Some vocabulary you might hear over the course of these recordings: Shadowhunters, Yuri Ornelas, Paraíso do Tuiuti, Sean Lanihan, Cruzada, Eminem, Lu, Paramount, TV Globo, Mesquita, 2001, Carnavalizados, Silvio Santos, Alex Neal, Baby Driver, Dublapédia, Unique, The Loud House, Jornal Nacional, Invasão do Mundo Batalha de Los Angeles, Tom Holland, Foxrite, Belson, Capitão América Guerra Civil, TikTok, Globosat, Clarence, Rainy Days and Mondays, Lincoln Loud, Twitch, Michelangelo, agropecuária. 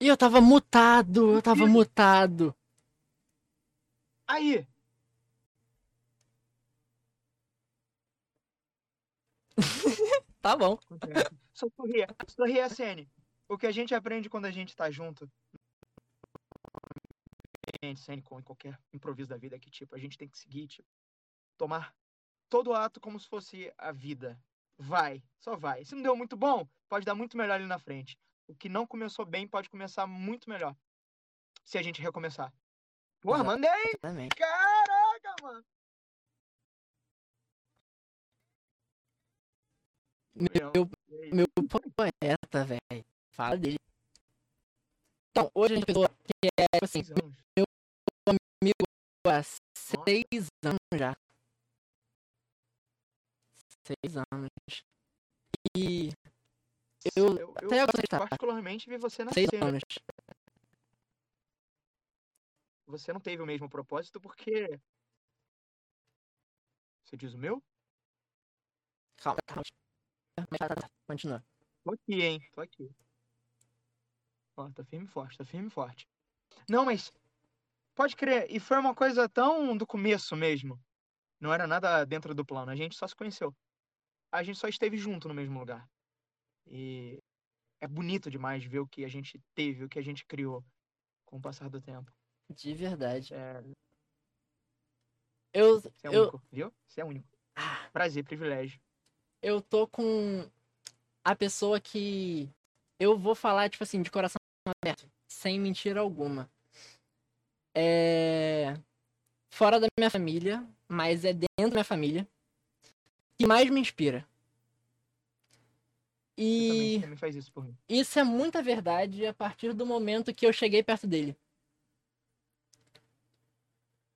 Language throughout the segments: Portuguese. E eu tava mutado. Aí. Tá bom. Sorria a Sene. O que a gente aprende quando a gente tá junto. Sene, com qualquer improviso da vida é que, tipo, a gente tem que seguir, tipo, tomar todo ato como se fosse a vida. Vai, só vai. Se não deu muito bom, pode dar muito melhor ali na frente. O que não começou bem pode começar muito melhor. Se a gente recomeçar. Porra, mandei! Exatamente. Caraca, mano! Meu poeta, velho. Fala dele. Então, hoje a gente pensou que é, assim, meu amigo há 6 anos já. 6 anos. E... Eu particularmente vi você nascer. 6 anos. Você não teve o mesmo propósito porque... Você diz o meu? Calma. Continua. Tô aqui. Ó, tá firme e forte. Não, mas... Pode crer. E foi uma coisa tão do começo mesmo. Não era nada dentro do plano. A gente só se conheceu. A gente só esteve junto no mesmo lugar. E é bonito demais ver o que a gente teve, o que a gente criou com o passar do tempo. De verdade. É... Você é único, viu? Você é único. Prazer, privilégio. Eu tô com a pessoa que eu vou falar, tipo assim, de coração aberto, sem mentira alguma. É... Fora da minha família, mas é dentro da minha família, que mais me inspira. E também faz isso por mim. Isso é muita verdade a partir do momento que eu cheguei perto dele.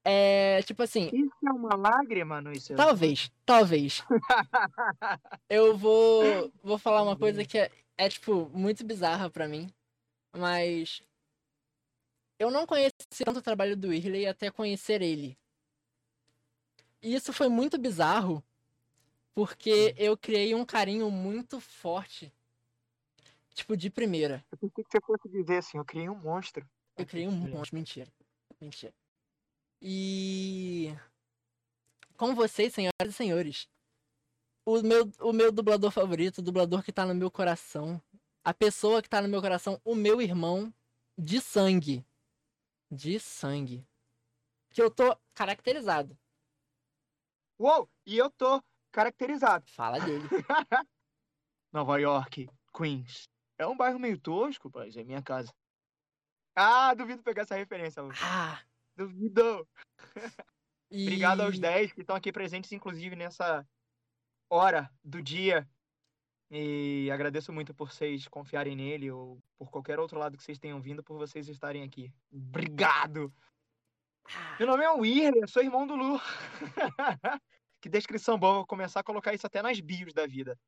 É, tipo assim... Isso é uma lágrima, não isso? Talvez. Eu vou falar uma coisa que é, tipo, muito bizarra pra mim. Mas... Eu não conheci tanto o trabalho do Wirley até conhecer ele. E isso foi muito bizarro. Porque eu criei um carinho muito forte. Tipo, de primeira. Eu pensei que você fosse dizer assim, eu criei um monstro. Eu criei um monstro, mentira. E... Com vocês, senhoras e senhores. O meu dublador favorito, o dublador que tá no meu coração. A pessoa que tá no meu coração, o meu irmão de sangue. Que eu tô caracterizado. Uou, e eu tô... caracterizado. Fala dele. Nova York, Queens. É um bairro meio tosco, mas é minha casa. Ah, duvido pegar essa referência, Lu. Duvido. E... Obrigado aos 10 que estão aqui presentes, inclusive, nessa hora do dia. E agradeço muito por vocês confiarem nele ou por qualquer outro lado que vocês tenham vindo, por vocês estarem aqui. Obrigado. Meu nome é Wirley, eu sou irmão do Lu. Que descrição boa, vou começar a colocar isso até nas bios da vida.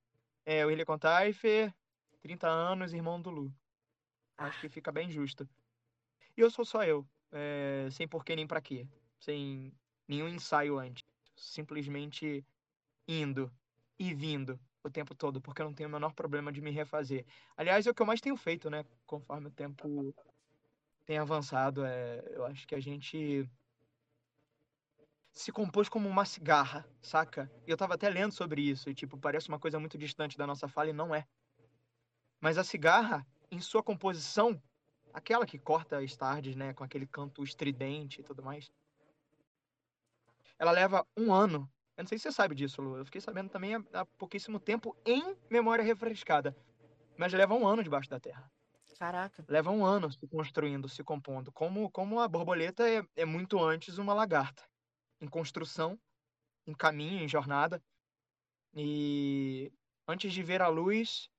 É, o Willian Contaife, 30 anos, irmão do Lu. Acho que fica bem justo. E eu sou só eu, sem porquê nem pra quê, sem nenhum ensaio antes. Simplesmente indo e vindo o tempo todo, porque eu não tenho o menor problema de me refazer. Aliás, é o que eu mais tenho feito, né? Conforme o tempo tem avançado, eu acho que a gente... se compôs como uma cigarra, saca? E eu tava até lendo sobre isso, e tipo, parece uma coisa muito distante da nossa fala e não é. Mas a cigarra, em sua composição, aquela que corta as tardes, né, com aquele canto estridente e tudo mais, ela leva 1 ano. Eu não sei se você sabe disso, Lu, eu fiquei sabendo também há pouquíssimo tempo em memória refrescada. Mas leva 1 ano debaixo da terra. Caraca. Leva 1 ano se construindo, se compondo. Como a borboleta é muito antes uma lagarta. Em construção, em caminho, em jornada. E antes de ver a luz,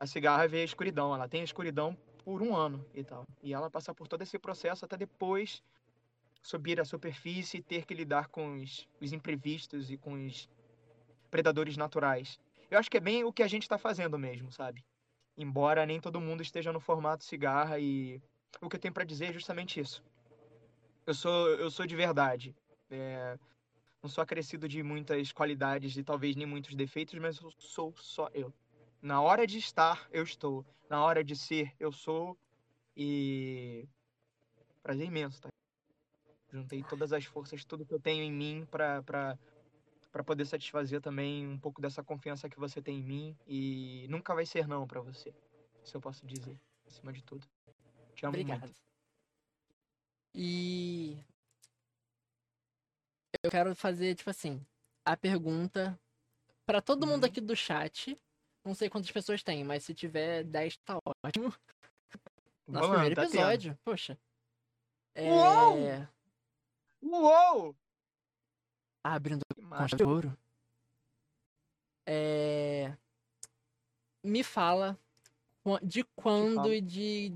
a cigarra vê a escuridão. Ela tem a escuridão por 1 ano e tal. E ela passa por todo esse processo até depois subir à superfície e ter que lidar com os imprevistos e com os predadores naturais. Eu acho que é bem o que a gente está fazendo mesmo, sabe? Embora nem todo mundo esteja no formato cigarra. E o que eu tenho para dizer é justamente isso. Eu sou de verdade. Não sou acrescido de muitas qualidades e talvez nem muitos defeitos, mas eu sou só eu. Na hora de estar, eu estou. Na hora de ser, eu sou. E prazer imenso, tá? Juntei todas as forças, tudo que eu tenho em mim para poder satisfazer também um pouco dessa confiança que você tem em mim. E nunca vai ser não para você, isso eu posso dizer, acima de tudo. Te amo muito. E eu quero fazer, tipo assim, a pergunta para todo mundo aqui do chat. Não sei quantas pessoas tem, mas se tiver 10, tá ótimo. Nosso primeiro episódio, tá, poxa. Uou! Uou! Abrindo concha de ouro. Me fala de quando e de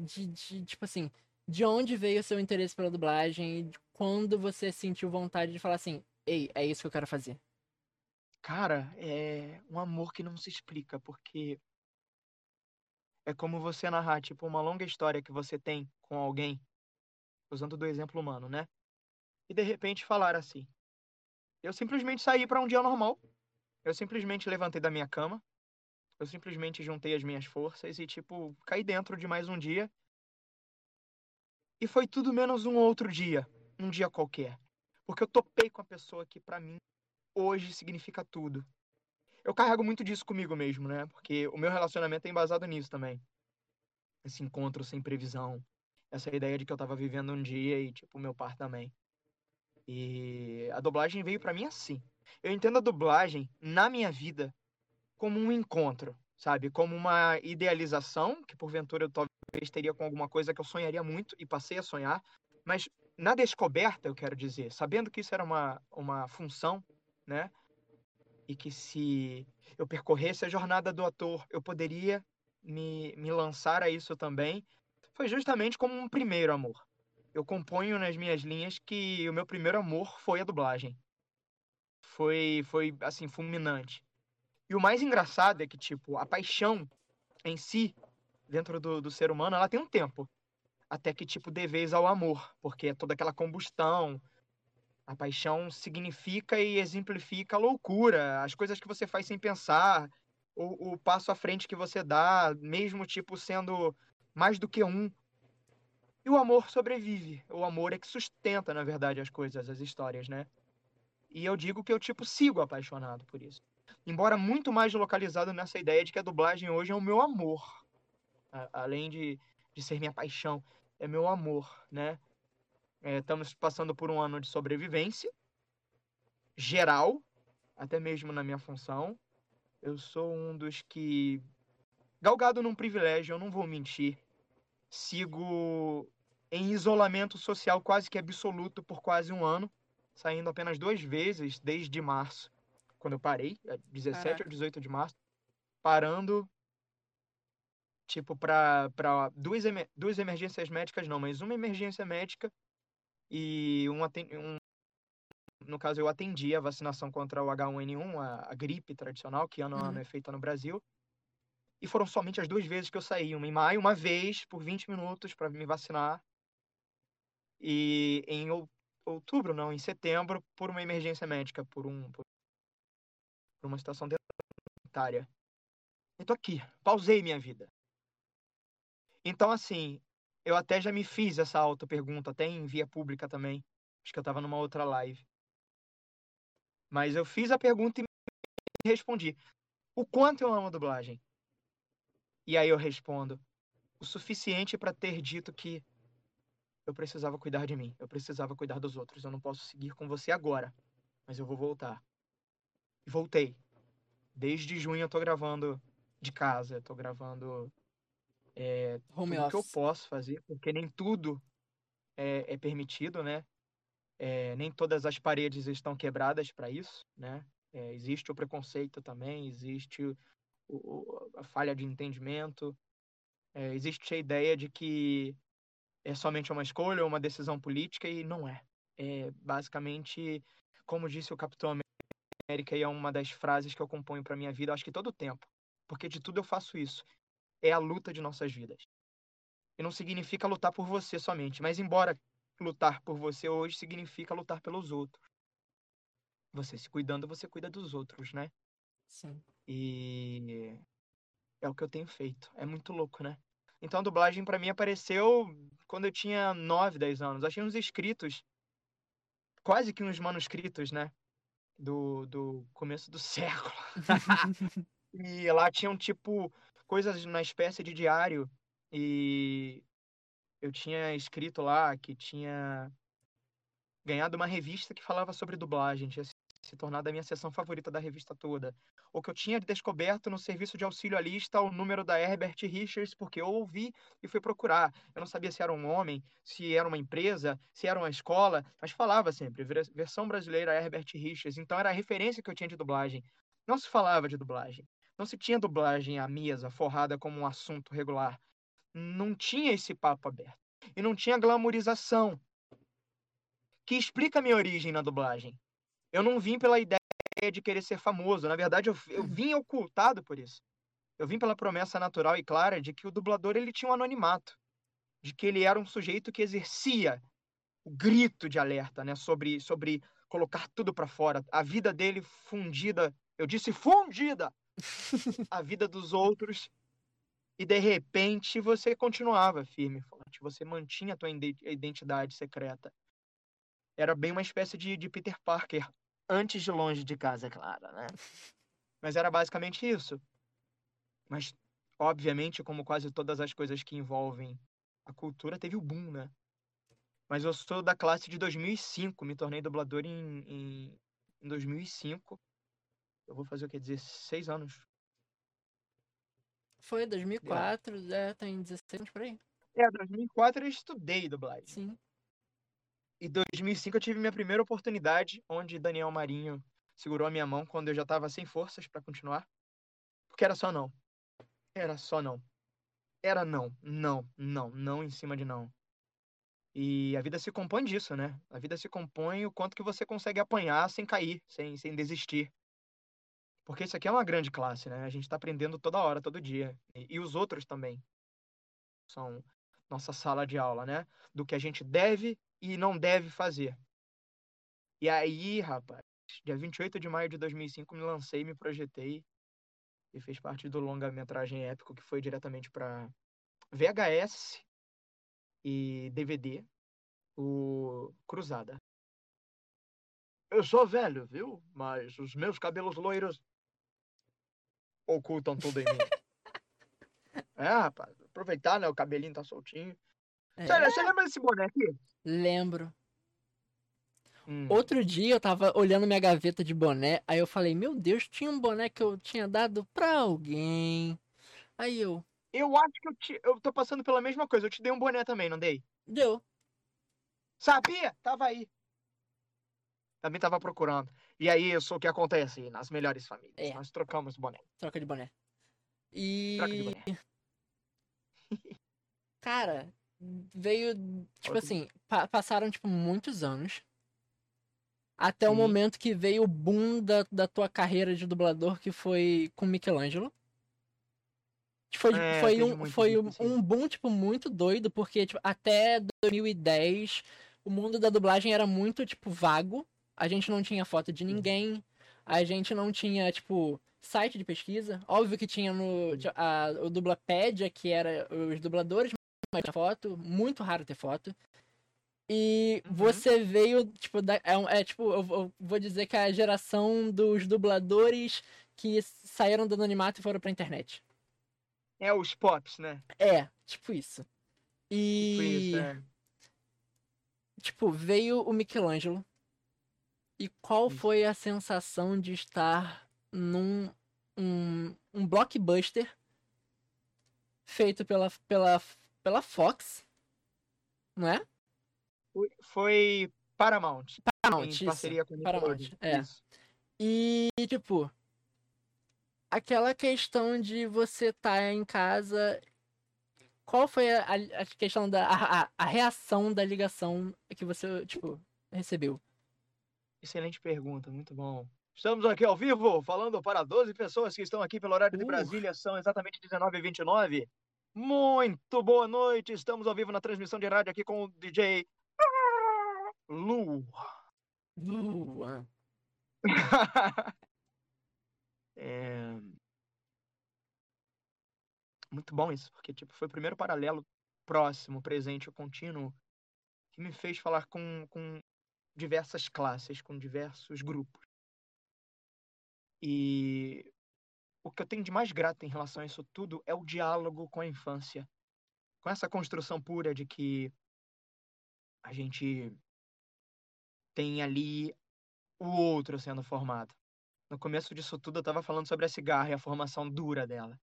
tipo assim, de onde veio o seu interesse pela dublagem e de quando você sentiu vontade de falar assim, ei, é isso que eu quero fazer. Cara, é um amor que não se explica, porque é como você narrar, tipo, uma longa história que você tem com alguém, usando do exemplo humano, né? E de repente falar assim. Eu simplesmente saí pra um dia normal, eu simplesmente levantei da minha cama, eu simplesmente juntei as minhas forças e, tipo, caí dentro de mais um dia. E foi tudo menos um outro dia, um dia qualquer. Porque eu topei com a pessoa que, pra mim, hoje significa tudo. Eu carrego muito disso comigo mesmo, né? Porque o meu relacionamento é embasado nisso também. Esse encontro sem previsão. Essa ideia de que eu tava vivendo um dia e, tipo, meu par também. E a dublagem veio pra mim assim. Eu entendo a dublagem, na minha vida, como um encontro, sabe? Como uma idealização, que porventura eu talvez teria com alguma coisa que eu sonharia muito e passei a sonhar. Mas na descoberta, eu quero dizer, sabendo que isso era uma função, né? E que se eu percorresse a jornada do ator, eu poderia me lançar a isso também. Foi justamente como um primeiro amor. Eu componho nas minhas linhas que o meu primeiro amor foi a dublagem. Foi assim, fulminante. E o mais engraçado é que, tipo, a paixão em si, dentro do ser humano, ela tem um tempo. Até que, tipo, dê vez ao amor. Porque é toda aquela combustão. A paixão significa e exemplifica a loucura, as coisas que você faz sem pensar, o passo à frente que você dá, mesmo tipo sendo mais do que um. E o amor sobrevive, o amor é que sustenta, na verdade, as coisas, as histórias, né? E eu digo que eu, tipo, sigo apaixonado por isso. Embora muito mais localizado nessa ideia de que a dublagem hoje é o meu amor. Além de ser minha paixão, é meu amor, né? Estamos passando por um ano de sobrevivência geral, até mesmo na minha função. Eu sou um dos que, galgado num privilégio, eu não vou mentir, sigo em isolamento social quase que absoluto por quase um ano, saindo apenas 2 vezes desde março, quando eu parei, 17 Caraca. Ou 18 de março, parando, tipo, para duas emergências médicas, não, mas uma emergência médica. E no caso, eu atendi a vacinação contra o H1N1, a gripe tradicional, que ano a ano é feita no Brasil. E foram somente as 2 vezes que eu saí. Uma em maio, uma vez, por 20 minutos, para me vacinar. E em outubro, não, em setembro, por uma emergência médica, por uma situação dentária. Eu tô aqui, pausei minha vida. Então, assim... Eu até já me fiz essa auto-pergunta, até em via pública também. Acho que eu tava numa outra live. Mas eu fiz a pergunta e me respondi. O quanto eu amo a dublagem? E aí eu respondo. O suficiente pra ter dito que eu precisava cuidar de mim. Eu precisava cuidar dos outros. Eu não posso seguir com você agora. Mas eu vou voltar. E voltei. Desde junho eu tô gravando de casa. Eu tô gravando... tudo que eu posso fazer, porque nem tudo é permitido, né? Nem todas as paredes estão quebradas para isso, né? Existe o preconceito também, existe a falha de entendimento, existe a ideia de que é somente uma escolha ou uma decisão política, e não é. Basicamente, como disse o Capitão América, e é uma das frases que eu componho para minha vida, acho que todo o tempo, porque de tudo eu faço isso. É a luta de nossas vidas. E não significa lutar por você somente, mas embora lutar por você hoje significa lutar pelos outros. Você se cuidando, você cuida dos outros, né? Sim. E é o que eu tenho feito. É muito louco, né? Então a dublagem pra mim apareceu quando eu tinha 9, 10 anos. Eu tinha uns escritos, quase que uns manuscritos, né? Do começo do século. E lá tinham, tipo, coisas na espécie de diário. E eu tinha escrito lá que tinha ganhado uma revista que falava sobre dublagem. Tinha se tornado a minha seção favorita da revista toda. Ou que eu tinha descoberto no serviço de auxílio à lista o número da Herbert Richards, porque eu ouvi e fui procurar. Eu não sabia se era um homem, se era uma empresa, se era uma escola, mas falava sempre, versão brasileira Herbert Richards. Então era a referência que eu tinha de dublagem. Não se falava de dublagem. Não se tinha dublagem à mesa, forrada como um assunto regular. Não tinha esse papo aberto. E não tinha glamorização, que explica a minha origem na dublagem. Eu não vim pela ideia de querer ser famoso. Na verdade, eu vim ocultado por isso. Eu vim pela promessa natural e clara de que o dublador ele tinha um anonimato. De que ele era um sujeito que exercia o grito de alerta, né? Sobre colocar tudo pra fora. A vida dele fundida. Eu disse fundida! A vida dos outros. E, de repente, você continuava firme, forte. Você mantinha a tua identidade secreta. Era bem uma espécie de Peter Parker. Antes de longe de casa, é claro, né? Mas era basicamente isso. Mas, obviamente, como quase todas as coisas que envolvem a cultura, teve o boom, né? Mas eu sou da classe de 2005. Me tornei dublador em 2005. Eu vou fazer o quê? 16 anos. Foi 2004, tem 16 anos por aí. 2004 eu estudei dublagem. Sim. Em 2005 eu tive minha primeira oportunidade, onde Daniel Marinho segurou a minha mão quando eu já tava sem forças pra continuar. Porque era só não. Era só não. Era não, não, não, não em cima de não. E a vida se compõe disso, né? A vida se compõe o quanto que você consegue apanhar sem cair, sem desistir. Porque isso aqui é uma grande classe, né? A gente tá aprendendo toda hora, todo dia. E os outros também. São nossa sala de aula, né? Do que a gente deve e não deve fazer. E aí, rapaz, dia 28 de maio de 2005, me lancei, me projetei e fez parte do longa-metragem épico que foi diretamente para VHS e DVD, o Cruzada. Eu sou velho, viu? Mas os meus cabelos loiros ocultam tudo em mim. É, rapaz, aproveitar, né? O cabelinho tá soltinho. Você lembra desse boné aqui? Lembro. Outro dia eu tava olhando minha gaveta de boné, aí eu falei, meu Deus, tinha um boné que eu tinha dado pra alguém. Aí eu... Eu acho que eu tô passando pela mesma coisa, eu te dei um boné também, não dei? Deu. Sabia? Tava aí. Também tava procurando. E aí isso o que acontece nas melhores famílias. Nós trocamos boné. Troca de boné. Troca de boné. Cara... Veio, tipo assim, passaram, tipo, muitos anos. Até o momento que veio o boom da tua carreira de dublador, que foi com Michelangelo. Foi um boom, tipo, muito doido, porque tipo, até 2010 o mundo da dublagem era muito, tipo, vago. A gente não tinha foto de ninguém, a gente não tinha, tipo... site de pesquisa. Óbvio que tinha o Dublapédia, que era os dubladores... foto, muito raro ter foto. E você veio, tipo, eu vou dizer que é a geração dos dubladores que saíram do anonimato e foram pra internet. É os pops, né? É, tipo isso. E... Tipo, veio o Michelangelo. E qual foi a sensação de estar num um blockbuster feito pela Fox, não é? Foi Paramount, em parceria com Paramount, isso. E, tipo, aquela questão de você estar em casa, qual foi a questão da reação da ligação que você, tipo, recebeu? Excelente pergunta, muito bom. Estamos aqui ao vivo, falando para 12 pessoas que estão aqui pelo horário de Brasília, são exatamente 19h29. Muito boa noite, estamos ao vivo na transmissão de rádio aqui com o DJ Lu. muito bom isso, porque tipo, foi o primeiro paralelo próximo, presente ou contínuo que me fez falar com diversas classes, com diversos grupos. E o que eu tenho de mais grato em relação a isso tudo é o diálogo com a infância. Com essa construção pura de que a gente tem ali o outro sendo formado. No começo disso tudo, eu estava falando sobre a cigarra e a formação dura dela.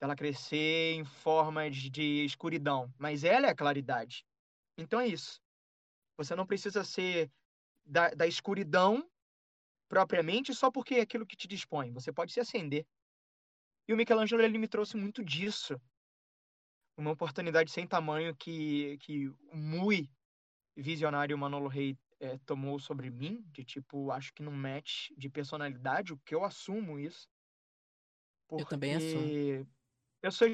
Ela crescer em formas de escuridão, mas ela é a claridade. Então é isso. Você não precisa ser da escuridão propriamente só porque é aquilo que te dispõe. Você pode se acender. E o Michelangelo, ele me trouxe muito disso. Uma oportunidade sem tamanho que o muito visionário Manolo Rey tomou sobre mim, de tipo, acho que num match de personalidade, o que eu assumo isso. Porque eu também assumo. Eu sou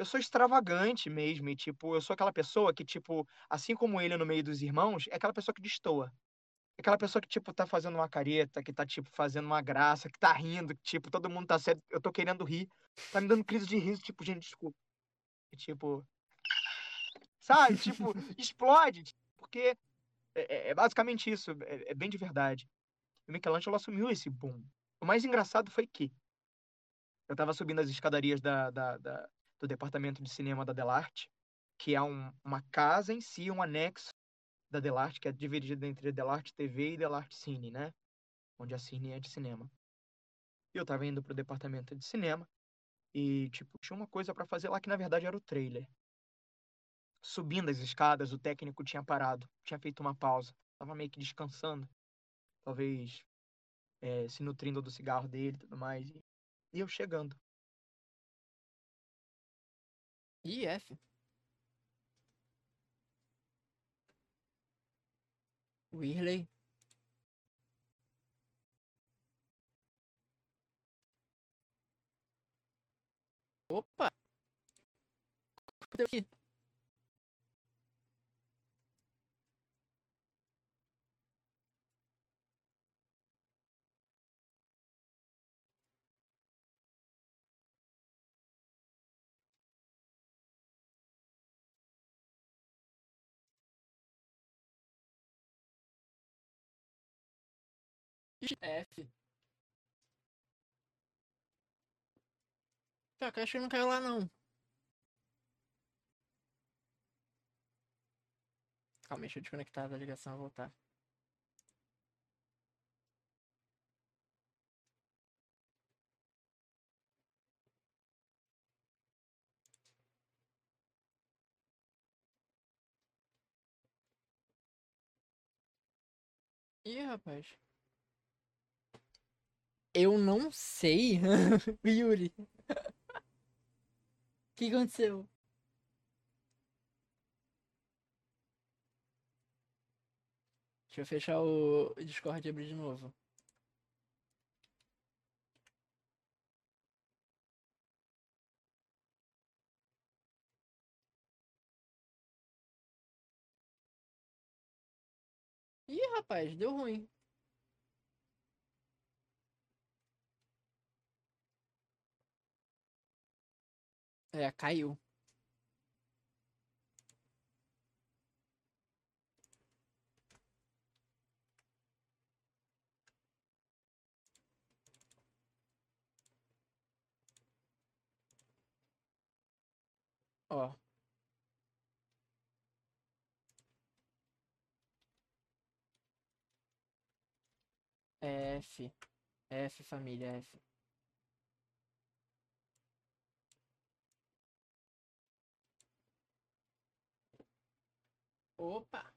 eu sou extravagante mesmo, e tipo, eu sou aquela pessoa que tipo, assim como ele no meio dos irmãos, é aquela pessoa que destoa. É aquela pessoa que tipo tá fazendo uma careta, que tá tipo fazendo uma graça, que tá rindo, que tipo, todo mundo tá sério, eu tô querendo rir, tá me dando crise de riso, tipo, gente, desculpa. E, tipo, sabe, tipo, explode, porque é basicamente isso, é bem de verdade. O Michelangelo assumiu esse boom. O mais engraçado foi que eu tava subindo as escadarias do departamento de cinema da Delarte, que é uma casa em si, um anexo da Delarte, que é dividida entre Delarte TV e Delarte Cine, né? Onde a Cine é de cinema. E eu tava indo pro departamento de cinema e, tipo, tinha uma coisa pra fazer lá que, na verdade, era o trailer. Subindo as escadas, o técnico tinha parado, tinha feito uma pausa. Tava meio que descansando. Talvez... se nutrindo do cigarro dele e tudo mais. E eu chegando. IF. Wirley. Opa! F. Tá, a caixa não caiu lá não. Calma, deixa eu desconectar da ligação e voltar. Ih, rapaz. Eu não sei, Yuri. O que aconteceu? Deixa eu fechar o Discord e abrir de novo. Ih, rapaz, deu ruim. É, caiu. Ó. F. F, família, F. Opa!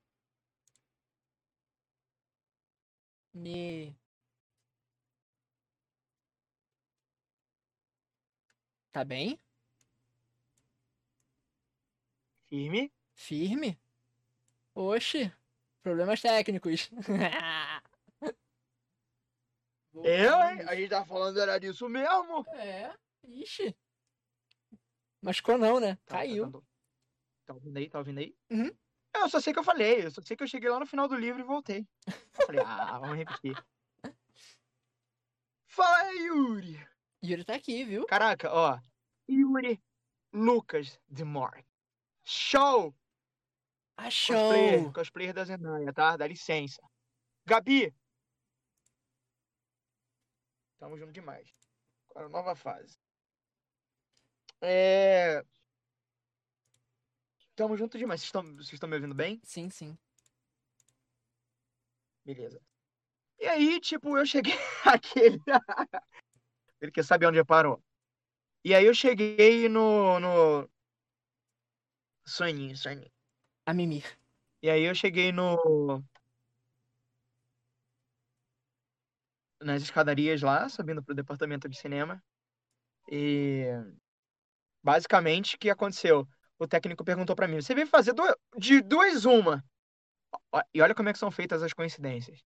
Ne. Tá bem? Firme? Firme? Oxi! Problemas técnicos. Hein? A gente tá falando era disso mesmo? É. Ixi. Machucou não, né? Tá, caiu. Tá ouvindo aí? Tá ouvindo aí? Uhum. Eu só sei que eu falei, eu só sei que eu cheguei lá no final do livro e voltei. Eu falei, vamos repetir. Fala aí, Yuri. Yuri tá aqui, viu? Caraca, ó, Yuri Lucas de Mark. Show! Achou! Cosplayer da Zendaya, tá? Dá licença. Gabi! Tamo junto demais. Agora, nova fase. Tamo junto demais. Vocês estão me ouvindo bem? Sim, sim. Beleza. E aí, tipo, eu cheguei... Aquele... Ele quer saber onde parou. E aí eu cheguei no... Soninho. A mimir. E aí eu cheguei no... Nas escadarias lá, subindo pro departamento de cinema. E... Basicamente, o que aconteceu? O técnico perguntou pra mim, você veio fazer de duas uma. E olha como é que são feitas as coincidências.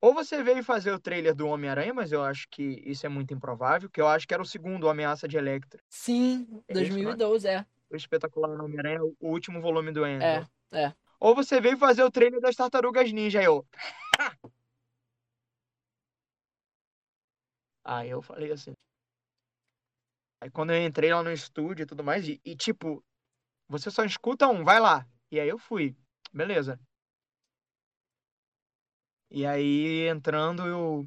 Ou você veio fazer o trailer do Homem-Aranha, mas eu acho que isso é muito improvável, que eu acho que era o segundo, Ameaça de Electra. Sim, 2012, é. O espetacular Homem-Aranha, o último volume do Endo. É. Ou você veio fazer o trailer das Tartarugas Ninja, eu... Aí eu falei assim... Aí quando eu entrei lá no estúdio e tudo mais, e tipo, você só escuta um, vai lá. E aí eu fui, beleza. E aí, entrando, eu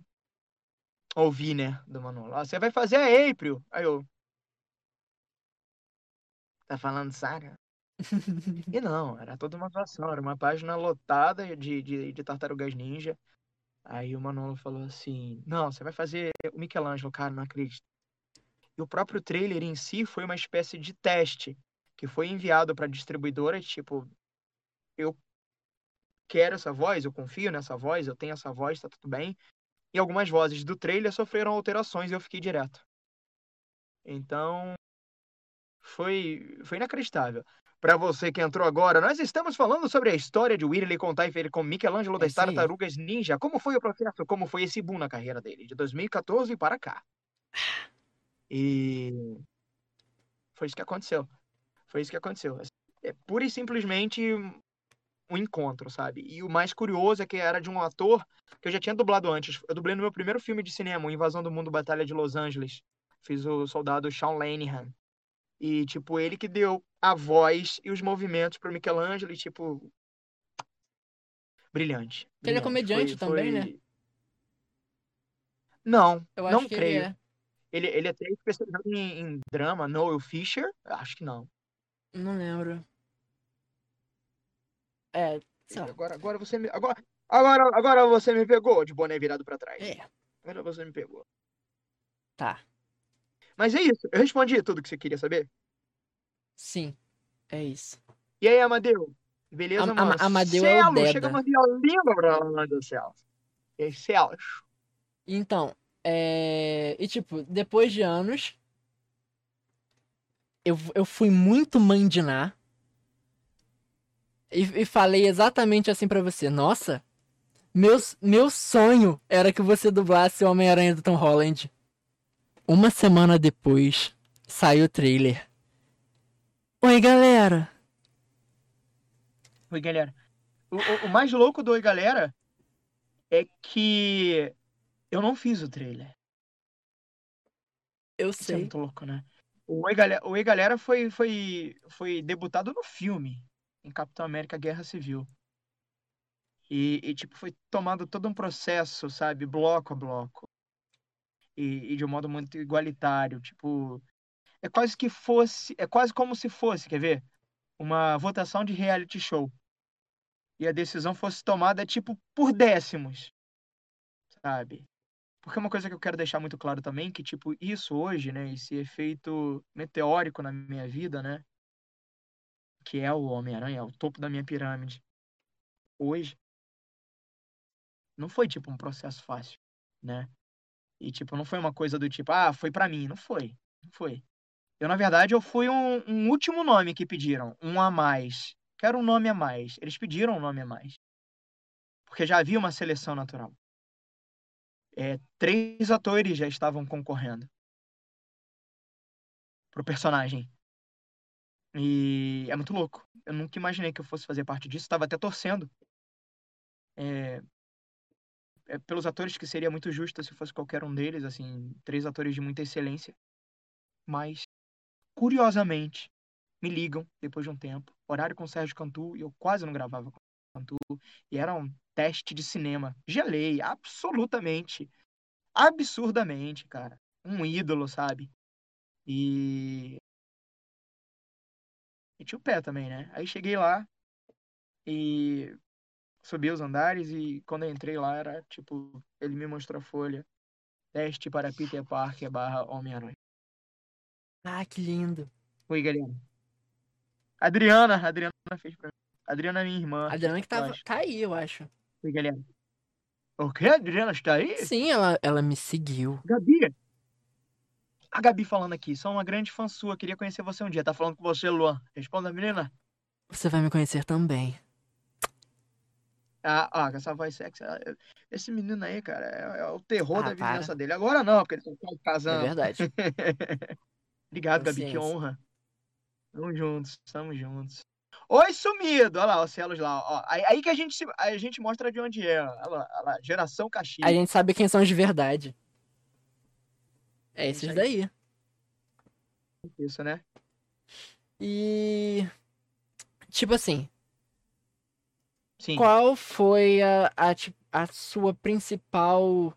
ouvi, né, do Manolo. Você vai fazer a April. Aí eu... Tá falando saga? E não, era toda uma situação. Era uma página lotada de Tartarugas Ninja. Aí o Manolo falou assim... Não, você vai fazer o Michelangelo, cara, não acredito. E o próprio trailer em si foi uma espécie de teste que foi enviado pra distribuidora, tipo... Eu... quero essa voz, eu confio nessa voz, eu tenho essa voz, tá tudo bem. E algumas vozes do trailer sofreram alterações e eu fiquei direto. Então, foi inacreditável. Pra você que entrou agora, nós estamos falando sobre a história de Willian Contaife com Michelangelo das Tartarugas Ninja. Como foi o processo, como foi esse boom na carreira dele, de 2014 para cá. E foi isso que aconteceu. É pura e simplesmente... um encontro, sabe? E o mais curioso é que era de um ator que eu já tinha dublado antes. Eu dublei no meu primeiro filme de cinema, Invasão do Mundo, Batalha de Los Angeles. Fiz o soldado Sean Lanihan. E, tipo, ele que deu a voz e os movimentos pro Michelangelo e, tipo... Brilhante. Ele é comediante também, né? Não, eu acho não que creio. Ele é até especializado em drama. Noel Fisher? Acho que não. Não lembro. É, só. Agora você me pegou de boné virado pra trás. É. Agora você me pegou. Tá. Mas é isso. Eu respondi tudo que você queria saber? Sim. É isso. E aí, Amadeu? Beleza, mano? Amadeu é o Deda. Chega uma violinha pra lá do céu. E aí, Celos. Então, e tipo, depois de anos, eu fui muito mandinar. E falei exatamente assim pra você. Nossa, meu sonho era que você dublasse o Homem-Aranha do Tom Holland. Uma semana depois, saiu o trailer. Oi, galera. O mais louco do Oi, galera, é que eu não fiz o trailer. Eu sei. Isso é muito louco, né? O Oi, galera foi debutado no filme. Em Capitão América, Guerra Civil. E tipo, foi tomado todo um processo, sabe? Bloco a bloco. E de um modo muito igualitário. Tipo, é quase como se fosse, quer ver? Uma votação de reality show. E a decisão fosse tomada, tipo, por décimos. Sabe? Porque uma coisa que eu quero deixar muito claro também, que, tipo, isso hoje, né? Esse efeito meteórico na minha vida, né? Que é o Homem-Aranha, é o topo da minha pirâmide. Hoje, não foi, tipo, um processo fácil, né? E, tipo, não foi uma coisa do tipo, foi pra mim. Não foi. Eu, na verdade, eu fui um último nome que pediram. Um a mais. Quero um nome a mais. Eles pediram um nome a mais. Porque já havia uma seleção natural. 3 atores já estavam concorrendo pro personagem. E é muito louco. Eu nunca imaginei que eu fosse fazer parte disso. Estava até torcendo. Pelos atores, que seria muito justo se fosse qualquer um deles. Assim, 3 atores de muita excelência. mas curiosamente me ligam depois de um tempo, horário com o Sérgio Cantu, e eu quase não gravava com o Cantu, e era um teste de cinema. Gelei, absolutamente, absurdamente, cara. Um ídolo, sabe? E meti o pé também, né? Aí cheguei lá e subi os andares, e quando eu entrei lá era tipo, ele me mostrou a folha. Teste para Peter Parker / Homem-Aranha. Ah, que lindo. Oi, galera. Adriana fez pra mim. Adriana é minha irmã. Adriana que tá aí, eu acho. Oi, galera. O quê? A Adriana está aí? Sim, ela me seguiu. Gabi. A Gabi falando aqui. Sou uma grande fã sua. Queria conhecer você um dia. Tá falando com você, Luan. Responda, menina. Você vai me conhecer também. Ah, com essa voz sexy. Esse menino aí, cara, é o terror da vizinhança dele. Agora não, porque ele tá casando. É verdade. Obrigado, Gabi, que honra. Estamos juntos. Oi, sumido! Olha lá, os Celos lá. Ó. Aí que a gente mostra de onde é. Olha lá, geração Caxias. A gente sabe quem são de verdade. É esses daí. Isso, né? E... tipo assim... sim. Qual foi a sua principal...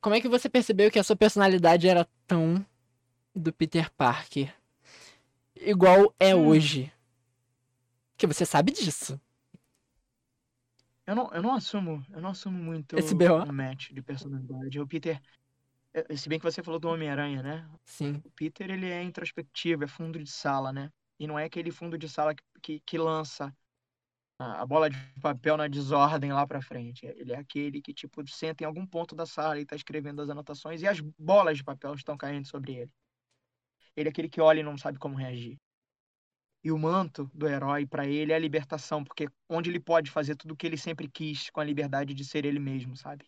como é que você percebeu que a sua personalidade era tão do Peter Parker? Igual é hoje. Que você sabe disso. Eu não assumo muito esse o match de personalidade. O Peter... se bem que você falou do Homem-Aranha, né? Sim. O Peter, ele é introspectivo, é fundo de sala, né? E não é aquele fundo de sala que lança a bola de papel na desordem lá pra frente. Ele é aquele que, tipo, senta em algum ponto da sala e tá escrevendo as anotações e as bolas de papel estão caindo sobre ele. Ele é aquele que olha e não sabe como reagir. E o manto do herói, pra ele, é a libertação, porque onde ele pode fazer tudo o que ele sempre quis com a liberdade de ser ele mesmo, sabe?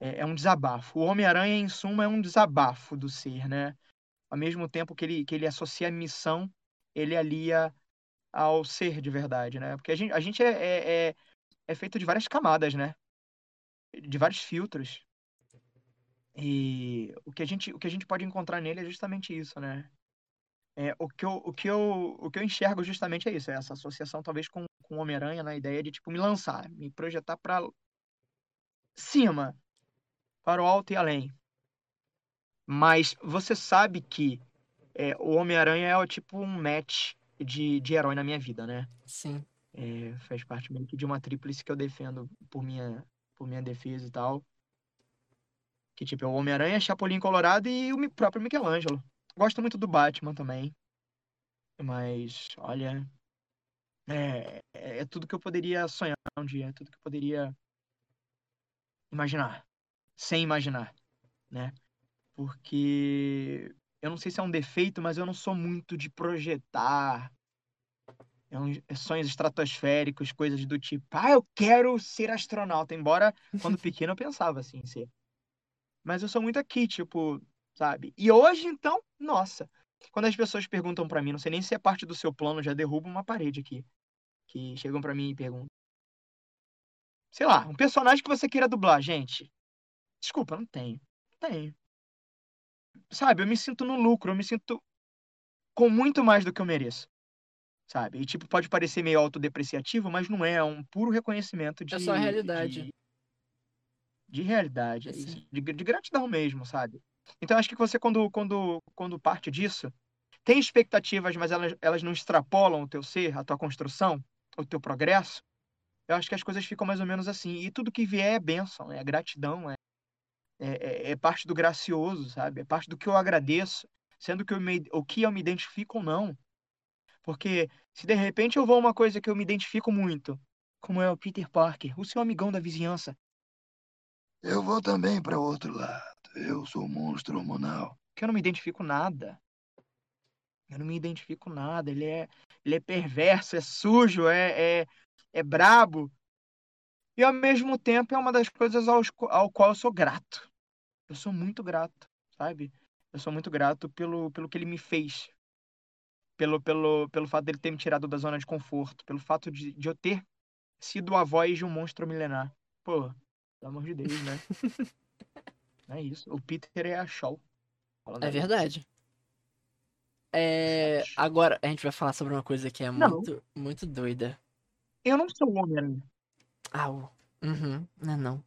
É um desabafo. O Homem-Aranha, em suma, é um desabafo do ser, né? Ao mesmo tempo que ele associa a missão, ele alia ao ser de verdade, né? Porque a gente é feito de várias camadas, né? De vários filtros. E o que a gente pode encontrar nele é justamente isso, né? O que eu enxergo justamente é isso, é essa associação talvez com o Homem-Aranha, na ideia de tipo me lançar, me projetar para cima, para o alto e além. Mas você sabe que o Homem-Aranha é tipo um match de herói na minha vida, né? Sim. Faz parte meio que de uma tríplice que eu defendo por minha defesa e tal. Que tipo, é o Homem-Aranha, Chapolin Colorado e o próprio Michelangelo. Gosto muito do Batman também. Mas, olha... é tudo que eu poderia sonhar um dia. É tudo que eu poderia imaginar. Sem imaginar, né? Porque... eu não sei se é um defeito, mas eu não sou muito de projetar sonhos estratosféricos, coisas do tipo, eu quero ser astronauta, embora quando pequeno eu pensava assim em ser. Mas eu sou muito aqui, tipo, sabe? E hoje, então, nossa, quando as pessoas perguntam pra mim, não sei nem se é parte do seu plano, já derrubo uma parede aqui, que chegam pra mim e perguntam, sei lá, um personagem que você queira dublar, gente, desculpa, não tenho. Sabe, eu me sinto no lucro, eu me sinto com muito mais do que eu mereço, sabe? E, tipo, pode parecer meio autodepreciativo, mas não é um puro reconhecimento de... é só a realidade. De realidade, assim. de gratidão mesmo, sabe? Então, acho que você, quando parte disso, tem expectativas, mas elas não extrapolam o teu ser, a tua construção, o teu progresso, eu acho que as coisas ficam mais ou menos assim. E tudo que vier é bênção, é gratidão, é parte do gracioso, sabe? É parte do que eu agradeço, sendo que o que eu me identifico ou não. Porque se de repente eu vou a uma coisa que eu me identifico muito, como é o Peter Parker, o seu amigão da vizinhança, eu vou também para outro lado. Eu sou um monstro hormonal. Que eu não me identifico nada. Ele é perverso, é sujo, é brabo. E, ao mesmo tempo, é uma das coisas ao qual eu sou grato. Eu sou muito grato, sabe? Eu sou muito grato pelo que ele me fez. Pelo fato dele ter me tirado da zona de conforto. Pelo fato de eu ter sido a voz de um monstro milenar. Pô, pelo amor de Deus, né? É isso. O Peter é a Shaw. Falando é verdade. É... Agora, a gente vai falar sobre uma coisa que é muito doida. Eu não sou Homem-Aranha. Ah, uhum, não.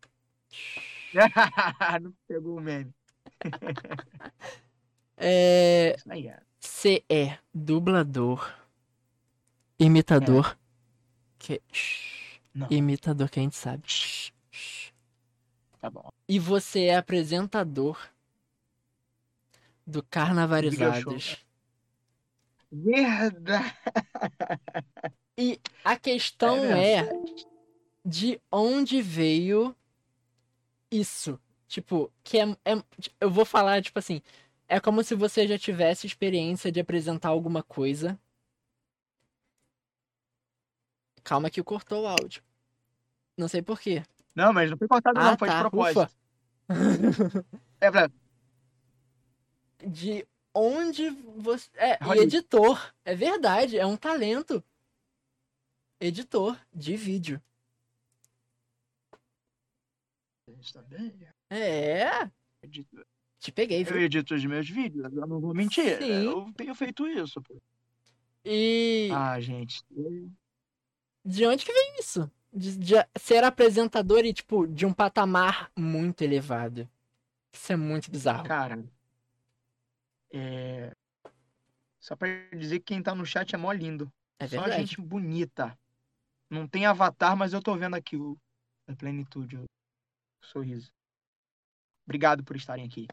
Não pegou o meme. Você é dublador, imitador, imitador que a gente sabe. Tá bom. E você é apresentador do Carnavalizados. Verdade. E a questão é de onde veio isso. Tipo, que eu vou falar, tipo assim, é como se você já tivesse experiência de apresentar alguma coisa. Calma que cortou o áudio. Não sei por quê. Não, mas não foi cortado não, foi de propósito. É pra... De onde você... e editor. É verdade, é um talento. Editor de vídeo. Está bem? É. Editor. Te peguei, viu? Eu edito os meus vídeos, eu não vou mentir. Sim. Eu tenho feito isso, pô. E... Ah, gente. De onde que vem isso? De ser apresentador e, tipo, de um patamar muito elevado. Isso é muito bizarro. Cara, só pra dizer que quem tá no chat é mó lindo. É verdade. Só gente bonita. Não tem avatar, mas eu tô vendo aqui a plenitude, o sorriso. Obrigado por estarem aqui.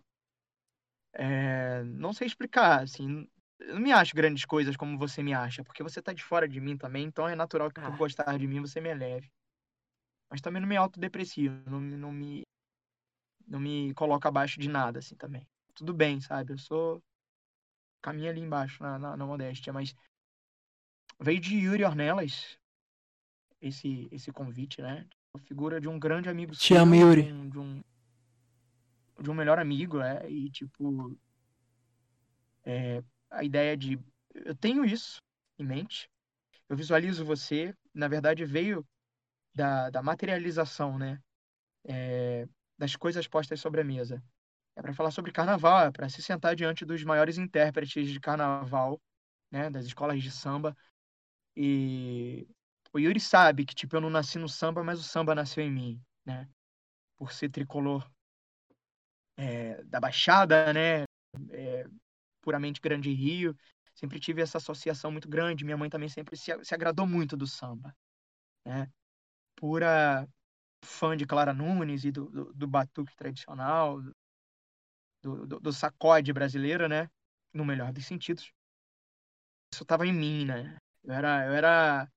Não sei explicar, assim... Eu não me acho grandes coisas como você me acha, porque você tá de fora de mim também, então é natural que por gostar de mim você me eleve. Mas também não me autodeprecio, não me coloco abaixo de nada, assim, também. Tudo bem, sabe? Eu sou... Caminho ali embaixo, na modéstia, mas... Veio de Yuri Ornelas, esse convite, né? A figura de um grande amigo... Te amo, Yuri. De um melhor amigo, e, tipo... A ideia de... Eu tenho isso em mente. Eu visualizo você. Na verdade, veio da materialização, né? Das coisas postas sobre a mesa. É para falar sobre carnaval. É para se sentar diante dos maiores intérpretes de carnaval, né? Das escolas de samba. E... O Yuri sabe que, tipo, eu não nasci no samba, mas o samba nasceu em mim, né? Por ser tricolor da Baixada, né? Puramente Grande Rio, sempre tive essa associação muito grande, minha mãe também sempre se agradou muito do samba, né? Pura fã de Clara Nunes e do batuque tradicional, do sacode brasileiro, né? No melhor dos sentidos. Isso estava em mim, né? Eu era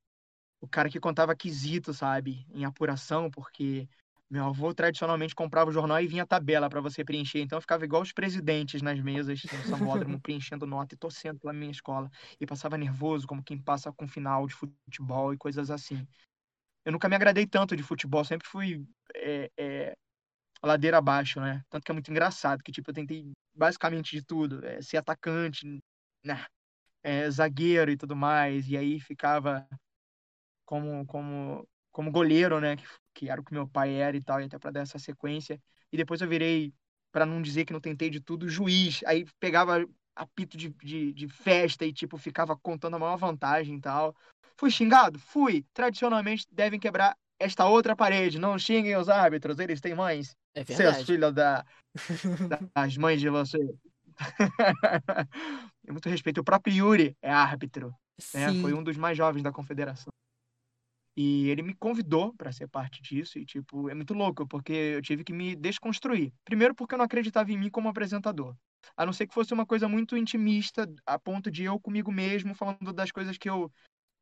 o cara que contava quesito, sabe? Em apuração, porque meu avô tradicionalmente comprava o jornal e vinha a tabela para você preencher. Então eu ficava igual os presidentes nas mesas do sambódromo, preenchendo nota e torcendo pela minha escola. E passava nervoso, como quem passa com final de futebol e coisas assim. Eu nunca me agradei tanto de futebol, sempre fui ladeira abaixo, né? Tanto que é muito engraçado, que tipo, eu tentei basicamente de tudo. Ser atacante, zagueiro e tudo mais. E aí ficava como goleiro, né? Que era o que meu pai era e tal, e até pra dar essa sequência. E depois eu virei, pra não dizer que não tentei de tudo, juiz. Aí pegava apito de festa e, tipo, ficava contando a maior vantagem e tal. Fui xingado? Fui. Tradicionalmente devem quebrar esta outra parede. Não xinguem os árbitros, eles têm mães. É verdade. Seus filhos das mães de vocês. Eu muito respeito. O próprio Yuri é árbitro. Né? Foi um dos mais jovens da confederação. E ele me convidou para ser parte disso e, tipo, é muito louco, porque eu tive que me desconstruir. Primeiro porque eu não acreditava em mim como apresentador. A não ser que fosse uma coisa muito intimista, a ponto de eu comigo mesmo falando das coisas que eu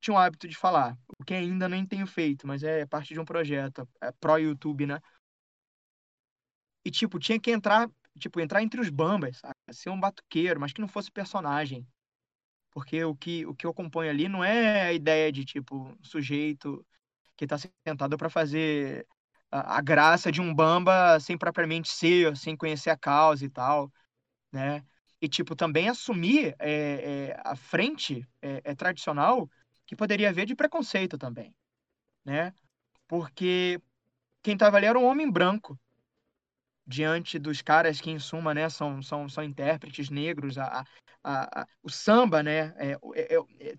tinha o hábito de falar. O que ainda nem tenho feito, mas é parte de um projeto, pró-YouTube, né? E, tipo, tinha que entrar entre os bambas, sabe? Ser um batuqueiro, mas que não fosse personagem. Porque o que eu componho ali não é a ideia de, tipo, um sujeito que está sentado para fazer a graça de um bamba sem propriamente ser, sem conhecer a causa e tal, né? E, tipo, também assumir a frente tradicional que poderia haver de preconceito também, né? Porque quem estava ali era um homem branco, diante dos caras que, em suma, né, são intérpretes negros. O samba, né,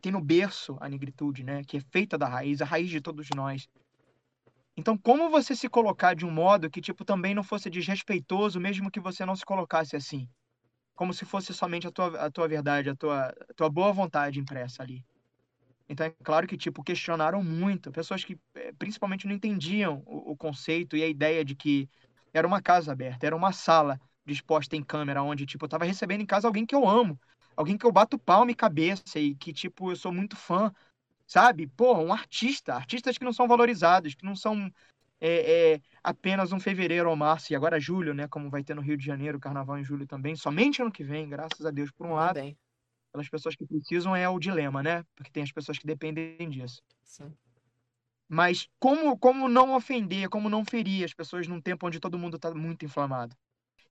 tem no berço a negritude, né, que é feita da raiz, a raiz de todos nós. Então, como você se colocar de um modo que, tipo, também não fosse desrespeitoso, mesmo que você não se colocasse assim? Como se fosse somente a tua verdade, a tua boa vontade impressa ali. Então, é claro que, tipo, questionaram muito. Pessoas que, principalmente, não entendiam o conceito e a ideia de que era uma casa aberta, era uma sala disposta em câmera, onde, tipo, eu tava recebendo em casa alguém que eu amo, alguém que eu bato palma e cabeça e que, tipo, eu sou muito fã, sabe? Pô, um artista, artistas que não são valorizados, que não são apenas um fevereiro ou março, e agora julho, né, como vai ter no Rio de Janeiro, carnaval em julho também, somente ano que vem, graças a Deus, por um lado. Bem. Pelas pessoas que precisam é o dilema, né? Porque tem as pessoas que dependem disso. Sim. Mas como não ofender, como não ferir as pessoas num tempo onde todo mundo está muito inflamado?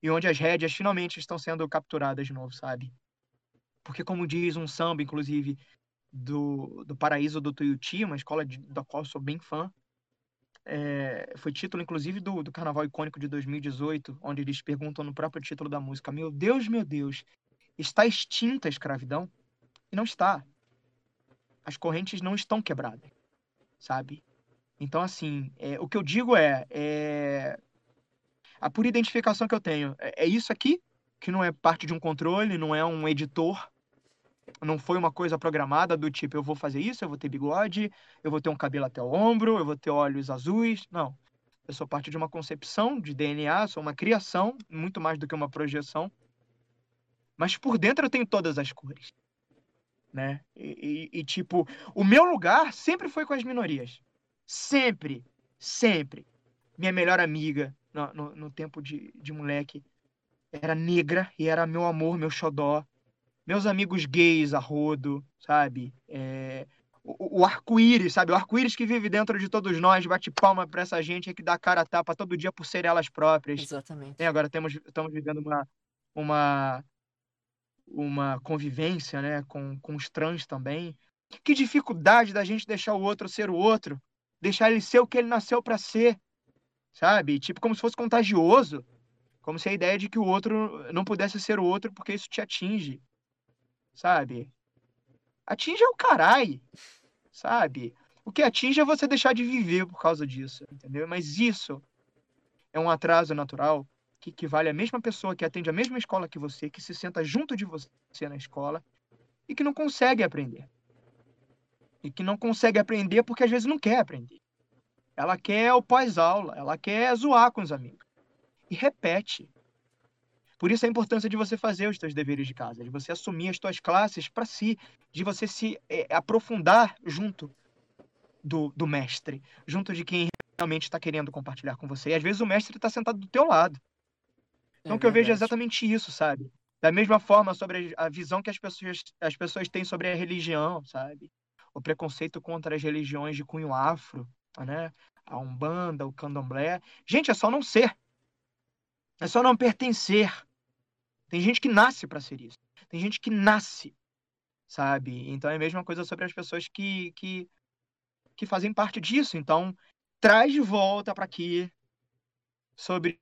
E onde as rédeas finalmente estão sendo capturadas de novo, sabe? Porque, como diz um samba, inclusive, do Paraíso do Tuiuti, uma escola da qual eu sou bem fã, foi título, inclusive, do Carnaval Icônico de 2018, onde eles perguntam no próprio título da música: meu Deus, está extinta a escravidão? E não está. As correntes não estão quebradas, sabe? Então, assim, o que eu digo é a pura identificação que eu tenho. É isso aqui, que não é parte de um controle, não é um editor, não foi uma coisa programada do tipo, eu vou fazer isso, eu vou ter bigode, eu vou ter um cabelo até o ombro, eu vou ter olhos azuis. Não. Eu sou parte de uma concepção de DNA, sou uma criação, muito mais do que uma projeção. Mas por dentro eu tenho todas as cores, né? Tipo, o meu lugar sempre foi com as minorias. Sempre, sempre. Minha melhor amiga, no tempo de moleque, era negra e era meu amor, meu xodó. Meus amigos gays a rodo, sabe? O arco-íris, sabe? O arco-íris que vive dentro de todos nós, bate palma pra essa gente, é que dá cara a tapa todo dia por serem elas próprias. Exatamente. Agora estamos vivendo uma convivência, né, com os trans também. Que dificuldade da gente deixar o outro ser o outro, deixar ele ser o que ele nasceu pra ser, sabe? Tipo, como se fosse contagioso, como se a ideia de que o outro não pudesse ser o outro porque isso te atinge, sabe? Atinge é o caralho, sabe? O que atinge é você deixar de viver por causa disso, entendeu? Mas isso é um atraso natural que equivale à mesma pessoa que atende a mesma escola que você, que se senta junto de você na escola e que não consegue aprender. E que não consegue aprender porque às vezes não quer aprender. Ela quer o pós-aula, ela quer zoar com os amigos. E repete. Por isso a importância de você fazer os seus deveres de casa, de você assumir as suas classes para si, de você se aprofundar junto do mestre, junto de quem realmente está querendo compartilhar com você. E às vezes o mestre está sentado do teu lado. Então que eu vejo exatamente isso, sabe? Da mesma forma sobre a visão que as pessoas têm sobre a religião, sabe? O preconceito contra as religiões de cunho afro, né? A Umbanda, o Candomblé. Gente, é só não ser. É só não pertencer. Tem gente que nasce para ser isso. Tem gente que nasce, sabe? Então é a mesma coisa sobre as pessoas que fazem parte disso. Então, traz de volta para aqui sobre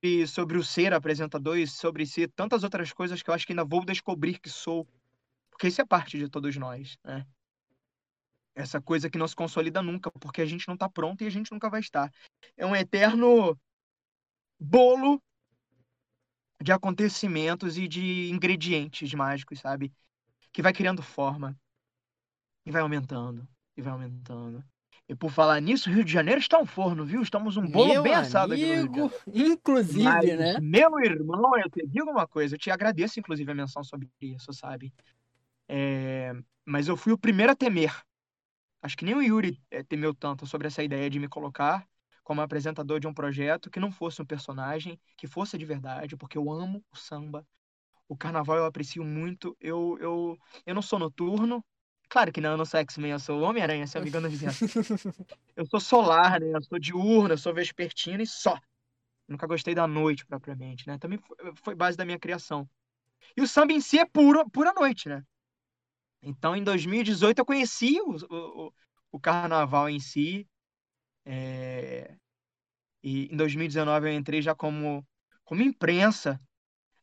o ser apresentador e sobre ser tantas outras coisas que eu acho que ainda vou descobrir que sou. Porque isso é parte de todos nós, né? Essa coisa que não se consolida nunca, porque a gente não tá pronto e a gente nunca vai estar. É um eterno bolo de acontecimentos e de ingredientes mágicos, sabe? Que vai criando forma. E vai aumentando. E vai aumentando. E por falar nisso, o Rio de Janeiro está um forno, viu? Estamos um bolo meu bem assado amigo, aqui no Rio de Janeiro. Inclusive, mas, né? Meu irmão, eu te digo uma coisa. Eu te agradeço, inclusive, a menção sobre isso, sabe? Mas eu fui o primeiro a temer. Acho que nem o Yuri temeu tanto sobre essa ideia de me colocar como apresentador de um projeto que não fosse um personagem, que fosse de verdade, porque eu amo o samba. O carnaval eu aprecio muito. Eu não sou noturno. Claro que não, eu não sou X-Men, eu sou Homem-Aranha, seu amigo, não dizia. Eu sou solar, né? Eu sou diurno, eu sou vespertino e só. Nunca gostei da noite, propriamente, né? Também foi base da minha criação. E o samba em si é pura noite, né? Então, em 2018, eu conheci o carnaval em si. E em 2019, eu entrei já como como imprensa.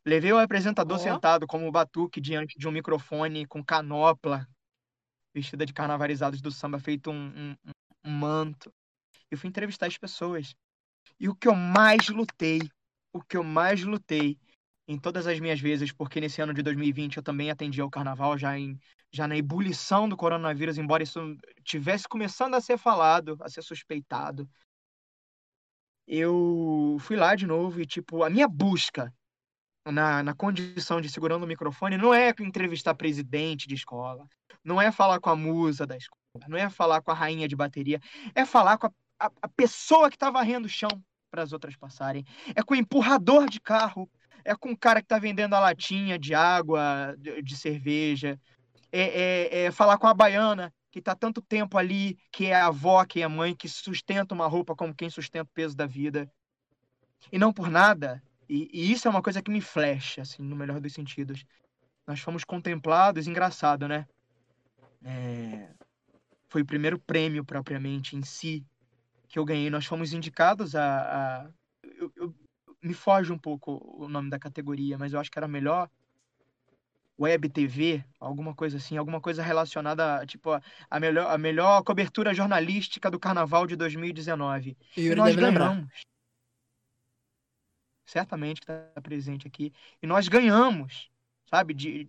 Levei o apresentador sentado como batuque diante de um microfone com canopla, vestida de carnavalizados do samba, feito um manto. Eu fui entrevistar as pessoas. E o que eu mais lutei em todas as minhas vezes, porque nesse ano de 2020 eu também atendi ao carnaval, já na ebulição do coronavírus, embora isso tivesse começando a ser falado, a ser suspeitado. Eu fui lá de novo e, a minha busca na condição de segurando o microfone não é entrevistar presidente de escola, não é falar com a musa da escola, não é falar com a rainha de bateria, é falar com a pessoa que tá varrendo o chão para as outras passarem, é com o empurrador de carro, é com o cara que tá vendendo a latinha de água, de cerveja, é falar com a baiana que tá tanto tempo ali, que é a avó, que é a mãe, que sustenta uma roupa como quem sustenta o peso da vida. E não por nada, e isso é uma coisa que me flecha, assim, no melhor dos sentidos. Nós fomos contemplados, engraçado, né? Foi o primeiro prêmio, propriamente, em si, que eu ganhei. Nós fomos indicados a... me foge um pouco o nome da categoria, mas eu acho que era melhor... Web TV, alguma coisa assim, alguma coisa relacionada a melhor cobertura jornalística do Carnaval de 2019. E nós ganhamos. Lembrar. Certamente que está presente aqui. E nós ganhamos, sabe? De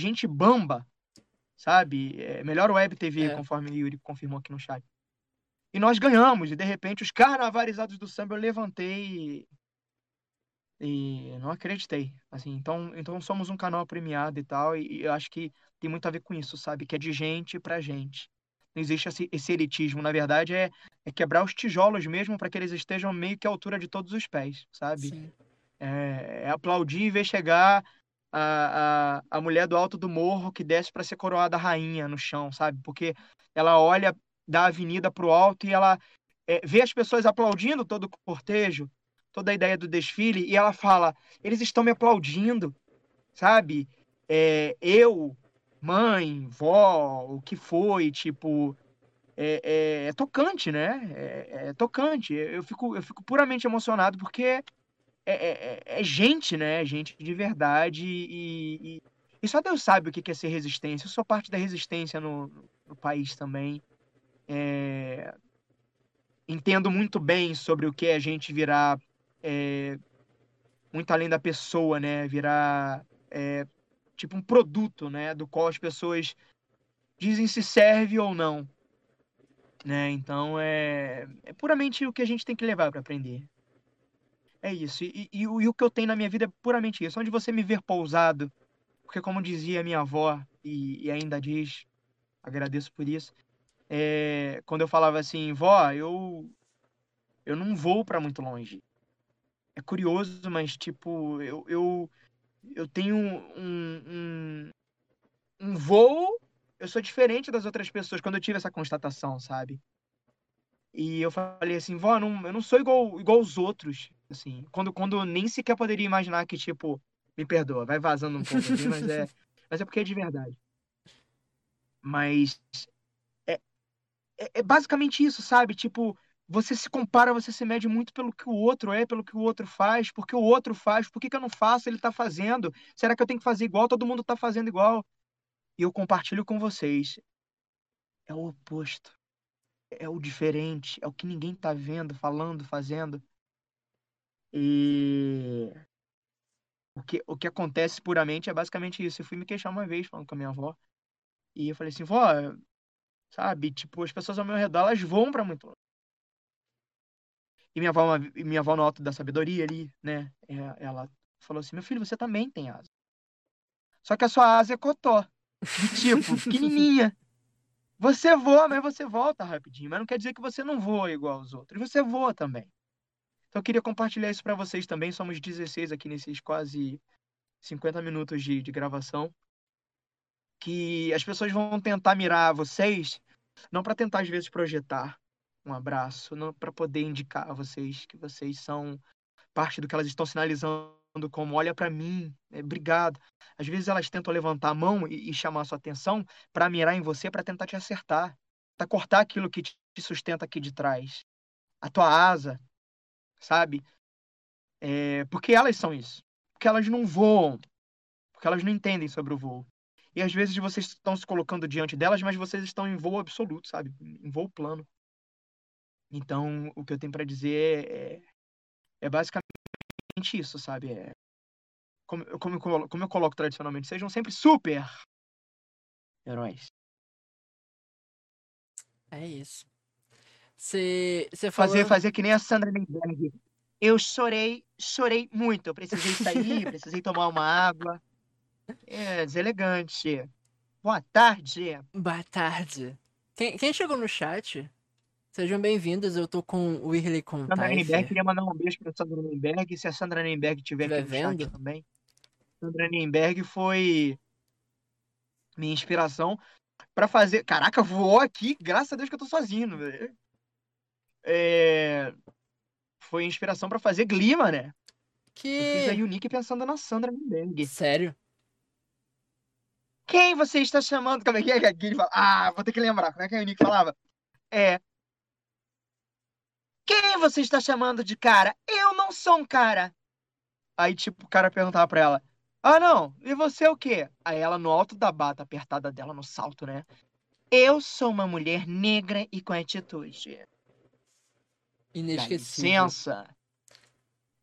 gente bamba, sabe? Melhor Web TV, conforme o Yuri confirmou aqui no chat. E nós ganhamos, e de repente os carnavalizados do samba eu levantei... E não acreditei, assim, então somos um canal premiado e tal, e eu acho que tem muito a ver com isso, sabe, que é de gente pra gente. Não existe esse elitismo, na verdade é quebrar os tijolos mesmo para que eles estejam meio que à altura de todos os pés, sabe? É aplaudir e ver chegar a mulher do alto do morro que desce para ser coroada rainha no chão, sabe? Porque ela olha da avenida pro alto e ela vê as pessoas aplaudindo todo o cortejo, toda a ideia do desfile, e ela fala, eles estão me aplaudindo, sabe? Eu, mãe, vó, o que foi, é tocante, né? É tocante. Eu fico puramente emocionado, porque é gente, né? É gente de verdade, e só Deus sabe o que é ser resistência. Eu sou parte da resistência no país também. Entendo muito bem sobre o que é a gente virar... muito além da pessoa, né? Virar um produto, né? Do qual as pessoas dizem se serve ou não, né? Então é puramente o que a gente tem que levar para aprender. É isso. E o que eu tenho na minha vida é puramente isso. Onde você me ver pousado, porque como dizia minha avó e ainda diz, agradeço por isso. Quando eu falava assim, vó, eu não vou para muito longe. É curioso, mas, eu tenho um voo, eu sou diferente das outras pessoas, quando eu tive essa constatação, sabe? E eu falei assim, vó, eu não sou igual os outros, assim, quando eu nem sequer poderia imaginar que, me perdoa, vai vazando um pouco aqui, mas é porque é de verdade. Mas é basicamente isso, sabe? Você se compara, você se mede muito pelo que o outro é, pelo que o outro faz, porque o outro faz, por que eu não faço, ele tá fazendo, será que eu tenho que fazer igual, todo mundo tá fazendo igual? E eu compartilho com vocês, é o oposto, é o diferente, é o que ninguém tá vendo, falando, fazendo. E o que acontece puramente é basicamente isso. Eu fui me queixar uma vez falando com a minha avó, e eu falei assim, vó, sabe, as pessoas ao meu redor, elas voam pra muito longe. E minha avó, no alto da sabedoria ali, né? Ela falou assim, meu filho, você também tem asa. Só que a sua asa é cotó. Pequenininha. Você voa, mas você volta rapidinho. Mas não quer dizer que você não voa igual aos outros. Você voa também. Então eu queria compartilhar isso pra vocês também. Somos 16 aqui nesses quase 50 minutos de gravação. Que as pessoas vão tentar mirar vocês, não pra tentar às vezes projetar um abraço, para poder indicar a vocês que vocês são parte do que elas estão sinalizando como olha para mim, obrigado. Às vezes elas tentam levantar a mão e chamar a sua atenção para mirar em você, para tentar te acertar, para cortar aquilo que te sustenta aqui de trás. A tua asa, sabe? Porque elas são isso. Porque elas não voam. Porque elas não entendem sobre o voo. E às vezes vocês estão se colocando diante delas, mas vocês estão em voo absoluto, sabe? Em voo plano. Então, o que eu tenho pra dizer é basicamente isso, sabe? Como eu coloco tradicionalmente, sejam sempre super heróis. É isso. Você falou... Fazer que nem a Sandra Nemberg. Eu chorei muito. Eu precisei sair, precisei tomar uma água. Deselegante. Boa tarde. Boa tarde. Quem chegou no chat? Sejam bem-vindos, eu tô com o Willian Contaife. Sandra Nemberg, queria mandar um beijo pra Sandra Nemberg. Se a Sandra Nemberg estiver aqui no chat também. Sandra Nemberg foi minha inspiração pra fazer... Caraca, voou aqui, graças a Deus que eu tô sozinho. Foi inspiração pra fazer Glee, mané. Eu fiz a Unique pensando na Sandra Nemberg. Sério? Quem você está chamando? Como é que a Glee fala? Ah, vou ter que lembrar. Como é que a Unique falava? Quem você está chamando de cara? Eu não sou um cara. Aí, tipo, o cara perguntava pra ela. Ah, não. E você é o quê? Aí ela, no alto da bata apertada dela, no salto, né? Eu sou uma mulher negra e com atitude. Inesquecível. Dá licença.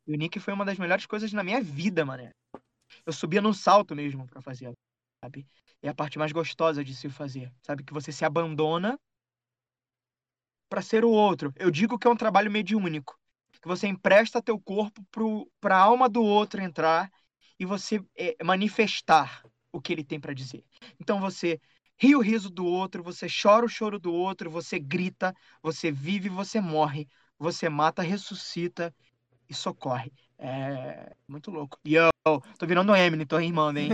E o Nick foi uma das melhores coisas na minha vida, mané. Eu subia no salto mesmo pra fazer, sabe? É a parte mais gostosa de se fazer. Sabe? Que você se abandona pra ser o outro. Eu digo que é um trabalho mediúnico. Que você empresta teu corpo pra alma do outro entrar e você manifestar o que ele tem pra dizer. Então você ri o riso do outro, você chora o choro do outro, você grita, você vive, você morre, você mata, ressuscita e socorre. É muito louco. E eu tô virando o Eminem, tô rimando, hein?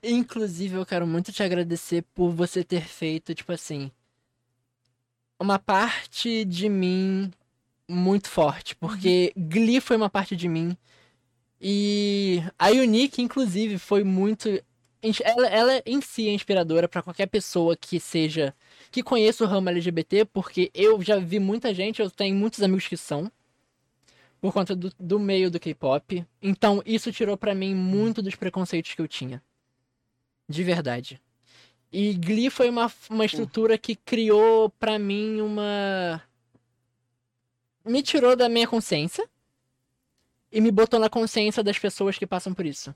Inclusive, eu quero muito te agradecer por você ter feito, tipo assim... uma parte de mim muito forte, porque Glee foi uma parte de mim, e a Unique, inclusive, foi muito... Ela em si é inspiradora pra qualquer pessoa que seja... que conheça o ramo LGBT, porque eu já vi muita gente, eu tenho muitos amigos que são, por conta do meio do K-pop, então isso tirou pra mim muito dos preconceitos que eu tinha. De verdade. E Glee foi uma estrutura que criou pra mim uma... me tirou da minha consciência e me botou na consciência das pessoas que passam por isso.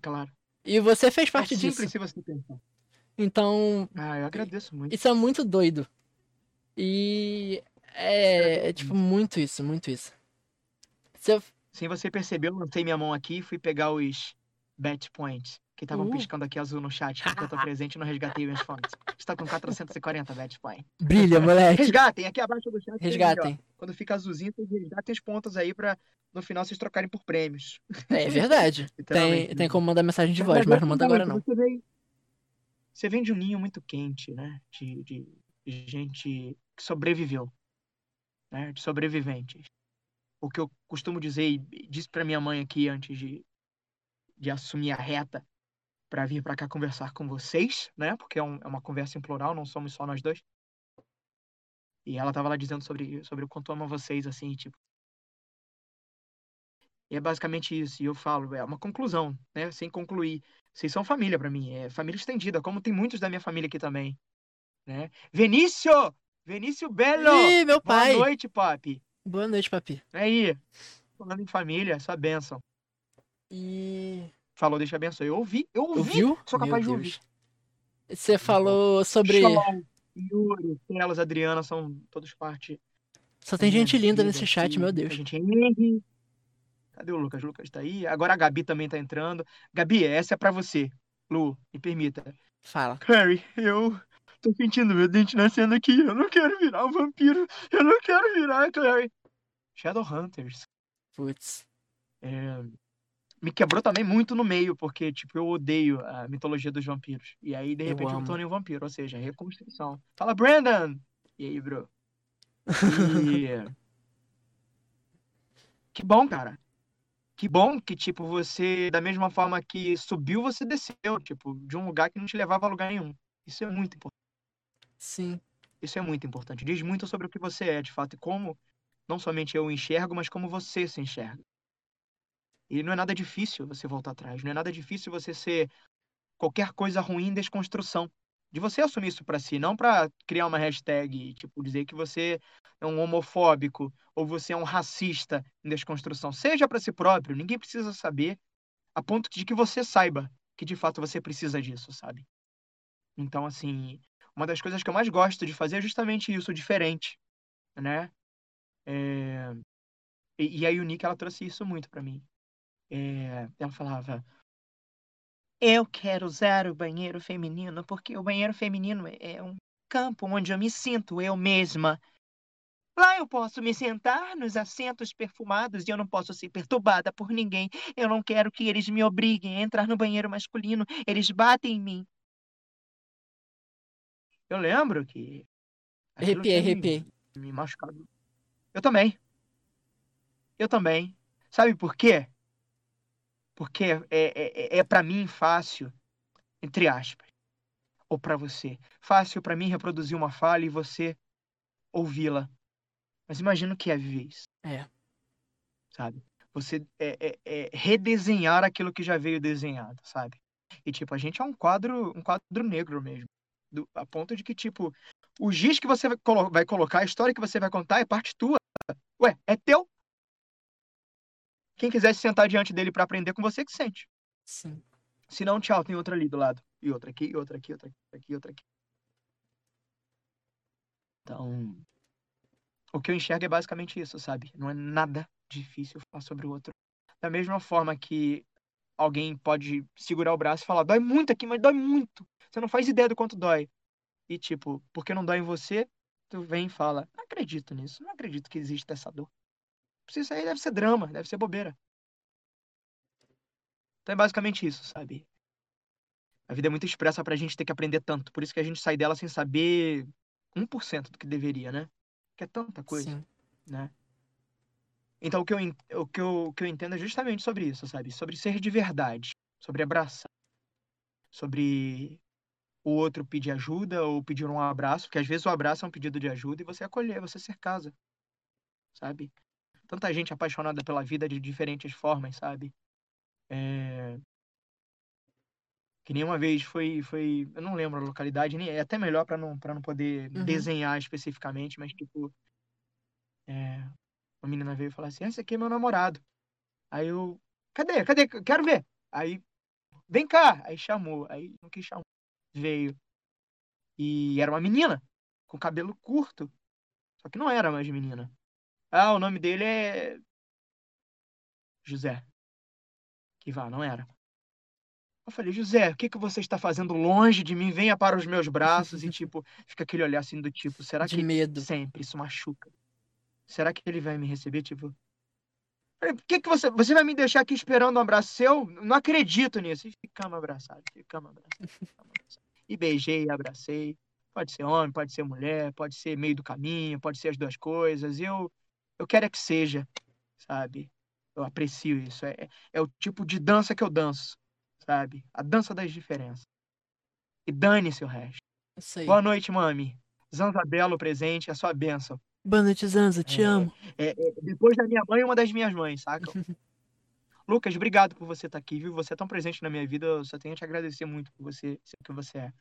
Claro. E você fez parte disso. É simples se você pensar. Então... eu agradeço muito. Isso é muito doido. E... tipo, muito isso. Sem você perceber, eu lancei minha mão aqui e fui pegar os bet points. Que estavam piscando aqui azul no chat, porque eu tô presente e não resgatei minhas fontes. Está com 440, bet point. Brilha, moleque. Resgatem, aqui abaixo do chat. Resgatem. Quando fica azulzinho, vocês resgatem os pontos aí pra no final vocês trocarem por prêmios. É verdade. Tem como mandar mensagem de voz, mas não manda agora não. Você vem de um ninho muito quente, né? De gente que sobreviveu. Né? De sobreviventes. O que eu costumo dizer, e disse pra minha mãe aqui antes de assumir a reta, para vir para cá conversar com vocês, né? Porque é uma conversa em plural, não somos só nós dois. E ela tava lá dizendo sobre o quanto ama vocês, assim, tipo... E é basicamente isso. E eu falo, é uma conclusão, né? Sem concluir. Vocês são família para mim. É família estendida, como tem muitos da minha família aqui também. Né? Venício Belo! Ih, meu pai! Boa noite, papi! Boa noite, papi. Aí, falando em família, sua bênção. E... falou, deixa abençoar. Eu ouvi. Sou capaz de ouvir. Você falou sobre... João, Yuri, Telas, Adriana, são todos parte... Só tem gente linda nesse chat, meu Deus. Cadê o Lucas? O Lucas tá aí. Agora a Gabi também tá entrando. Gabi, essa é pra você. Lu, me permita. Fala. Harry, eu tô sentindo meu dente nascendo aqui. Eu não quero virar um vampiro. Eu não quero virar, Clary. Shadowhunters. Putz. Me quebrou também muito no meio, porque, tipo, eu odeio a mitologia dos vampiros. E aí, de repente, eu me tornei um vampiro, ou seja, reconstrução. Fala, Brandon! E aí, bro? Que bom, cara. Que bom que, tipo, você, da mesma forma que subiu, você desceu, tipo, de um lugar que não te levava a lugar nenhum. Isso é muito importante. Sim. Isso é muito importante. Diz muito sobre o que você é, de fato, e como... Não somente eu enxergo, mas como você se enxerga. E não é nada difícil você voltar atrás. Não é nada difícil você ser qualquer coisa ruim em desconstrução. De você assumir isso pra si, não pra criar uma hashtag, tipo, dizer que você é um homofóbico ou você é um racista em desconstrução. Seja pra si próprio, ninguém precisa saber a ponto de que você saiba que, de fato, você precisa disso, sabe? Então, assim, uma das coisas que eu mais gosto de fazer é justamente isso, diferente, né? E a Unique, ela trouxe isso muito pra mim. Ela falava... Eu quero usar o banheiro feminino, porque o banheiro feminino é um campo onde eu me sinto eu mesma. Lá eu posso me sentar nos assentos perfumados e eu não posso ser perturbada por ninguém. Eu não quero que eles me obriguem a entrar no banheiro masculino. Eles batem em mim. Eu lembro que... Arrepiei. Me machucado. Eu também. Sabe por quê? Porque é pra mim fácil, entre aspas, ou pra você. Fácil pra mim reproduzir uma fala e você ouvi-la. Mas imagino que é viver isso. Sabe? Você redesenhar aquilo que já veio desenhado, sabe? E, tipo, a gente é um quadro negro mesmo. A ponto de que, tipo, o giz que você vai colocar, a história que você vai contar é parte tua. Ué, é teu. Quem quiser se sentar diante dele pra aprender com você, que sente. Sim. Se não, tchau, tem outra ali do lado. E outra aqui, outra aqui. Então, o que eu enxergo é basicamente isso, sabe? Não é nada difícil falar sobre o outro. Da mesma forma que alguém pode segurar o braço e falar, dói muito aqui, mas dói muito. Você não faz ideia do quanto dói. E tipo, porque não dói em você, tu vem e fala, não acredito nisso, não acredito que existe essa dor. Isso aí deve ser drama, deve ser bobeira. Então é basicamente isso, sabe? A vida é muito expressa pra gente ter que aprender tanto. Por isso que a gente sai dela sem saber 1% do que deveria, né? Que é tanta coisa, sim, né? Então o que eu entendo é justamente sobre isso, sabe? Sobre ser de verdade, sobre abraçar. Sobre o outro pedir ajuda ou pedir um abraço, porque às vezes o abraço é um pedido de ajuda e você acolher, você ser casa, sabe? Tanta gente apaixonada pela vida de diferentes formas, sabe? Que nem uma vez foi... Eu não lembro a localidade, nem... é até melhor pra não poder desenhar especificamente, mas tipo... Uma menina veio falar assim, esse aqui é meu namorado. Aí eu... Cadê? Quero ver! Aí... Vem cá! Aí chamou. Aí não quis chamar. Veio. E era uma menina, com cabelo curto. Só que não era mais menina. Ah, o nome dele é... José. Que vá, não era. Eu falei, José, o que você está fazendo longe de mim? Venha para os meus braços. E, tipo, fica aquele olhar assim do tipo, será que... De medo. Sempre, isso machuca. Será que ele vai me receber, tipo... Por que você vai me deixar aqui esperando um abraço seu? Não acredito nisso. E ficamos abraçados. E beijei, abracei. Pode ser homem, pode ser mulher, pode ser meio do caminho, pode ser as duas coisas. Eu quero é que seja, sabe? Eu aprecio isso. É o tipo de dança que eu danço, sabe? A dança das diferenças. E dane-se o resto. Isso aí. Boa noite, mami. Zanzabelo presente, a sua bênção. Boa noite, Zanza, te amo. Depois da minha mãe, uma das minhas mães, saca? Lucas, obrigado por você estar aqui, viu? Você é tão presente na minha vida, eu só tenho a te agradecer muito por você ser o que você é.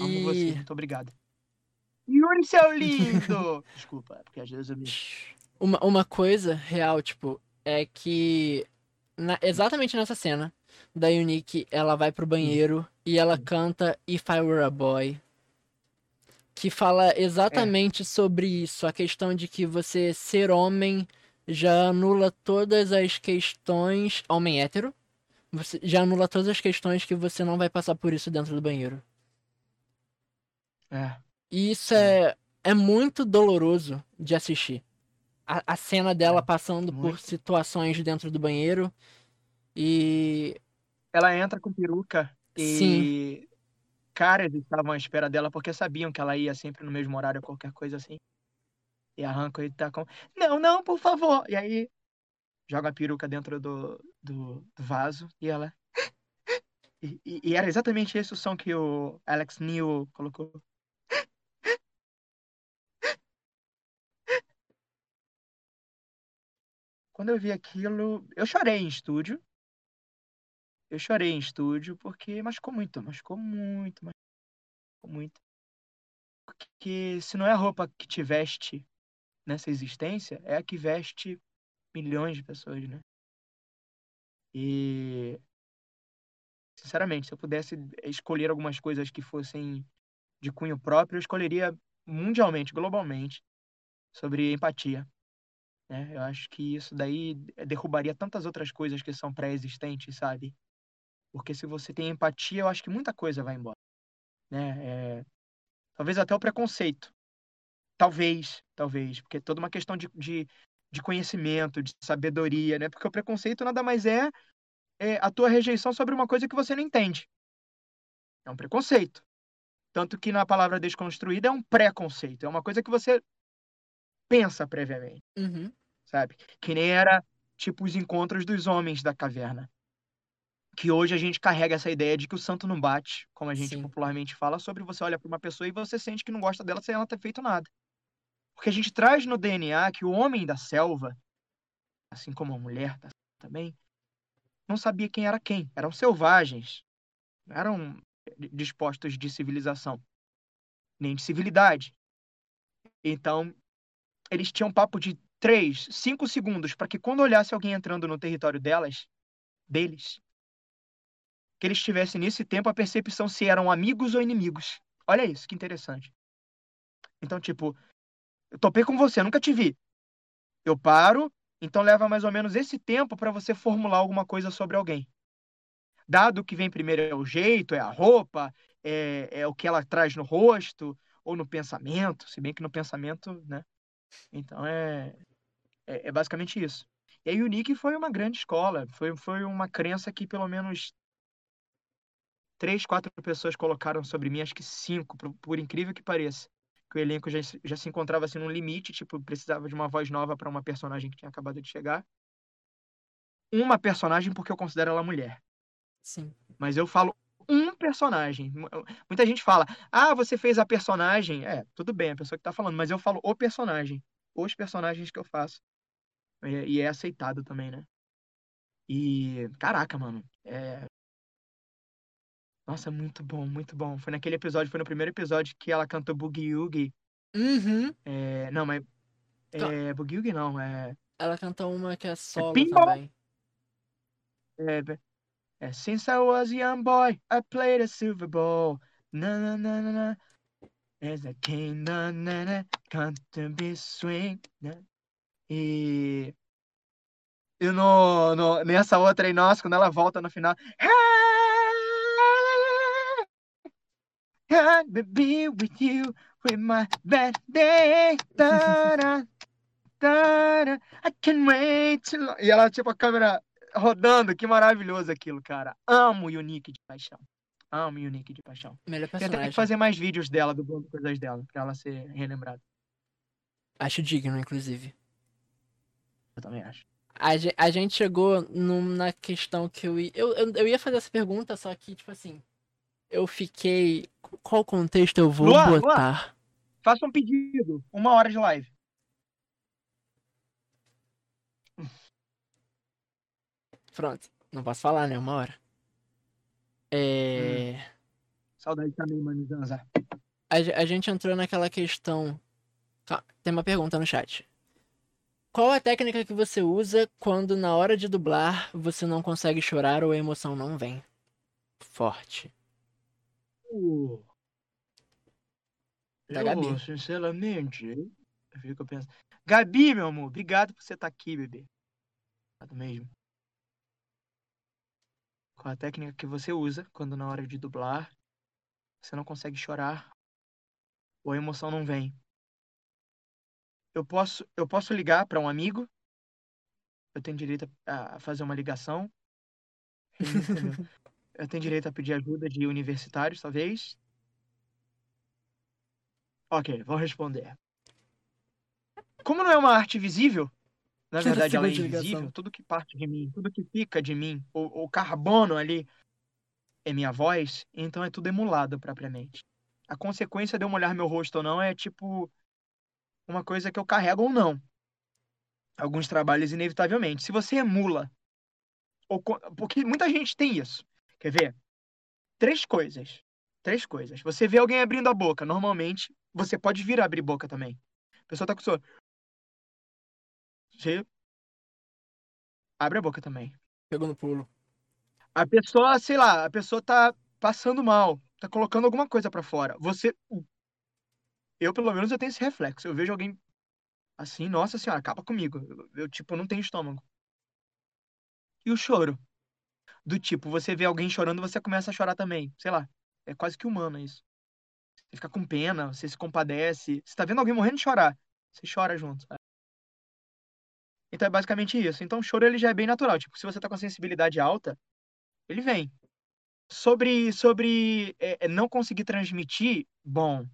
Amo você, muito obrigado. Yuri, seu lindo! Desculpa, porque às vezes eu me... Uma coisa real, tipo, é que exatamente nessa cena da Unique, ela vai pro banheiro e ela canta If I Were a Boy, que fala exatamente sobre isso, a questão de que você ser homem já anula todas as questões... Homem hétero, você já anula todas as questões que você não vai passar por isso dentro do banheiro. E isso é muito doloroso de assistir. A cena dela passando muito por situações dentro do banheiro. E... Ela entra com peruca. Sim. E caras estavam à espera dela porque sabiam que ela ia sempre no mesmo horário, qualquer coisa assim. E arranca e tá com... Não, por favor. E aí joga a peruca dentro do vaso e ela... E era exatamente esse o som que o Alex Neal colocou. Quando eu vi aquilo, eu chorei em estúdio. Eu chorei em estúdio porque machucou muito, machucou muito. Porque se não é a roupa que te veste nessa existência, é a que veste milhões de pessoas, né? E, sinceramente, se eu pudesse escolher algumas coisas que fossem de cunho próprio, eu escolheria mundialmente, globalmente, sobre empatia. Né? Eu acho que isso daí derrubaria tantas outras coisas que são pré-existentes, sabe? Porque se você tem empatia, eu acho que muita coisa vai embora. Né? Talvez até o preconceito. Talvez, porque é toda uma questão de conhecimento, de sabedoria, né? Porque o preconceito nada mais é a tua rejeição sobre uma coisa que você não entende. É um preconceito. Tanto que na palavra desconstruída é um pré-conceito. É uma coisa que você pensa previamente, sabe? Que nem era, tipo, os encontros dos homens da caverna. Que hoje a gente carrega essa ideia de que o santo não bate, como a gente popularmente fala, sobre você olha para uma pessoa e você sente que não gosta dela sem ela ter feito nada. Porque a gente traz no DNA que o homem da selva, assim como a mulher também, não sabia quem era quem. Eram selvagens. Não eram dispostos de civilização. Nem de civilidade. Então, eles tinham papo de 3, 5 segundos para que quando olhasse alguém entrando no território deles, que eles tivessem nesse tempo a percepção se eram amigos ou inimigos. Olha isso, que interessante. Então, tipo, eu topei com você, nunca te vi. Eu paro, então leva mais ou menos esse tempo para você formular alguma coisa sobre alguém. Dado que vem primeiro é o jeito, é a roupa, é o que ela traz no rosto, ou no pensamento, se bem que no pensamento, né? Então é basicamente isso. E aí o Nick foi uma grande escola, foi uma crença que pelo menos 3, 4 pessoas colocaram sobre mim, acho que 5, por incrível que pareça. Que o elenco já se encontrava assim num limite, tipo, precisava de uma voz nova para uma personagem que tinha acabado de chegar. Uma personagem porque eu considero ela mulher. Sim. Mas eu falo um personagem. Muita gente fala, ah, você fez a personagem. É, tudo bem, a pessoa que tá falando, mas eu falo o personagem. Os personagens que eu faço. E é aceitado também, né? E, caraca, mano. Nossa, muito bom, muito bom. Foi naquele episódio, foi no primeiro episódio que ela cantou Boogie Woogie. Não, mas... Boogie Woogie não, Ela cantou uma que é solo também. Since I was a young boy, I played a silver ball. Na na na na na. As I came, na na na. Can't be swing. Na. E no, nessa outra aí, nossa, quando ela volta no final... I'd be with you with my bad day. Ta-da, ta-da, I can't wait to... E ela, tipo, a câmera rodando. Que maravilhoso aquilo, cara. Amo o Unique de paixão. Melhor personagem. Tem até que fazer mais vídeos dela, dublando coisas dela, pra ela ser relembrada. Acho digno, inclusive. Eu também acho. A gente chegou na questão que eu ia fazer essa pergunta, só que, tipo assim... Eu fiquei... Qual contexto eu vou botar? Lua, faça um pedido. 1 hora de live. Pronto. Não posso falar, né? 1 hora. Saudade também, mano. A gente entrou naquela questão... Tem uma pergunta no chat. Qual a técnica que você usa quando na hora de dublar você não consegue chorar ou a emoção não vem? Forte. Da Gabi. Eu, sinceramente, eu fico pensando. Gabi, meu amor, obrigado por você estar aqui, bebê. Obrigado mesmo. Qual a técnica que você usa quando na hora de dublar você não consegue chorar ou a emoção não vem? Eu posso ligar para um amigo. Eu tenho direito a fazer uma ligação. Eu tenho direito a pedir ajuda de universitários, talvez? Ok, vou responder. Como não é uma arte visível, na verdade ela é invisível, tudo que parte de mim, tudo que fica de mim, o carbono ali é minha voz, então é tudo emulado propriamente. A consequência de eu molhar meu rosto ou não é tipo uma coisa que eu carrego ou não. alguns trabalhos inevitavelmente. Se você emula, porque muita gente tem isso. Quer ver? Três coisas. Você vê alguém abrindo a boca. Normalmente, você pode vir abrir boca também. A pessoa tá com sono. Você abre a boca também. Pegou no pulo. A pessoa, sei lá, a pessoa tá passando mal. Tá colocando alguma coisa pra fora. Você... Eu, pelo menos, eu tenho esse reflexo. Eu vejo alguém assim, nossa senhora, acaba comigo. Eu tipo, não tenho estômago. E o choro? Do tipo, você vê alguém chorando, você começa a chorar também. Sei lá, é quase que humano isso. Você fica com pena, você se compadece. Você tá vendo alguém morrendo de chorar, você chora junto. Sabe? Então é basicamente isso. Então o choro ele já é bem natural. Tipo, se você tá com a sensibilidade alta, ele vem. Sobre não conseguir transmitir, bom...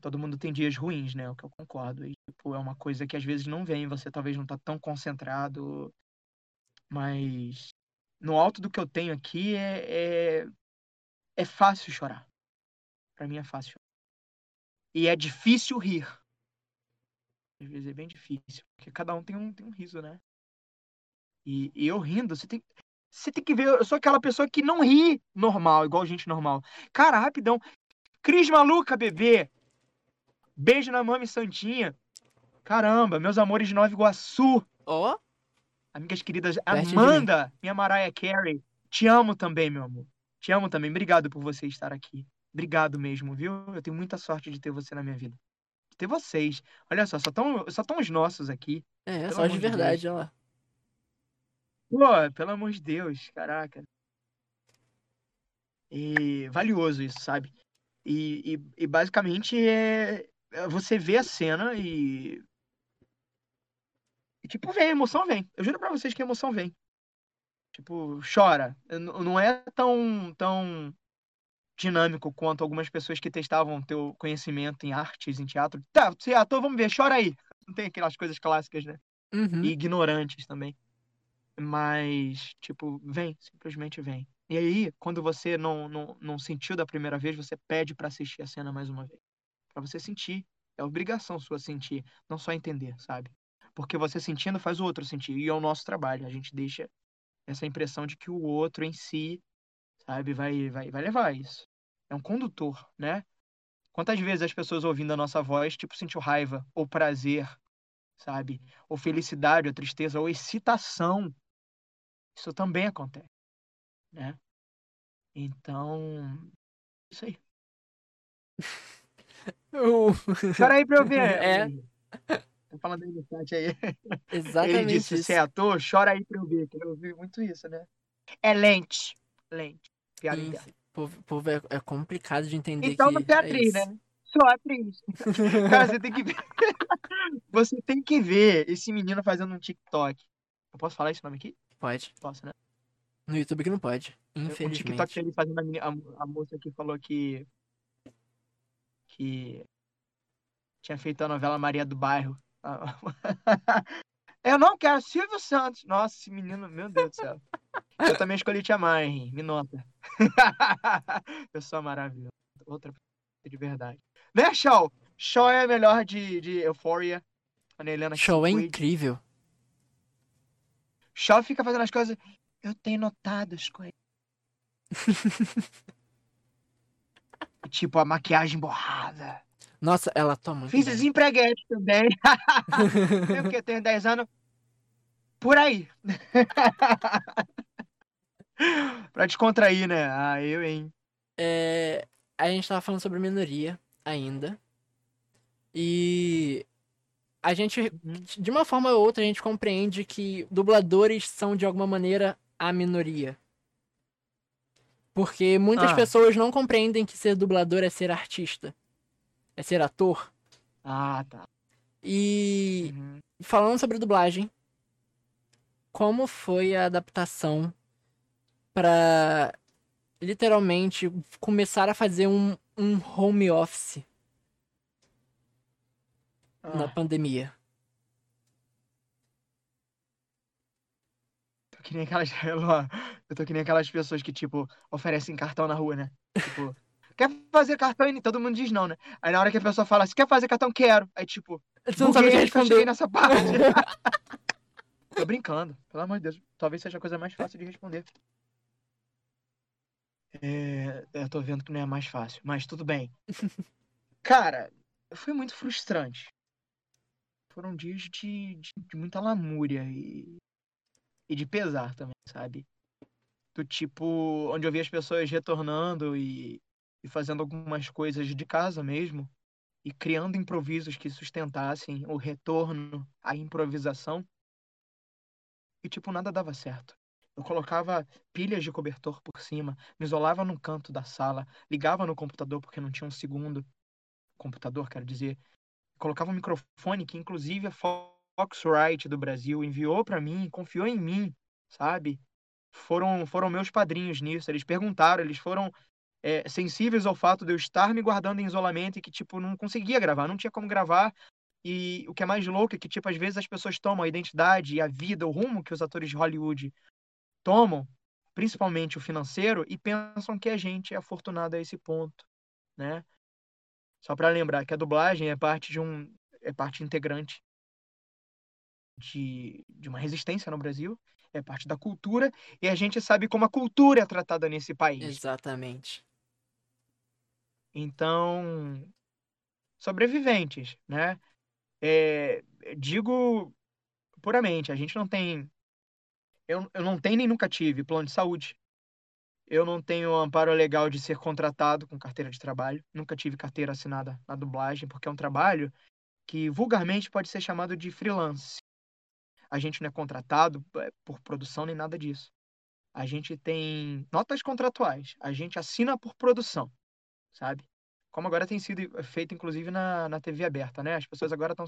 todo mundo tem dias ruins, né? O que eu concordo. E, tipo, é uma coisa que às vezes não vem. Você talvez não tá tão concentrado. Mas no alto do que eu tenho aqui é fácil chorar. Pra mim é fácil chorar. E é difícil rir. Às vezes é bem difícil. Porque cada um tem um riso, né? E eu rindo, você tem que ver. Eu sou aquela pessoa que não ri normal, igual gente normal. Cara, rapidão. Cris maluca, bebê. Beijo na mami santinha. Caramba, meus amores de Nova Iguaçu. Ó. Oh. Amigas queridas, Veste Amanda, minha Mariah Carey. Te amo também, meu amor. Te amo também. Obrigado por você estar aqui. Obrigado mesmo, viu? Eu tenho muita sorte de ter você na minha vida. De ter vocês. Olha só tão os nossos aqui. É só de verdade, ó. Pô, pelo amor de Deus, caraca. E valioso isso, sabe? E basicamente você vê a cena e tipo, vem, a emoção vem. Eu juro pra vocês que a emoção vem. Tipo, chora. Não é tão dinâmico quanto algumas pessoas que testavam teu conhecimento em artes, em teatro. Tá, você é ator, vamos ver, chora aí. Não tem aquelas coisas clássicas, né? Uhum. E ignorantes também. Mas, tipo, vem, simplesmente vem. E aí, quando você não sentiu da primeira vez, você pede pra assistir a cena mais uma vez. Pra você sentir. É obrigação sua sentir, não só entender, sabe? Porque você sentindo faz o outro sentir. E é o nosso trabalho. A gente deixa essa impressão de que o outro em si, sabe, vai levar isso. É um condutor, né? Quantas vezes as pessoas ouvindo a nossa voz, tipo, sentiu raiva, ou prazer, sabe? Ou felicidade, ou tristeza, ou excitação. Isso também acontece. Né? Então, isso aí. Espera aí pra eu ver. Tô falando aí no chat aí. Exatamente. Ele disse: se é ator, chora aí pra eu ver. Eu ouvi muito isso, né? É lente. Piada interna. Povo, é complicado de entender. Então, não tem atriz, né? Só atriz. Cara, você tem que ver. Você tem que ver esse menino fazendo um TikTok. Eu posso falar esse nome aqui? Pode. Posso, né? No YouTube que não pode, infelizmente. O TikTok ele fazendo a moça que falou que tinha feito a novela Maria do Bairro. Eu não quero Silvio Santos. Nossa, esse menino, meu Deus do céu. Eu também escolhi Tia Mãe, me nota. Pessoa maravilhosa. Outra de verdade. Né, Shaw? Shaw é a melhor de Euphoria. Shaw é incrível. Shaw fica fazendo as coisas... Eu tenho notado as coisas. Tipo, a maquiagem borrada. Nossa, ela toma. Fiz bem. Desempreguete também. Eu tenho 10 anos. Por aí. Pra descontrair, né? Ah, eu, hein? A gente tava falando sobre minoria ainda. E... a gente, de uma forma ou outra, a gente compreende que dubladores são, de alguma maneira... a minoria. Porque muitas pessoas não compreendem que ser dublador é ser artista. É ser ator. Ah, tá. E falando sobre dublagem, como foi a adaptação pra literalmente começar a fazer um home office na pandemia? Eu tô que nem aquelas pessoas que, tipo, oferecem cartão na rua, né? Tipo, quer fazer cartão? E todo mundo diz não, né? Aí na hora que a pessoa fala assim, quer fazer cartão? Quero. Aí, tipo, Você não sabe o que responder. Eu cheguei nessa parte. Tô brincando, pelo amor de Deus. Talvez seja a coisa mais fácil de responder. Eu tô vendo que não é mais fácil, mas tudo bem. Cara, foi muito frustrante. Foram dias de muita lamúria e de pesar também, sabe? Do tipo, onde eu vi as pessoas retornando e fazendo algumas coisas de casa mesmo e criando improvisos que sustentassem o retorno à improvisação. E, tipo, nada dava certo. Eu colocava pilhas de cobertor por cima, me isolava num canto da sala, ligava no computador porque não tinha um segundo computador, quero dizer. Colocava um microfone que, inclusive, a Foxrite do Brasil enviou pra mim, confiou em mim, sabe? Foram meus padrinhos nisso. Eles perguntaram, eles foram sensíveis ao fato de eu estar me guardando em isolamento e que, tipo, não conseguia gravar, não tinha como gravar. E o que é mais louco é que, tipo, às vezes as pessoas tomam a identidade e a vida, o rumo que os atores de Hollywood tomam, principalmente o financeiro, e pensam que a gente é afortunado a esse ponto, né? Só pra lembrar que a dublagem é parte integrante de uma resistência no Brasil, é parte da cultura, e a gente sabe como a cultura é tratada nesse país. Exatamente. Então, sobreviventes, né? Digo puramente, a gente não tem... Eu não tenho nem nunca tive plano de saúde. Eu não tenho amparo legal de ser contratado com carteira de trabalho. Nunca tive carteira assinada na dublagem, porque é um trabalho que vulgarmente pode ser chamado de freelance. A gente não é contratado por produção nem nada disso. A gente tem notas contratuais. A gente assina por produção, sabe? Como agora tem sido feito, inclusive, na TV aberta, né? As pessoas agora estão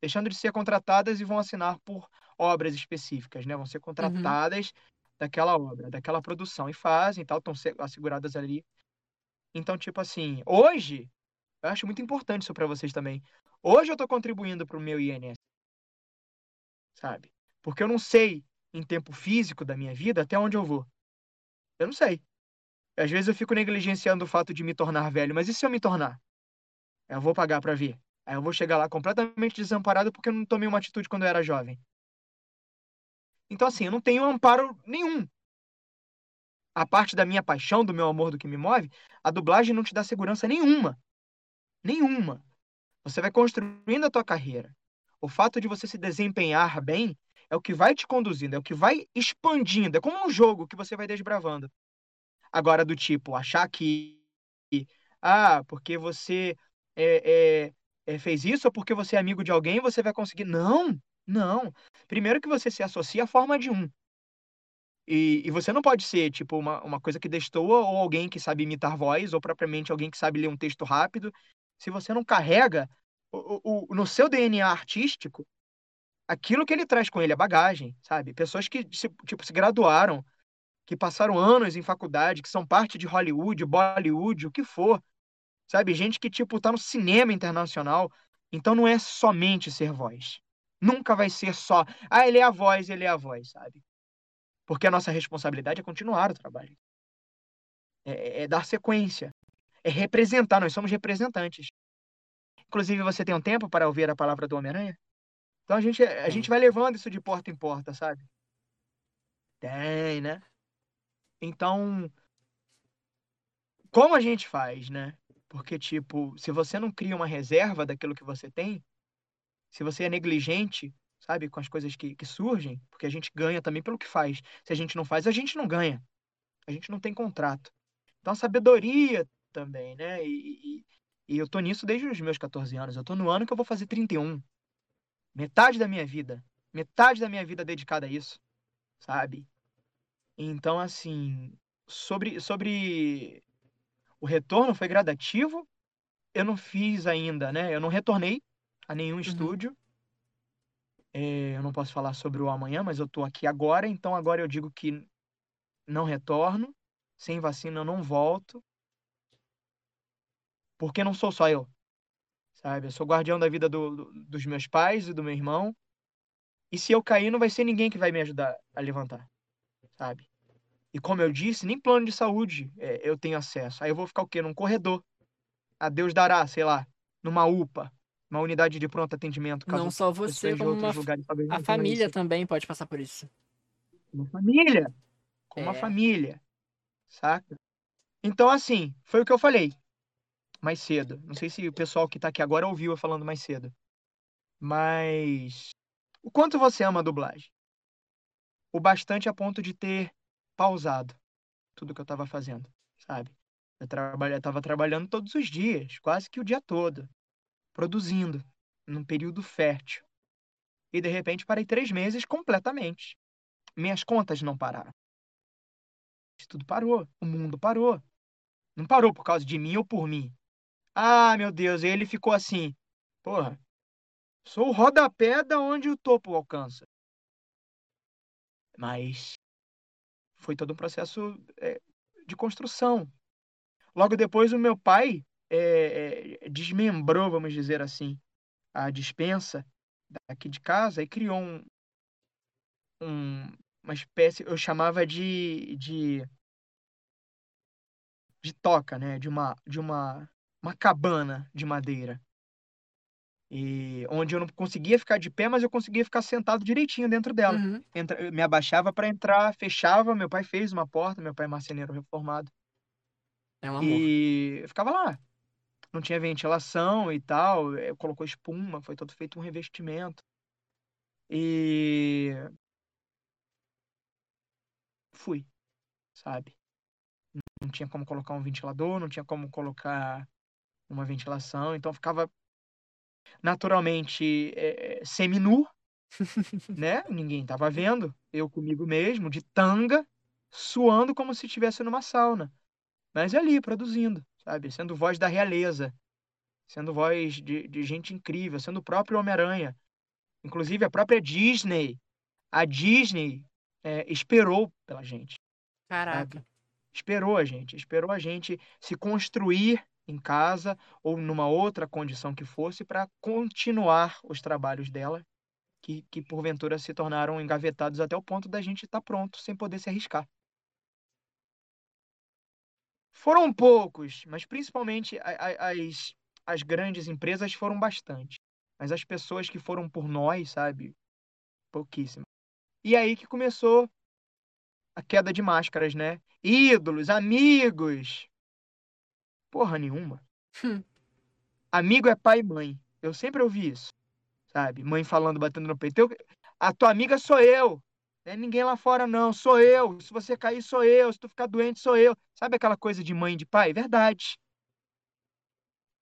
deixando de ser contratadas e vão assinar por obras específicas, né? Vão ser contratadas daquela obra, daquela produção. E fazem e tal, estão asseguradas ali. Então, tipo assim, hoje, eu acho muito importante isso para vocês também. Hoje eu estou contribuindo para o meu INSS, sabe? Porque eu não sei, em tempo físico da minha vida, até onde eu vou. Eu não sei. Às vezes eu fico negligenciando o fato de me tornar velho. Mas e se eu me tornar? Eu vou pagar pra ver. Aí eu vou chegar lá completamente desamparado porque eu não tomei uma atitude quando eu era jovem. Então, assim, eu não tenho amparo nenhum. A parte da minha paixão, do meu amor, do que me move, a dublagem não te dá segurança nenhuma. Nenhuma. Você vai construindo a tua carreira. O fato de você se desempenhar bem é o que vai te conduzindo, é o que vai expandindo. É como um jogo que você vai desbravando. Agora, do tipo, achar que... porque você fez isso ou porque você é amigo de alguém, você vai conseguir... Não, não. Primeiro que você se associa à forma de um. E você não pode ser, tipo, uma coisa que destoa ou alguém que sabe imitar voz ou propriamente alguém que sabe ler um texto rápido. Se você não carrega no seu DNA artístico aquilo que ele traz com ele, a bagagem, sabe? Pessoas que, tipo, se graduaram, que passaram anos em faculdade, que são parte de Hollywood, Bollywood, o que for, sabe? Gente que, tipo, tá no cinema internacional. Então não é somente ser voz. Nunca vai ser só, ele é a voz, sabe? Porque a nossa responsabilidade é continuar o trabalho. É dar sequência. É representar, nós somos representantes. Inclusive, você tem um tempo para ouvir a palavra do Homem-Aranha? Então a gente vai levando isso de porta em porta, sabe? Tem, né? Então, como a gente faz, né? Porque, tipo, se você não cria uma reserva daquilo que você tem, se você é negligente, sabe, com as coisas que surgem, porque a gente ganha também pelo que faz. Se a gente não faz, a gente não ganha. A gente não tem contrato. Então, sabedoria também, né? E eu tô nisso desde os meus 14 anos. Eu tô no ano que eu vou fazer 31. Metade da minha vida dedicada a isso, sabe? Então, assim, sobre o retorno foi gradativo. Eu não fiz ainda, né? Eu não retornei a nenhum estúdio. Eu não posso falar sobre o amanhã, mas eu tô aqui agora. Então, agora eu digo que não retorno. Sem vacina, eu não volto. Porque não sou só eu, sabe? Eu sou guardião da vida dos meus pais e do meu irmão. E se eu cair, não vai ser ninguém que vai me ajudar a levantar, sabe? E como eu disse, nem plano de saúde eu tenho acesso. Aí eu vou ficar o quê? Num corredor. A Deus dará, sei lá, numa UPA. uma unidade de pronto atendimento. Caso não só você, como uma lugares, a família também pode passar por isso. Uma família. Com uma família. Saca? Então, assim, foi o que eu falei mais cedo. Não sei se o pessoal que tá aqui agora ouviu eu falando mais cedo. Mas... o quanto você ama a dublagem? O bastante a ponto de ter pausado tudo que eu tava fazendo, sabe? Eu tava trabalhando todos os dias, quase que o dia todo, produzindo, num período fértil. E, de repente, parei 3 meses completamente. Minhas contas não pararam. Isso tudo parou. O mundo parou. Não parou por causa de mim ou por mim. Ah, meu Deus. E ele ficou assim. Porra, sou o rodapé da onde o topo alcança. Mas foi todo um processo de construção. Logo depois, o meu pai... desmembrou, vamos dizer assim, a dispensa daqui de casa e criou uma espécie, eu chamava de toca, né? De uma cabana de madeira, e onde eu não conseguia ficar de pé, mas eu conseguia ficar sentado direitinho dentro dela. Uhum. Me abaixava para entrar, fechava. Meu pai fez uma porta, meu pai é marceneiro reformado, é um amor. E eu ficava lá. Não tinha ventilação e tal, colocou espuma, foi todo feito um revestimento. E... fui, sabe? Não tinha como colocar um ventilador, não tinha como colocar uma ventilação, então ficava naturalmente semi-nu, né? Ninguém tava vendo, eu comigo mesmo, de tanga, suando como se estivesse numa sauna. Mas ali, produzindo. Sabe? Sendo voz da realeza, sendo voz de gente incrível, sendo o próprio Homem-Aranha. Inclusive, a própria Disney. A Disney esperou pela gente. Caraca. Sabe? Esperou a gente se construir em casa ou numa outra condição que fosse para continuar os trabalhos dela, que porventura se tornaram engavetados até o ponto da gente estar pronto sem poder se arriscar. Foram poucos, mas principalmente as grandes empresas foram bastante. Mas as pessoas que foram por nós, sabe? Pouquíssimas. E aí que começou a queda de máscaras, né? Ídolos, amigos. Porra nenhuma. Amigo é pai e mãe. Eu sempre ouvi isso, sabe? Mãe falando, batendo no peito. A tua amiga sou eu. Não é ninguém lá fora, não. Sou eu. Se você cair, sou eu. Se tu ficar doente, sou eu. Sabe aquela coisa de mãe e de pai? Verdade.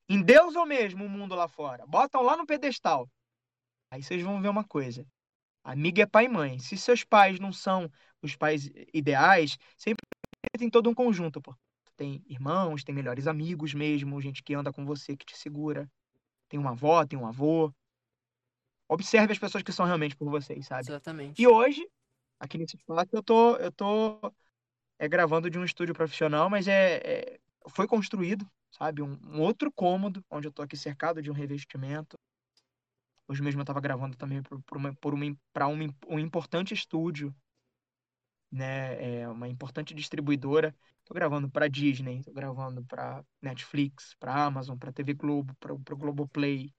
Em Deus ou mesmo o mundo lá fora. Botam lá no pedestal. Aí vocês vão ver uma coisa. Amigo é pai e mãe. Se seus pais não são os pais ideais, sempre tem todo um conjunto, pô. Tem irmãos, tem melhores amigos mesmo, gente que anda com você, que te segura. Tem uma avó, tem um avô. Observe as pessoas que são realmente por vocês, sabe? Exatamente. E hoje... aqui nesse espaço eu tô gravando de um estúdio profissional, mas foi construído, sabe? Um outro cômodo, onde eu tô aqui cercado de um revestimento. Hoje mesmo eu tava gravando também para um importante estúdio, né? Uma importante distribuidora. Tô gravando pra Disney, tô gravando pra Netflix, pra Amazon, pra TV Globo, pro Globoplay.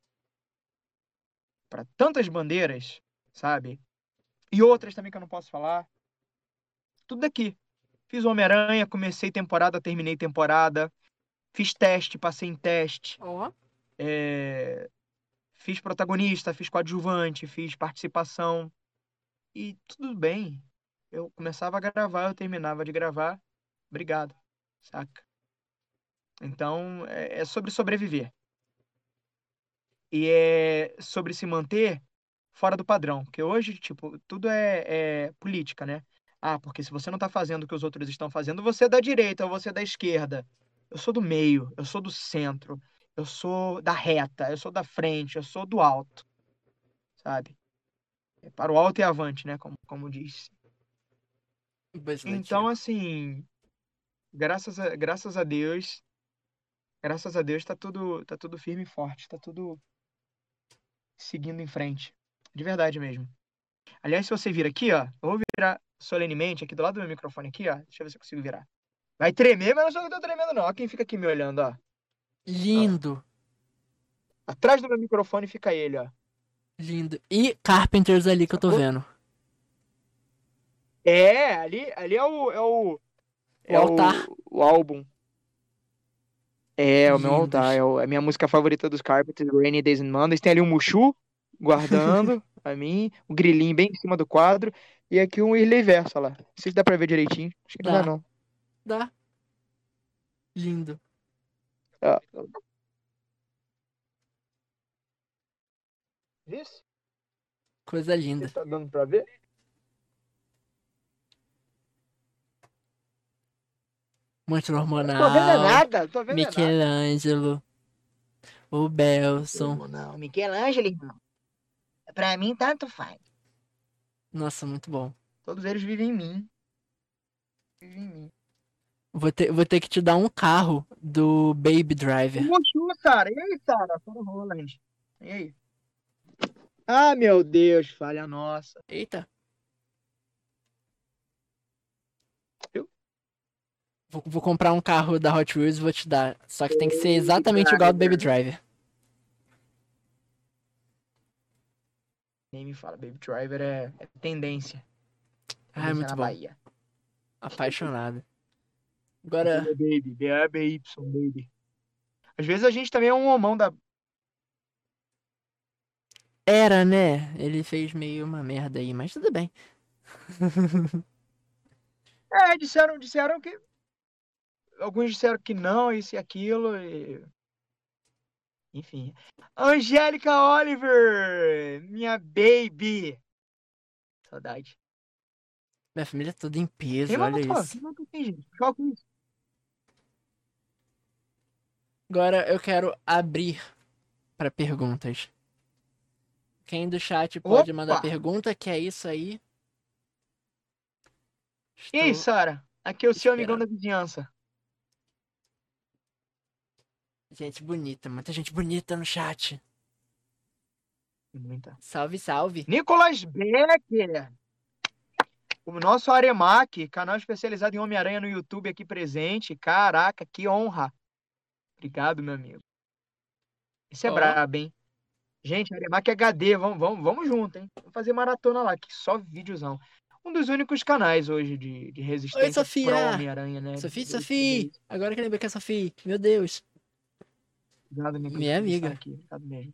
Pra tantas bandeiras, sabe? E outras também que eu não posso falar. Tudo daqui. Fiz Homem-Aranha, comecei temporada, terminei temporada. Fiz teste, passei em teste. Oh. Fiz protagonista, fiz coadjuvante, fiz participação. E tudo bem. Eu começava a gravar, eu terminava de gravar. Obrigado. Saca? Então, é sobre sobreviver. E é sobre se manter... fora do padrão, porque hoje, tipo, tudo é política, né? Ah, porque se você não tá fazendo o que os outros estão fazendo, você é da direita ou você é da esquerda. Eu sou do meio, eu sou do centro, eu sou da reta, eu sou da frente, eu sou do alto, sabe? Para o alto e avante, né? Como diz. Então, assim, graças a Deus tá tudo firme e forte, tá tudo seguindo em frente. De verdade mesmo. Aliás, se você vir aqui, ó. Eu vou virar solenemente aqui do lado do meu microfone aqui, ó. Deixa eu ver se eu consigo virar. Vai tremer, mas não sou eu que tô tremendo, não. Ó quem fica aqui me olhando, ó. Lindo. Ó. Atrás do meu microfone fica ele, ó. Lindo. E Carpenters ali que eu tô vendo. É, ali é o altar. O álbum. É, lindo. O meu altar. É a minha música favorita dos Carpenters, Rainy Days and Mondays. Tem ali um Mushu guardando pra mim. O grilinho bem em cima do quadro. E aqui um Wirley Verso, olha lá. Não sei se dá pra ver direitinho. Acho que dá. Não dá, não. Dá. Lindo. Ah. Isso? Coisa linda. Você tá dando pra ver? Monstro Hormonal. Não tô vendo nada, tô vendo Michelangelo. Nada. O Belson. Não, Michelangelo, irmão. Pra mim, tanto faz. Nossa, muito bom. Todos eles vivem em mim. Vivem em mim. Vou ter que te dar um carro do Baby Driver. Mostrou, Sara. E aí, Sara? Sara Roland. E aí? Ah, meu Deus, falha nossa. Eita. Eu? Vou comprar um carro da Hot Wheels e vou te dar. Só que tem que ser exatamente igual ao do Baby Driver. Nem me fala, Baby Driver é tendência. Ah, é muito bom. Bahia. Apaixonado. Agora... Baby, B-A-B-Y, baby. Às vezes a gente também é um homão da... Era, né? Ele fez meio uma merda aí, mas tudo bem. É, disseram que... Alguns disseram que não, isso e aquilo, e... Enfim. Angélica Oliver! Minha baby! Saudade. Minha família é toda em peso, quem olha isso. Quem matou quem, gente? Qual que é isso? Agora eu quero abrir para perguntas. Quem do chat pode mandar pergunta, que é isso aí. E aí, Sara? Aqui é o seu amigão da vizinhança. Gente bonita, muita gente bonita no chat. Muita. Salve, salve. Nicolas Becker. O nosso Aremac, canal especializado em Homem-Aranha no YouTube aqui presente. Caraca, que honra. Obrigado, meu amigo. Isso é brabo, hein? Gente, Aremac HD, vamos junto, hein? Vamos fazer maratona lá, que só videozão. Um dos únicos canais hoje de resistência. Oi, Sofia! Pro Homem-Aranha, né? Sofia! Agora que eu lembrei que é Sofia. Meu Deus. Obrigado, minha amiga. Aqui. Obrigado mesmo.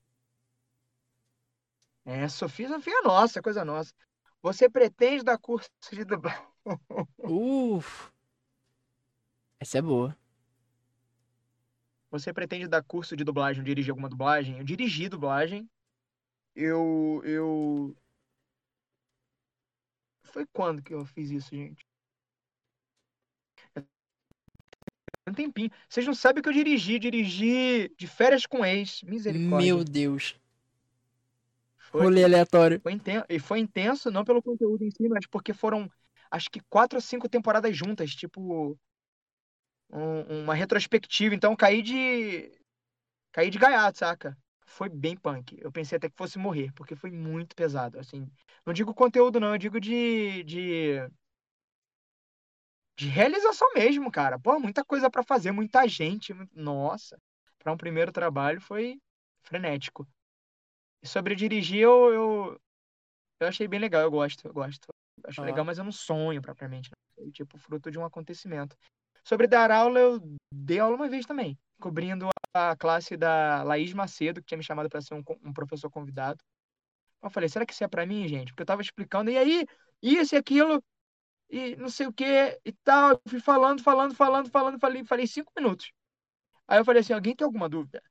É, Sofia é nossa, coisa nossa. Você pretende dar curso de dublagem? Essa é boa. Você pretende dar curso de dublagem ou dirigir alguma dublagem? Eu dirigi dublagem. Eu... Foi quando que eu fiz isso, gente? Um tempinho. Vocês não sabem o que eu dirigi. Dirigi De Férias com Ex. Misericórdia. Meu Deus. Rolê aleatório. E foi intenso, não pelo conteúdo em si, mas porque foram, acho que 4 ou 5 temporadas juntas. Tipo... uma retrospectiva, então caí de gaiato, saca? Foi bem punk, eu pensei até que fosse morrer, porque foi muito pesado, assim, não digo conteúdo não, eu digo de realização mesmo, cara, pô, muita coisa pra fazer, muita gente, nossa, pra um primeiro trabalho foi frenético. E sobre dirigir, eu achei bem legal, eu gosto, acho legal, mas eu não sonho propriamente, né? É, tipo, fruto de um acontecimento. Sobre dar aula, eu dei aula uma vez também, cobrindo a classe da Laís Macedo, que tinha me chamado para ser um professor convidado. Eu falei, será que isso é para mim, gente? Porque eu tava explicando, e aí, isso e aquilo, e não sei o que, e tal. Eu fui falando, falei 5 minutos. Aí eu falei assim, alguém tem alguma dúvida?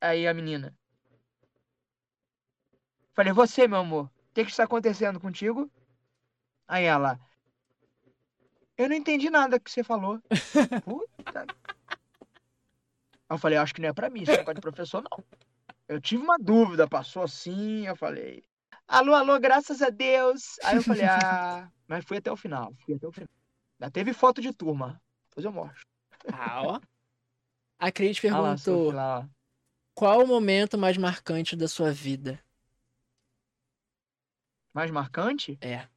Aí a menina. Falei, você, meu amor, o que está acontecendo contigo? Aí ela... Eu não entendi nada que você falou. Puta. Aí eu falei, acho que não é pra mim, isso não é de professor, não. Eu tive uma dúvida, passou assim, eu falei, alô, graças a Deus. Aí eu falei, mas fui até o final. Já teve foto de turma, depois eu mostro. A Cris perguntou, qual o momento mais marcante da sua vida? Mais marcante? É.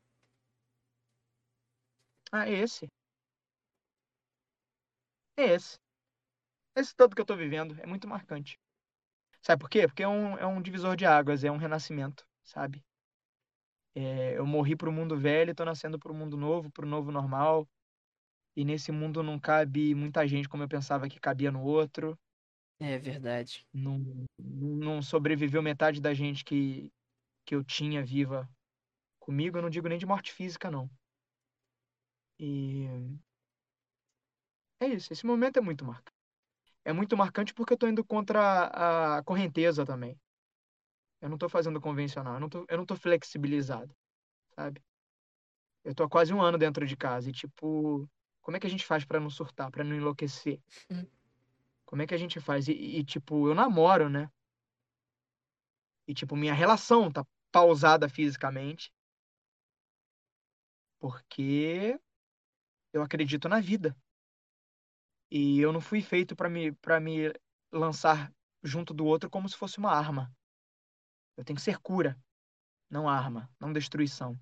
Esse todo que eu tô vivendo é muito marcante. Sabe por quê? Porque é um divisor de águas, é um renascimento, sabe? Eu morri pro mundo velho, tô nascendo pro mundo novo, pro novo normal. E nesse mundo não cabe muita gente como eu pensava que cabia no outro. É verdade. Não sobreviveu metade da gente que eu tinha viva comigo. Eu não digo nem de morte física, não. E... é isso. Esse momento é muito marcante. É muito marcante porque eu tô indo contra a correnteza também. Eu não tô fazendo convencional. Eu não tô flexibilizado, sabe? Eu tô há quase um ano dentro de casa. E, tipo, como é que a gente faz pra não surtar, pra não enlouquecer? Como é que a gente faz? E, tipo, eu namoro, né? E, tipo, minha relação tá pausada fisicamente. Porque eu acredito na vida. E eu não fui feito pra me lançar junto do outro como se fosse uma arma. Eu tenho que ser cura. Não arma, não destruição.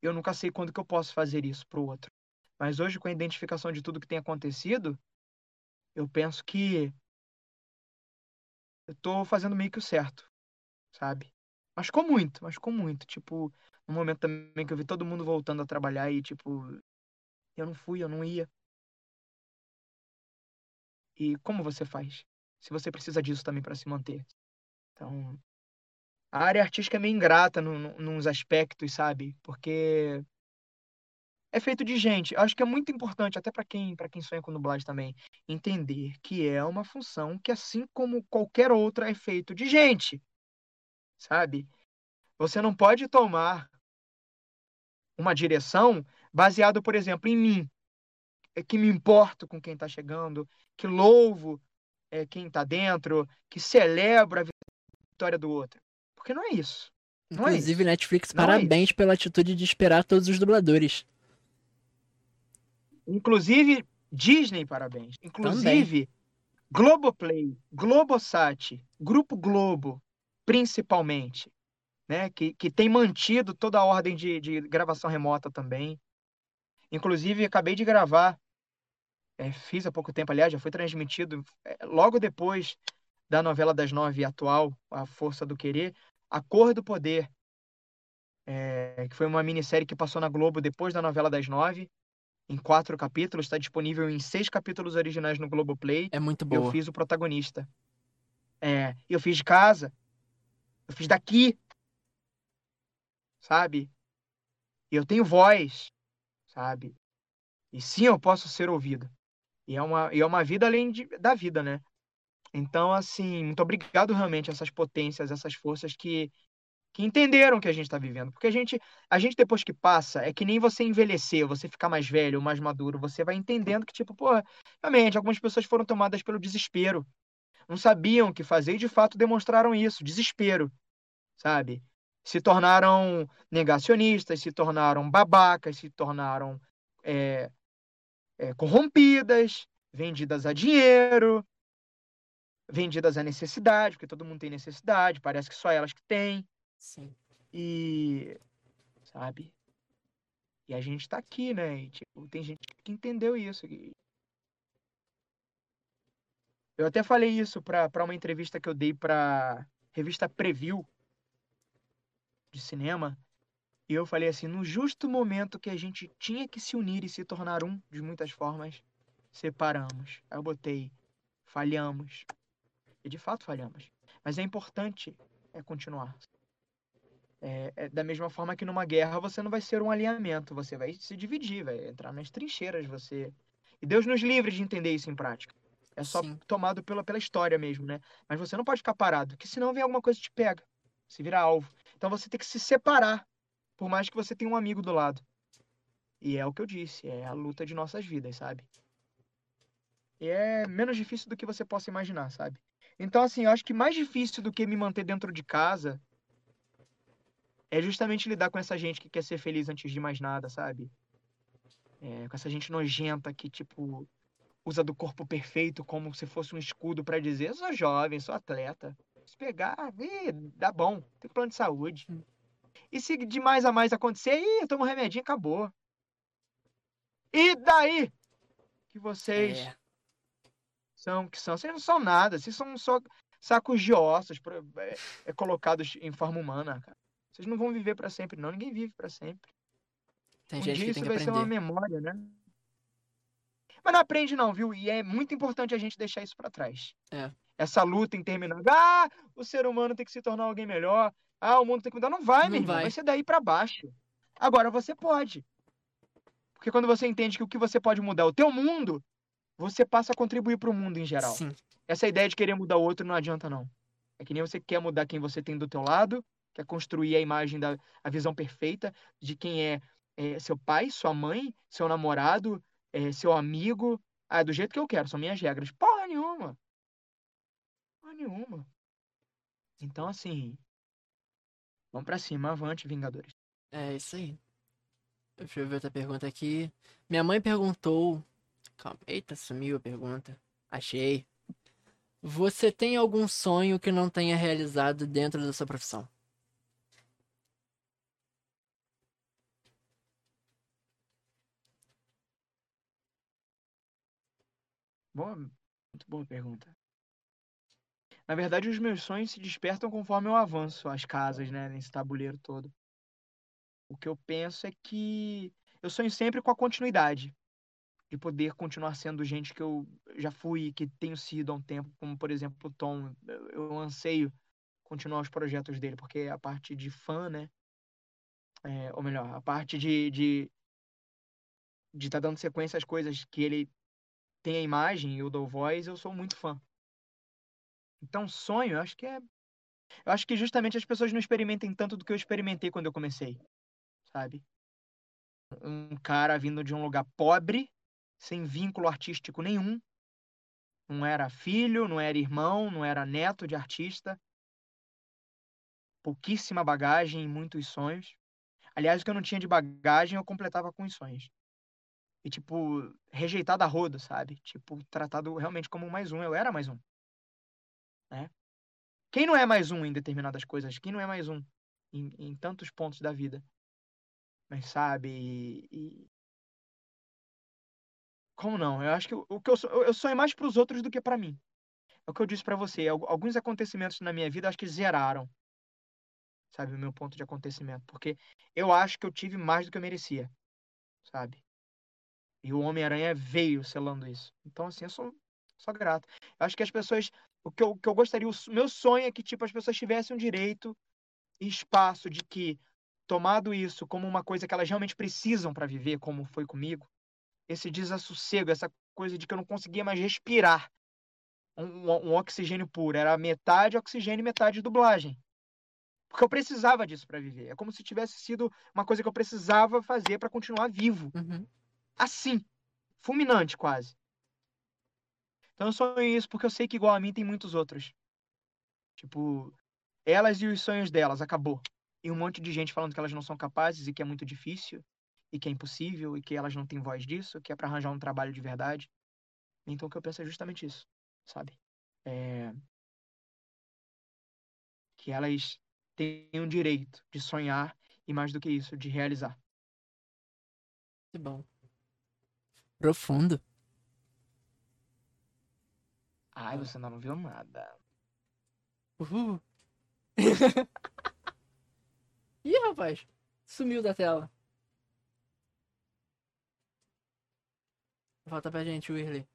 Eu nunca sei quando que eu posso fazer isso pro outro. Mas hoje, com a identificação de tudo que tem acontecido... eu penso que eu tô fazendo meio que o certo, sabe? Machucou muito. Tipo, no momento também que eu vi todo mundo voltando a trabalhar e, tipo, eu não fui, eu não ia. E como você faz? Se você precisa disso também pra se manter. Então, a área artística é meio ingrata nos aspectos, sabe? Porque... é feito de gente. Eu acho que é muito importante, até pra quem sonha com dublagem também, entender que é uma função que, assim como qualquer outra, é feito de gente. Sabe? Você não pode tomar uma direção baseada, por exemplo, em mim. Que me importo com quem tá chegando, que louvo quem tá dentro, que celebro a vitória do outro. Porque não é isso. Não Inclusive, é isso. Netflix, não parabéns é pela atitude de esperar todos os dubladores. Inclusive, Disney, parabéns. Inclusive, também. Globoplay, Globosat, Grupo Globo, principalmente, né? Que tem mantido toda a ordem de gravação remota também. Inclusive, acabei de gravar, fiz há pouco tempo, aliás, já foi transmitido, logo depois da novela das 9 atual, A Força do Querer, A Cor do Poder, que foi uma minissérie que passou na Globo depois da novela das 9, em 4 capítulos, está disponível em 6 capítulos originais no Globoplay. É muito boa. Eu fiz o protagonista. Eu fiz de casa. Eu fiz daqui. Sabe? E eu tenho voz. Sabe? E sim, eu posso ser ouvido. E é uma vida além da vida, né? Então, assim, muito obrigado realmente a essas potências, essas forças que entenderam que a gente está vivendo. Porque a gente, depois que passa, é que nem você envelhecer, você ficar mais velho, mais maduro, você vai entendendo que, tipo, pô, realmente, algumas pessoas foram tomadas pelo desespero. Não sabiam o que fazer e, de fato, demonstraram isso, desespero, sabe? Se tornaram negacionistas, se tornaram babacas, se tornaram corrompidas, vendidas a dinheiro, vendidas à necessidade, porque todo mundo tem necessidade, parece que só elas que têm. Sim. E, sabe? E a gente tá aqui, né? E, tipo, tem gente que entendeu isso. Eu até falei isso pra uma entrevista que eu dei pra revista Preview de cinema. E eu falei assim, no justo momento que a gente tinha que se unir e se tornar um, de muitas formas, separamos. Aí eu botei, falhamos. E de fato falhamos. Mas é importante continuar. Da mesma forma que numa guerra você não vai ser um alinhamento, você vai se dividir, vai entrar nas trincheiras, você... E Deus nos livre de entender isso em prática. É só Sim. tomado pela história mesmo, né? Mas você não pode ficar parado, porque senão vem alguma coisa e te pega, se vira alvo. Então você tem que se separar, por mais que você tenha um amigo do lado. E é o que eu disse, é a luta de nossas vidas, sabe? E é menos difícil do que você possa imaginar, sabe? Então, assim, eu acho que mais difícil do que me manter dentro de casa... é justamente lidar com essa gente que quer ser feliz antes de mais nada, sabe? Com essa gente nojenta que, tipo, usa do corpo perfeito como se fosse um escudo pra dizer eu sou jovem, sou atleta. Se pegar, dá bom. Tem plano de saúde. E se de mais a mais acontecer, toma um remedinho, acabou. E daí que vocês são o que são? Vocês não são nada. Vocês são só... sacos de ossos colocados em forma humana, cara. Vocês não vão viver pra sempre, não. Ninguém vive pra sempre. Tem gente que tem que aprender. Isso vai ser uma memória, né? Mas não aprende não, viu? E é muito importante a gente deixar isso pra trás. É. Essa luta interminável. Ah, o ser humano tem que se tornar alguém melhor. Ah, o mundo tem que mudar. Não vai, meu irmão. Vai ser daí pra baixo. Agora você pode. Porque quando você entende que o que você pode mudar é o teu mundo, você passa a contribuir pro mundo em geral. Sim. Essa ideia de querer mudar o outro não adianta, não. É que nem você quer mudar quem você tem do teu lado, quer construir a imagem, a visão perfeita de quem é seu pai, sua mãe, seu namorado, seu amigo. Ah, é do jeito que eu quero, são minhas regras. Porra nenhuma. Porra nenhuma. Então, assim, vamos pra cima, avante, Vingadores. É isso aí. Deixa eu ver outra pergunta aqui. Minha mãe perguntou... Calma, eita, sumiu a pergunta. Achei. Você tem algum sonho que não tenha realizado dentro da sua profissão? Boa, muito boa pergunta. Na verdade, os meus sonhos se despertam conforme eu avanço as casas, né? Nesse tabuleiro todo. O que eu penso é que eu sonho sempre com a continuidade. De poder continuar sendo gente que eu já fui, que tenho sido há um tempo, como, por exemplo, o Tom. Eu anseio continuar os projetos dele, porque a parte de fã, né? Ou melhor, a parte de tá dando sequência às coisas que ele tem a imagem, eu dou voz, eu sou muito fã. Então, sonho, eu acho que justamente as pessoas não experimentem tanto do que eu experimentei quando eu comecei, sabe? Um cara vindo de um lugar pobre, sem vínculo artístico nenhum. Não era filho, não era irmão, não era neto de artista. Pouquíssima bagagem, muitos sonhos. Aliás, o que eu não tinha de bagagem, eu completava com os sonhos. E, tipo, rejeitado a rodo, sabe? Tipo, tratado realmente como mais um. Eu era mais um. Né? Quem não é mais um em determinadas coisas? Quem não é mais um em tantos pontos da vida? Mas, sabe, como não? Eu acho que o que eu sonho mais para os outros do que para mim. É o que eu disse para você. Alguns acontecimentos na minha vida, acho que zeraram, sabe, o meu ponto de acontecimento. Porque eu acho que eu tive mais do que eu merecia, sabe? E o Homem-Aranha veio selando isso. Então, assim, eu sou só grato. Eu acho que as pessoas... O que eu gostaria... O meu sonho é que, tipo, as pessoas tivessem um direito e espaço de que, tomado isso como uma coisa que elas realmente precisam para viver, como foi comigo, esse desassossego, essa coisa de que eu não conseguia mais respirar um oxigênio puro. Era metade oxigênio e metade dublagem. Porque eu precisava disso para viver. É como se tivesse sido uma coisa que eu precisava fazer para continuar vivo. Uhum. Assim. Fulminante, quase. Então eu sonho isso porque eu sei que igual a mim tem muitos outros. Tipo, elas e os sonhos delas. Acabou. E um monte de gente falando que elas não são capazes e que é muito difícil. E que é impossível, e que elas não têm voz disso, que é pra arranjar um trabalho de verdade. Então o que eu penso é justamente isso, sabe? Que elas tenham o direito de sonhar e, mais do que isso, de realizar. Que bom. Profundo. Ai, você ainda não viu nada. Uhul. Ih, rapaz. Sumiu da tela. Volta pra gente, Wirley.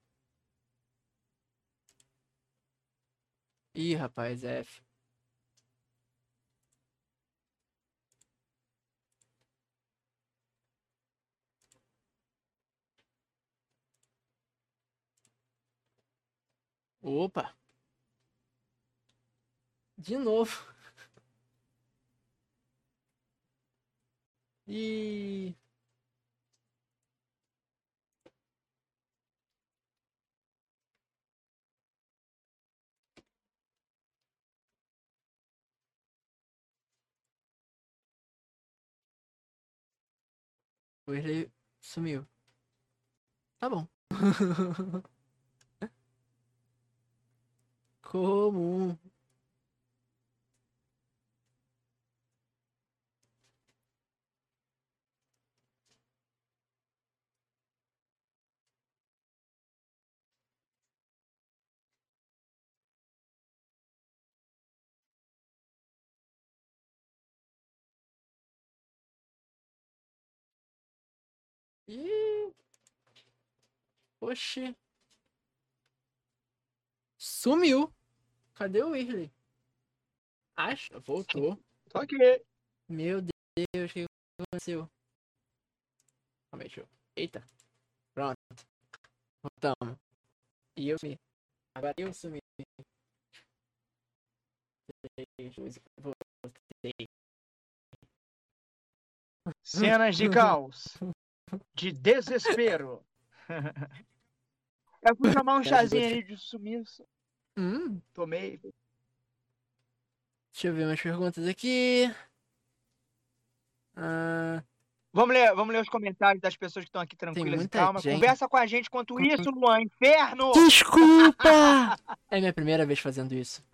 Ih, rapaz, F. Opa. De novo. Ih... O Wirley sumiu. Tá bom. Comum. Ih. Oxi. Sumiu. Cadê o Wirley? Acho. Voltou. Só que... Meu Deus, o que aconteceu? Calma aí, deixa eu... Eita. Pronto. Voltamos. E eu sumi. Agora eu sumi. Voltei. Cenas de caos. De desespero. Eu fui tomar um chazinho ali de sumiço. Tomei. Deixa eu ver umas perguntas aqui. Vamos ler os comentários das pessoas que estão aqui tranquilas e calma. Gente. Conversa com a gente enquanto isso, Luan. Inferno! Desculpa! É minha primeira vez fazendo isso.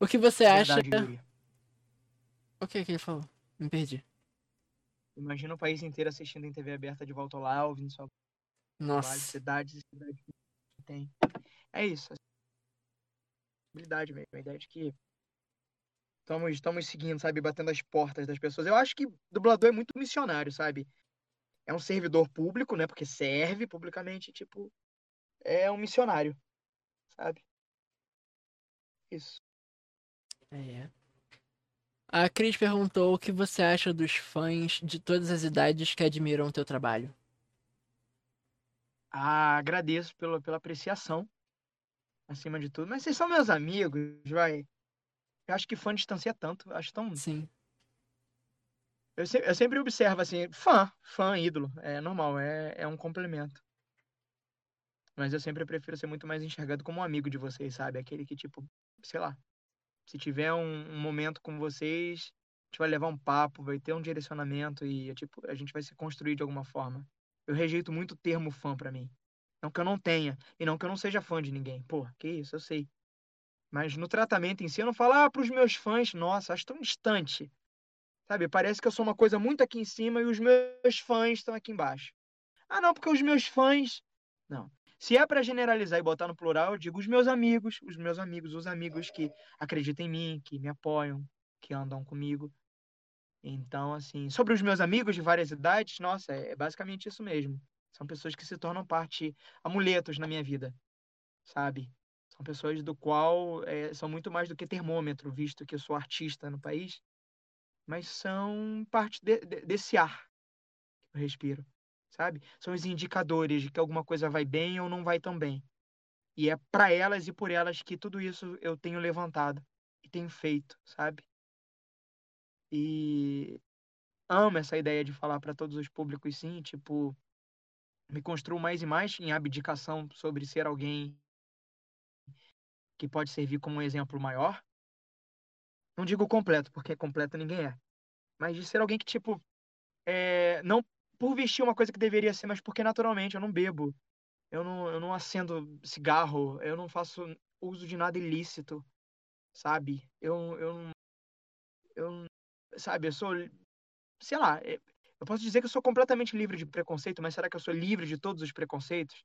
O que você acha... O que ele falou? Me perdi. Imagina o país inteiro assistindo em TV aberta de volta ao live, em sua... Nossa. Cidades e cidades que tem. É isso. Habilidade mesmo. A ideia de que estamos seguindo, sabe? Batendo as portas das pessoas. Eu acho que dublador é muito missionário, sabe? É um servidor público, né? Porque serve publicamente, tipo... É um missionário, sabe? Isso. É. A Cris perguntou o que você acha dos fãs de todas as idades que admiram o teu trabalho. Ah, agradeço pela apreciação, acima de tudo. Mas vocês são meus amigos, vai. Eu acho que fã distancia tanto, acho tão... Sim. Eu sempre observo, assim, fã, ídolo, é normal, é um complemento. Mas eu sempre prefiro ser muito mais enxergado como um amigo de vocês, sabe? Aquele que, tipo, sei lá. Se tiver um momento com vocês, a gente vai levar um papo, vai ter um direcionamento e, tipo, a gente vai se construir de alguma forma. Eu rejeito muito o termo fã pra mim. Não que eu não tenha e não que eu não seja fã de ninguém. Pô, que isso, eu sei. Mas no tratamento em si, eu não falo, pros meus fãs, nossa, acho tão distante. Sabe, parece que eu sou uma coisa muito aqui em cima e os meus fãs estão aqui embaixo. Ah, não, porque os meus fãs... Não. Se é pra generalizar e botar no plural, eu digo os amigos que acreditam em mim, que me apoiam, que andam comigo. Então, assim, sobre os meus amigos de várias idades, nossa, é basicamente isso mesmo. São pessoas que se tornam parte, amuletos na minha vida, sabe? São pessoas do qual são muito mais do que termômetro, visto que eu sou artista no país, mas são parte desse ar que eu respiro. Sabe? São os indicadores de que alguma coisa vai bem ou não vai tão bem. E é pra elas e por elas que tudo isso eu tenho levantado e tenho feito, sabe? E amo essa ideia de falar pra todos os públicos, sim, tipo, me construo mais e mais em abdicação sobre ser alguém que pode servir como um exemplo maior. Não digo completo, porque completo ninguém é. Mas de ser alguém que, tipo, não... por vestir uma coisa que deveria ser, mas porque naturalmente eu não bebo, eu não acendo cigarro, eu não faço uso de nada ilícito, sabe? Eu sou, sei lá, eu posso dizer que eu sou completamente livre de preconceito, mas será que eu sou livre de todos os preconceitos?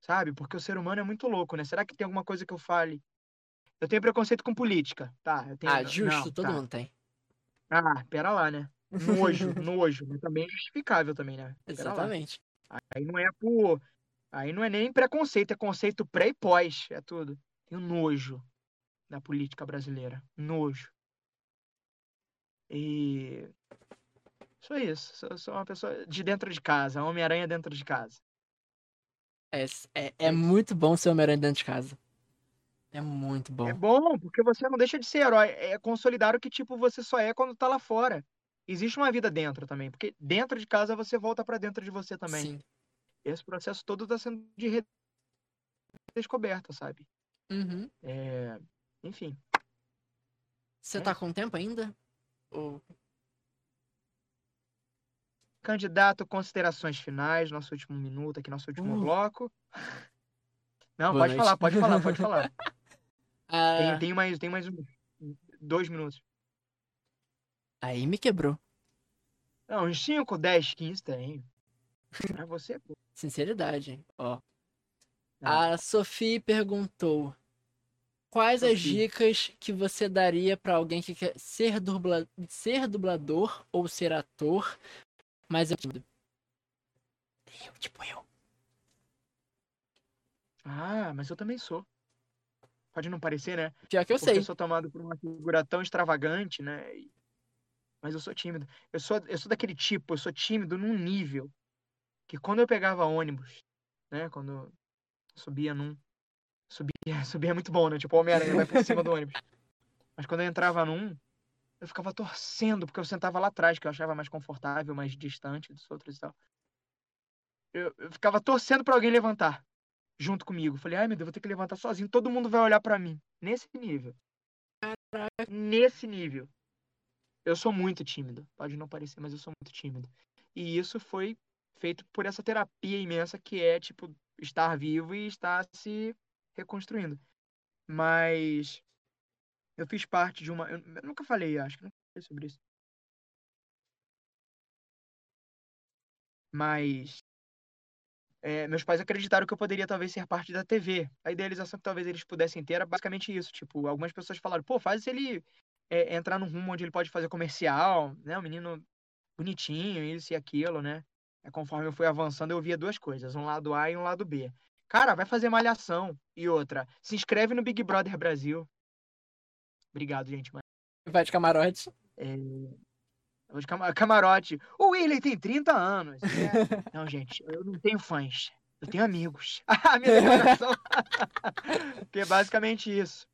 Sabe? Porque o ser humano é muito louco, né? Será que tem alguma coisa que eu fale? Eu tenho preconceito com política, tá? Eu tenho... Ah, justo, não, todo mundo tem. Ah, pera lá, né? Nojo, mas também é justificável também, né? Exatamente. Aí não é por... Aí não é nem preconceito, é conceito pré e pós, é tudo. Tem um nojo da política brasileira. Nojo. E... Só isso. Sou uma pessoa de dentro de casa, Homem-Aranha dentro de casa. É muito bom ser Homem-Aranha dentro de casa. É muito bom. É bom, porque você não deixa de ser herói. É consolidar o que, tipo, você só é quando tá lá fora. Existe uma vida dentro também, porque dentro de casa você volta pra dentro de você também. Sim. Esse processo todo tá sendo de redescoberta, sabe? Uhum. Enfim. Você tá com tempo ainda? Ou... Candidato, considerações finais, nosso último minuto aqui, nosso último bloco. Não, pode falar. Tem mais 2 minutos. Aí me quebrou. Não, uns 5, 10, 15 tem. É você, pô. Sinceridade, hein? Ó. É. A Sofia perguntou Quais as dicas que você daria para alguém que quer ser dublador ou ser ator, mas é tímido? Tipo eu. Ah, mas eu também sou. Pode não parecer, né? Já que eu sei. Eu sou tomado por uma figura tão extravagante, né? Mas eu sou tímido. Eu sou daquele tipo, eu sou tímido num nível que quando eu pegava ônibus, né? Quando eu subia num... Subia é muito bom, né? Tipo, o Homem-Aranha vai por cima do ônibus. Mas quando eu entrava num, eu ficava torcendo, porque eu sentava lá atrás, que eu achava mais confortável, mais distante dos outros e tal. Eu ficava torcendo pra alguém levantar junto comigo. Falei, ai meu Deus, vou ter que levantar sozinho. Todo mundo vai olhar pra mim. Nesse nível. Caraca. Nesse nível. Eu sou muito tímido. Pode não parecer, mas eu sou muito tímido. E isso foi feito por essa terapia imensa que é, tipo, estar vivo e estar se reconstruindo. Mas eu fiz parte de uma... Eu nunca falei, acho que não falei sobre isso. Mas... meus pais acreditaram que eu poderia talvez ser parte da TV. A idealização que talvez eles pudessem ter era basicamente isso. Tipo, algumas pessoas falaram, pô, faz ele entrar num rumo onde ele pode fazer comercial, né? Um menino bonitinho, isso e aquilo, né? Conforme eu fui avançando, eu via duas coisas, um lado A e um lado B. Cara, vai fazer Malhação. E outra, se inscreve no Big Brother Brasil. Obrigado, gente. Mas... Vai de camarote. Camarote. O Wirley tem 30 anos. Né? Não, gente, eu não tenho fãs. Eu tenho amigos. Ah, minha declaração. Que é basicamente isso.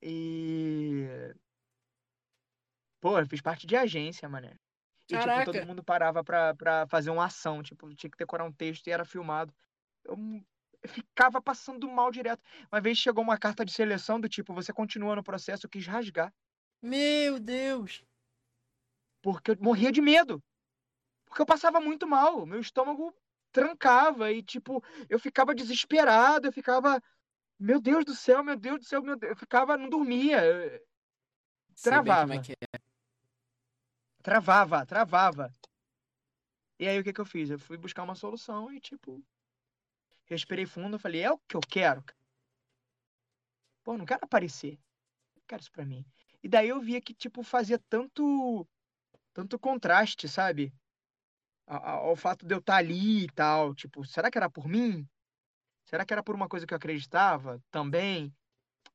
E... Pô, eu fiz parte de agência, mané. E, caraca. Tipo, todo mundo parava pra fazer uma ação. Tipo, tinha que decorar um texto e era filmado. Eu ficava passando mal direto. Uma vez chegou uma carta de seleção do tipo, você continua no processo, eu quis rasgar. Meu Deus! Porque eu morria de medo. Porque eu passava muito mal. Meu estômago trancava. E, tipo, eu ficava desesperado. Eu ficava... Meu Deus do céu, meu Deus do céu, meu Deus. Eu ficava... Não dormia. Eu... Travava. Sei bem como é que é. Travava. E aí, o que eu fiz? Eu fui buscar uma solução e, tipo... Respirei fundo. Falei, é o que eu quero. Pô, não quero aparecer. Não quero isso pra mim. E daí eu via que, tipo, fazia tanto contraste, sabe? Ao fato de eu estar ali e tal. Tipo, será que era por mim? Será que era por uma coisa que eu acreditava? Também.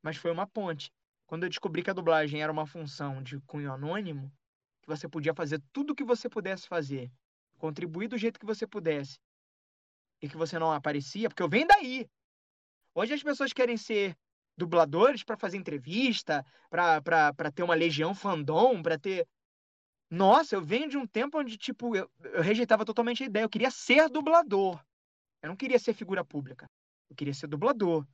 Mas foi uma ponte. Quando eu descobri que a dublagem era uma função de cunho anônimo, que você podia fazer tudo o que você pudesse fazer, contribuir do jeito que você pudesse, e que você não aparecia, porque eu venho daí. Hoje as pessoas querem ser dubladores pra fazer entrevista, pra ter uma legião fandom, pra ter... Nossa, eu venho de um tempo onde, tipo, eu rejeitava totalmente a ideia. Eu queria ser dublador. Eu não queria ser figura pública. Eu queria ser dublador.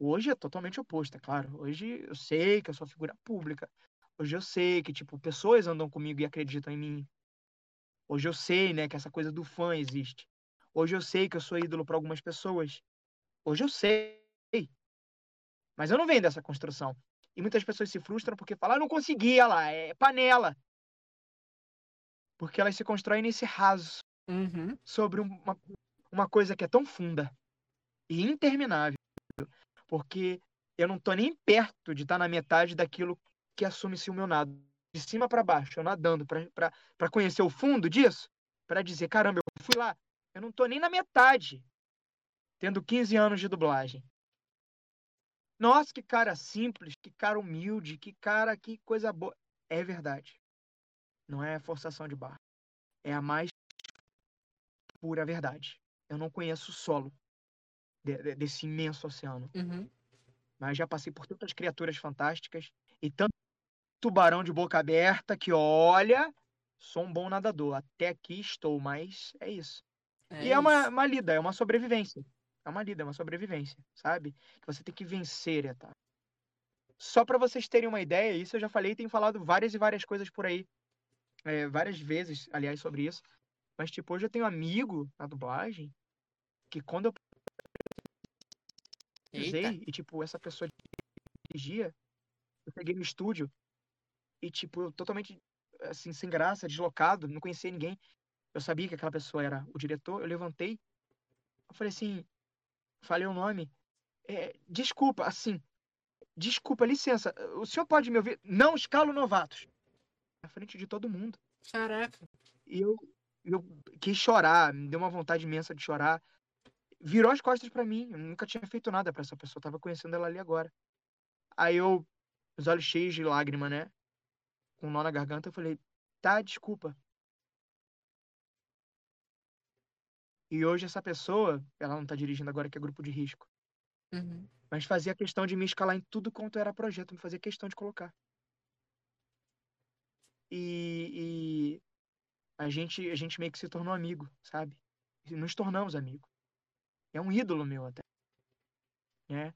Hoje é totalmente oposto, é claro. Hoje eu sei que eu sou figura pública. Hoje eu sei que, tipo, pessoas andam comigo e acreditam em mim. Hoje eu sei, né, que essa coisa do fã existe. Hoje eu sei que eu sou ídolo para algumas pessoas. Hoje eu sei. Mas eu não venho dessa construção. E muitas pessoas se frustram porque falam, eu não conseguia lá, é panela. Porque elas se constroem nesse raso. Uhum. Sobre uma coisa que é tão funda e interminável. Porque eu não tô nem perto de estar na metade daquilo que assume-se o meu nado. De cima para baixo, eu nadando para conhecer o fundo disso. Para dizer, caramba, eu fui lá. Eu não tô nem na metade. Tendo 15 anos de dublagem. Nossa, que cara simples, que cara humilde, que coisa boa. É verdade. Não é forçação de barra. É a mais pura verdade. Eu não conheço o solo desse imenso oceano. Uhum. Mas já passei por tantas criaturas fantásticas e tanto tubarão de boca aberta que, olha, sou um bom nadador. Até aqui estou, mas é isso. É uma lida, é uma sobrevivência. É uma lida, é uma sobrevivência, sabe? Que você tem que vencer, tá? Só pra vocês terem uma ideia, isso eu já falei, tenho falado várias e várias coisas por aí. Várias vezes, aliás, sobre isso. Mas, tipo, hoje eu tenho um amigo na dublagem que quando eu precisei, e, tipo, essa pessoa dirigia, eu peguei no estúdio e, tipo, eu totalmente, assim, sem graça, deslocado, não conhecia ninguém. Eu sabia que aquela pessoa era o diretor, eu levantei, eu falei assim, falei o nome, desculpa, assim, Desculpa, licença, o senhor pode me ouvir? Não escalo novatos. Na frente de todo mundo. Caraca. E eu quis chorar, me deu uma vontade imensa de chorar. Virou as costas pra mim, eu nunca tinha feito nada pra essa pessoa, eu tava conhecendo ela ali agora. Aí eu, os olhos cheios de lágrima, né? Com um nó na garganta, eu falei, tá, desculpa. E hoje essa pessoa, ela não tá dirigindo agora, que é grupo de risco. Uhum. Mas fazia questão de me escalar em tudo quanto era projeto, me fazia questão de colocar. E a gente meio que se tornou amigo, sabe? E nos tornamos amigos. É um ídolo meu até. Né?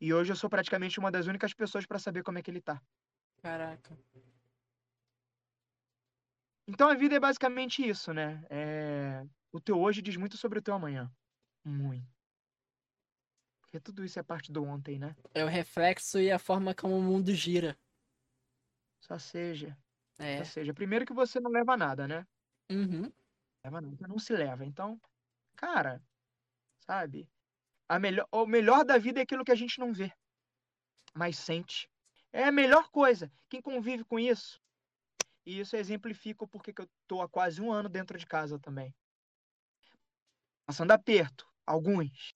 E hoje eu sou praticamente uma das únicas pessoas pra saber como é que ele tá. Caraca. Então a vida é basicamente isso, né? O teu hoje diz muito sobre o teu amanhã. Muito. Porque tudo isso é parte do ontem, né? É o reflexo e a forma como o mundo gira. Só seja. É. Só seja. Primeiro que você não leva nada, né? Uhum. Leva nada, não se leva. Então, cara, sabe? O melhor da vida é aquilo que a gente não vê, mas sente. É a melhor coisa. Quem convive com isso, e isso exemplifica o porquê que eu tô há quase um ano dentro de casa também. Passando aperto, alguns.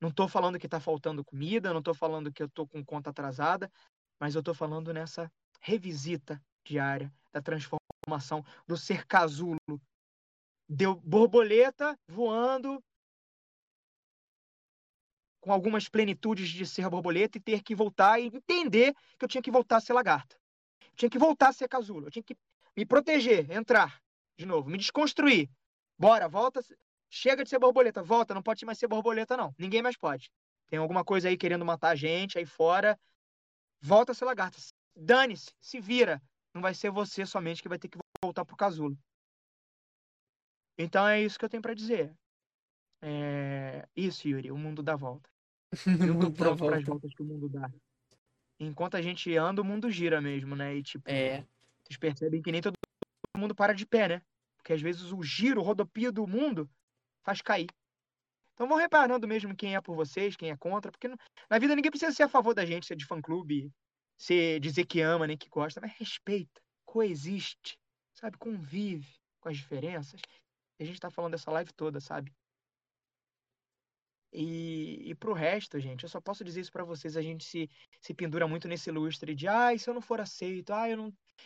Não tô falando que tá faltando comida, não tô falando que eu tô com conta atrasada, mas eu tô falando nessa revisita diária da transformação do ser casulo. Deu borboleta voando com algumas plenitudes de ser borboleta e ter que voltar e entender que eu tinha que voltar a ser lagarta. Eu tinha que voltar a ser casulo, eu tinha que me proteger, entrar de novo, me desconstruir. Bora, volta... Chega de ser borboleta, volta, não pode mais ser borboleta, não. Ninguém mais pode. Tem alguma coisa aí querendo matar a gente aí fora. Volta a ser lagarta. Dane-se, se vira. Não vai ser você somente que vai ter que voltar pro casulo. Então é isso que eu tenho pra dizer. Isso, Yuri, o mundo dá volta. Eu tô pronto pras voltas que o mundo dá. Enquanto a gente anda, o mundo gira mesmo, né? E tipo, vocês percebem que nem todo mundo para de pé, né? Porque às vezes o giro, o rodopio do mundo faz cair. Então vão reparando mesmo quem é por vocês, quem é contra, porque na vida ninguém precisa ser a favor da gente, ser de fã-clube, ser dizer que ama, nem que gosta, mas respeita, coexiste, sabe? Convive com as diferenças. E a gente tá falando dessa live toda, sabe? E pro resto, gente, eu só posso dizer isso pra vocês, a gente se pendura muito nesse lustre de, e se eu não for aceito,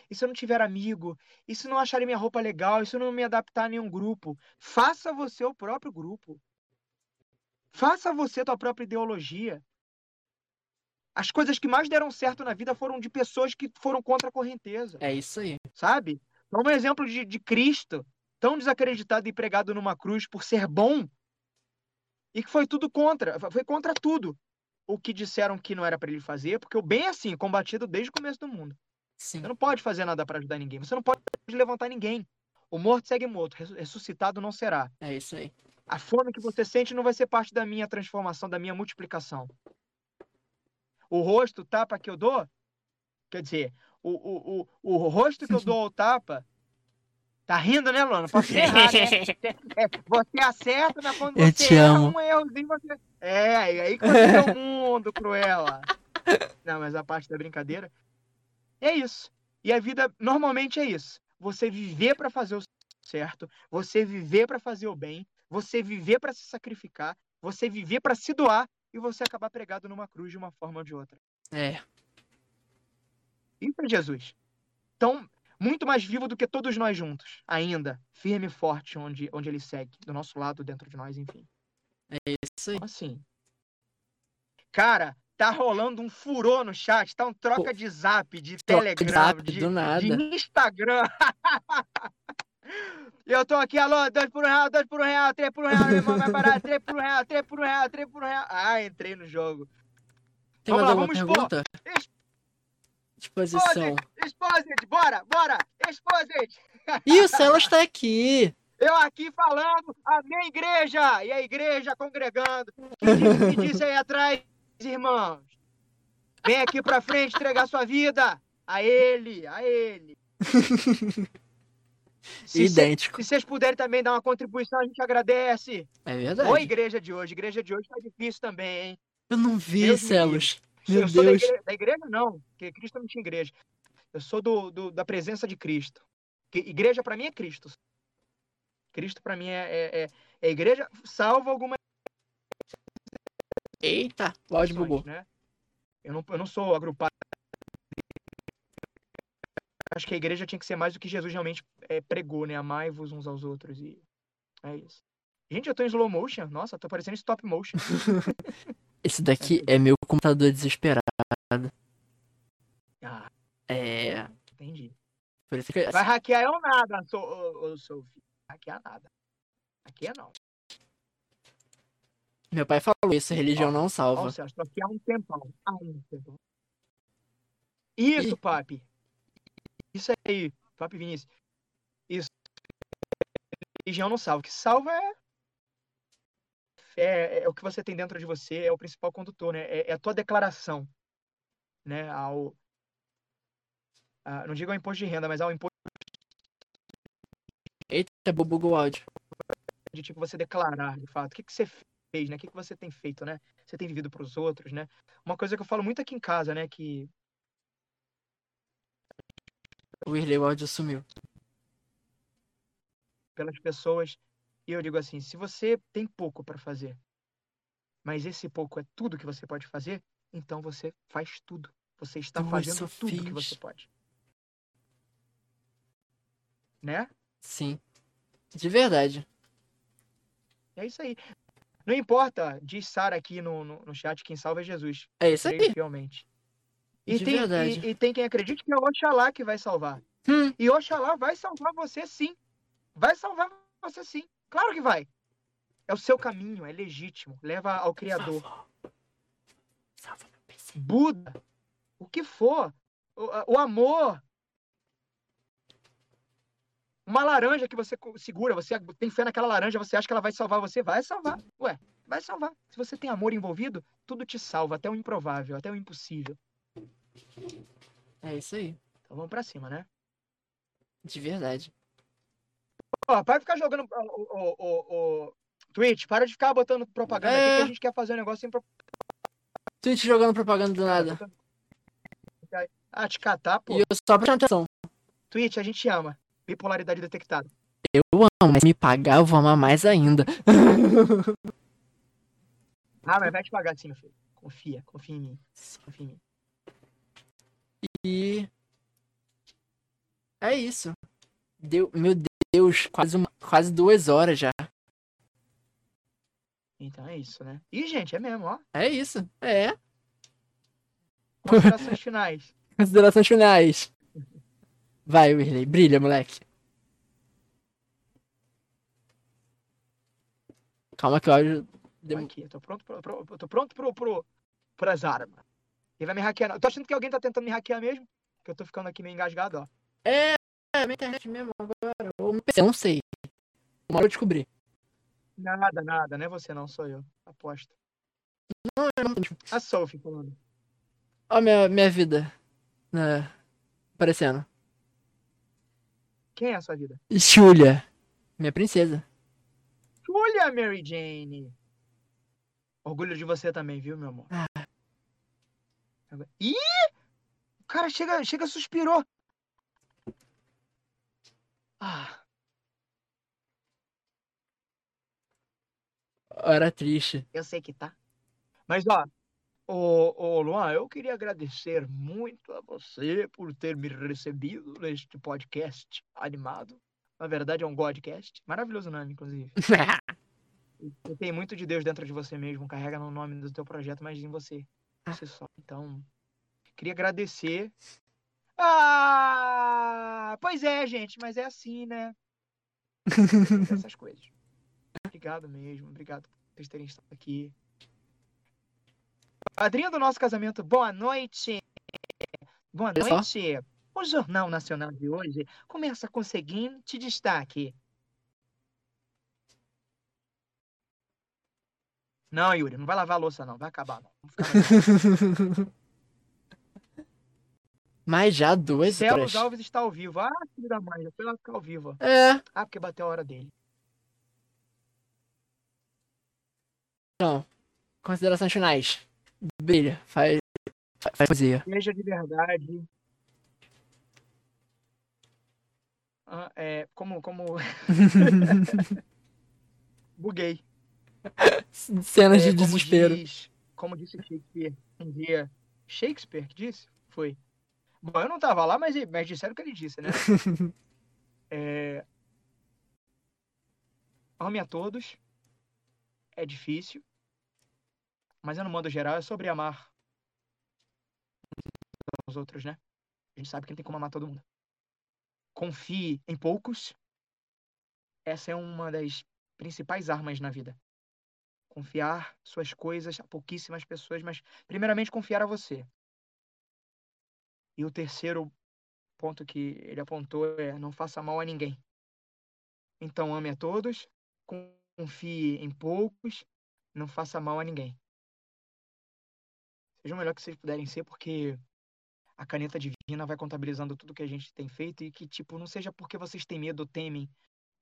e se eu não tiver amigo, e se não acharem minha roupa legal, e se eu não me adaptar a nenhum grupo. Faça você o próprio grupo. Faça você a tua própria ideologia. As coisas que mais deram certo na vida foram de pessoas que foram contra a correnteza. É isso aí. Sabe? Então, um exemplo de Cristo, tão desacreditado e pregado numa cruz por ser bom, e que foi contra tudo o que disseram que não era pra ele fazer, porque o bem é assim, combatido desde o começo do mundo. Sim. Você não pode fazer nada pra ajudar ninguém, você não pode levantar ninguém. O morto segue morto, ressuscitado não será. É isso aí. A fome que você sente não vai ser parte da minha transformação, da minha multiplicação. O rosto, tapa que eu dou, quer dizer, o rosto que eu dou ao tapa. Tá rindo, né, Luana? Posso errar, né? Você acerta, mas quando eu você erra um errozinho, você... aí que você é o mundo, Cruella. Não, mas a parte da brincadeira... É isso. E a vida normalmente é isso. Você viver pra fazer o certo, você viver pra fazer o bem, você viver pra se sacrificar, você viver pra se doar e você acabar pregado numa cruz de uma forma ou de outra. É. E pra Jesus. Então... muito mais vivo do que todos nós juntos, ainda, firme e forte onde ele segue, do nosso lado, dentro de nós, enfim. É isso aí. Então, assim, cara, tá rolando um furor no chat, tá um troca de zap, de Telegram, de Instagram. Eu tô aqui, alô, 2 por 1 real, 2 por 1 real, 3 por 1 real, meu irmão vai parar, 3 por 1 real, 3 por 1 real, 3 por 1 real. Entrei no jogo. Tem vamos lá, vamos expor. Exposição. Exposit, bora, Exposit. Isso, ela está aqui. Eu aqui falando a minha igreja e a igreja congregando. Que disse aí atrás, irmãos? Vem aqui pra frente entregar sua vida a ele. Idêntico. Se vocês puderem também dar uma contribuição, a gente agradece. É verdade. Boa igreja de hoje. Igreja de hoje tá difícil também, hein? Eu não vi, Celos. Meu eu sou Deus. Da igreja não, porque Cristo não tinha igreja. Eu sou da presença de Cristo. Porque igreja para mim é Cristo. Cristo para mim é igreja, salvo alguma... Eita, pode bugou. Né? Eu não sou agrupado. Acho que a igreja tinha que ser mais do que Jesus realmente pregou, né? Amai-vos uns aos outros. E é isso. Gente, eu tô em slow motion. Nossa, tô parecendo stop motion. Esse daqui é meu computador desesperado. Ah, é. Entendi. Por isso que... Vai hackear eu nada, Sofia. Hackear nada. Aqui é não. Meu pai falou isso, a religião não salva. Nossa, eu tô aqui há um tempão. Isso, papi. Isso aí, papi Vinícius. Isso. Religião não salva. O que salva é o que você tem dentro de você, é o principal condutor, né? É a tua declaração, né? Não digo ao imposto de renda, mas ao imposto... Eita, bugou o áudio. De tipo, você declarar, de fato. O que você fez, né? O que você tem feito, né? Você tem vivido pros outros, né? Uma coisa que eu falo muito aqui em casa, né? Que... O Wirley, o áudio sumiu. Pelas pessoas. E eu digo assim, se você tem pouco para fazer, mas esse pouco é tudo que você pode fazer, então você faz tudo. Você está fazendo tudo que você pode. Né? Sim. De verdade. É isso aí. Não importa, diz Sara aqui no chat, quem salva é Jesus. É isso aí. Realmente. E tem, verdade. E tem quem acredite que é Oxalá que vai salvar. E Oxalá vai salvar você sim. Vai salvar você sim. Claro que vai. É o seu caminho, é legítimo. Leva ao Criador. Salva meu PC. Buda. O que for. O amor. Uma laranja que você segura, você tem fé naquela laranja, você acha que ela vai salvar você, vai salvar. Ué, vai salvar. Se você tem amor envolvido, tudo te salva, até o improvável, até o impossível. É isso aí. Então vamos pra cima, né? De verdade. Ó, para de ficar jogando o Twitch, para de ficar botando propaganda aqui, que a gente quer fazer um negócio sem propaganda. Twitch jogando propaganda do nada. Ah, te catar, pô. E eu só prestando atenção. Twitch, a gente ama. Bipolaridade detectada. Eu amo, mas me pagar eu vou amar mais ainda. Ah, mas vai te pagar sim, meu filho. Confia em mim. Confia em mim. E... É isso. Meu Deus, quase 2 horas já. Então é isso, né? Ih, gente, é mesmo, ó. É isso, é. Considerações finais. Considerações finais. Vai, Wirley. Brilha, moleque. Calma que o áudio... Aqui, eu tô pronto pras armas. Ele vai me hackear. Eu tô achando que alguém tá tentando me hackear mesmo. Que eu tô ficando aqui meio engasgado, ó. É minha internet mesmo agora. Eu não sei. Uma hora eu descobri. Nada. Não é você não, sou eu. Aposto. Não, eu não... A Sophie falando. Ó minha vida. Aparecendo. Quem é a sua vida? Julia. Minha princesa. Julia, Mary Jane. Orgulho de você também, viu, meu amor? Ah. Ih! O cara chega suspirou. Ah. Hora triste. Eu sei que tá. Mas, ó. Ô, Luan, eu queria agradecer muito a você por ter me recebido neste podcast animado. Na verdade, é um godcast. Maravilhoso nome, inclusive. E tem muito de Deus dentro de você mesmo. Carrega no nome do teu projeto, mas em você. Você só. Então, queria agradecer. Ah! Pois é, gente, mas é assim, né? Essas coisas. Obrigado mesmo. Obrigado por vocês terem estado aqui. Padrinho do nosso casamento, boa noite. Boa noite. O Jornal Nacional de hoje começa com o seguinte destaque. Não, Yuri, não vai lavar a louça, não. Vai acabar, não. Mas já 2 horas. Celso Alves está ao vivo. Ah, filho da mãe, já foi lá ficar ao vivo. É. Ah, porque bateu a hora dele. Então, considerações finais. Brilha, faz Faz poesia. Seja de verdade. Ah, é, como... Buguei. Cenas de desespero. Como disse Shakespeare um dia. Shakespeare que disse? Foi. Bom, eu não tava lá, mas disseram o que ele disse, né? Ame a todos. É difícil. Mas eu não mando geral, é sobre amar os outros, né? A gente sabe que não tem como amar todo mundo. Confie em poucos. Essa é uma das principais armas na vida. Confiar suas coisas a pouquíssimas pessoas, mas primeiramente confiar a você. E o terceiro ponto que ele apontou é não faça mal a ninguém. Então ame a todos, confie em poucos, não faça mal a ninguém. Seja o melhor que vocês puderem ser, porque a caneta divina vai contabilizando tudo que a gente tem feito e que, tipo, não seja porque vocês têm medo ou temem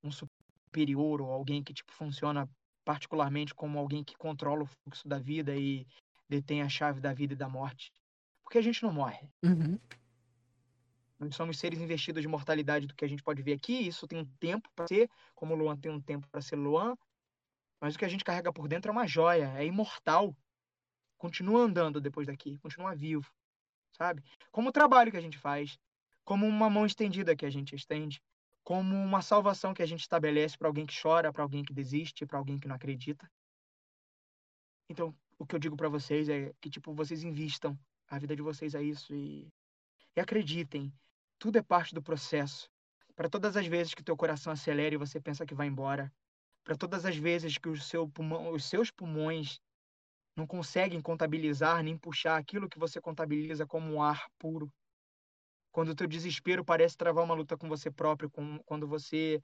um superior ou alguém que, tipo, funciona particularmente como alguém que controla o fluxo da vida e detém a chave da vida e da morte. Porque a gente não morre. Uhum. Nós somos seres investidos de mortalidade do que a gente pode ver aqui. Isso tem um tempo para ser, como o Luan tem um tempo para ser Luan. Mas o que a gente carrega por dentro é uma joia, é imortal. Continua andando depois daqui, continua vivo, sabe? Como o trabalho que a gente faz, como uma mão estendida que a gente estende, como uma salvação que a gente estabelece para alguém que chora, para alguém que desiste, para alguém que não acredita. Então, o que eu digo para vocês é que, tipo, vocês invistam a vida de vocês a isso e acreditem, tudo é parte do processo. Para todas as vezes que teu coração acelera e você pensa que vai embora, para todas as vezes que os seus pulmões não conseguem contabilizar nem puxar aquilo que você contabiliza como um ar puro. Quando o teu desespero parece travar uma luta com você próprio, quando você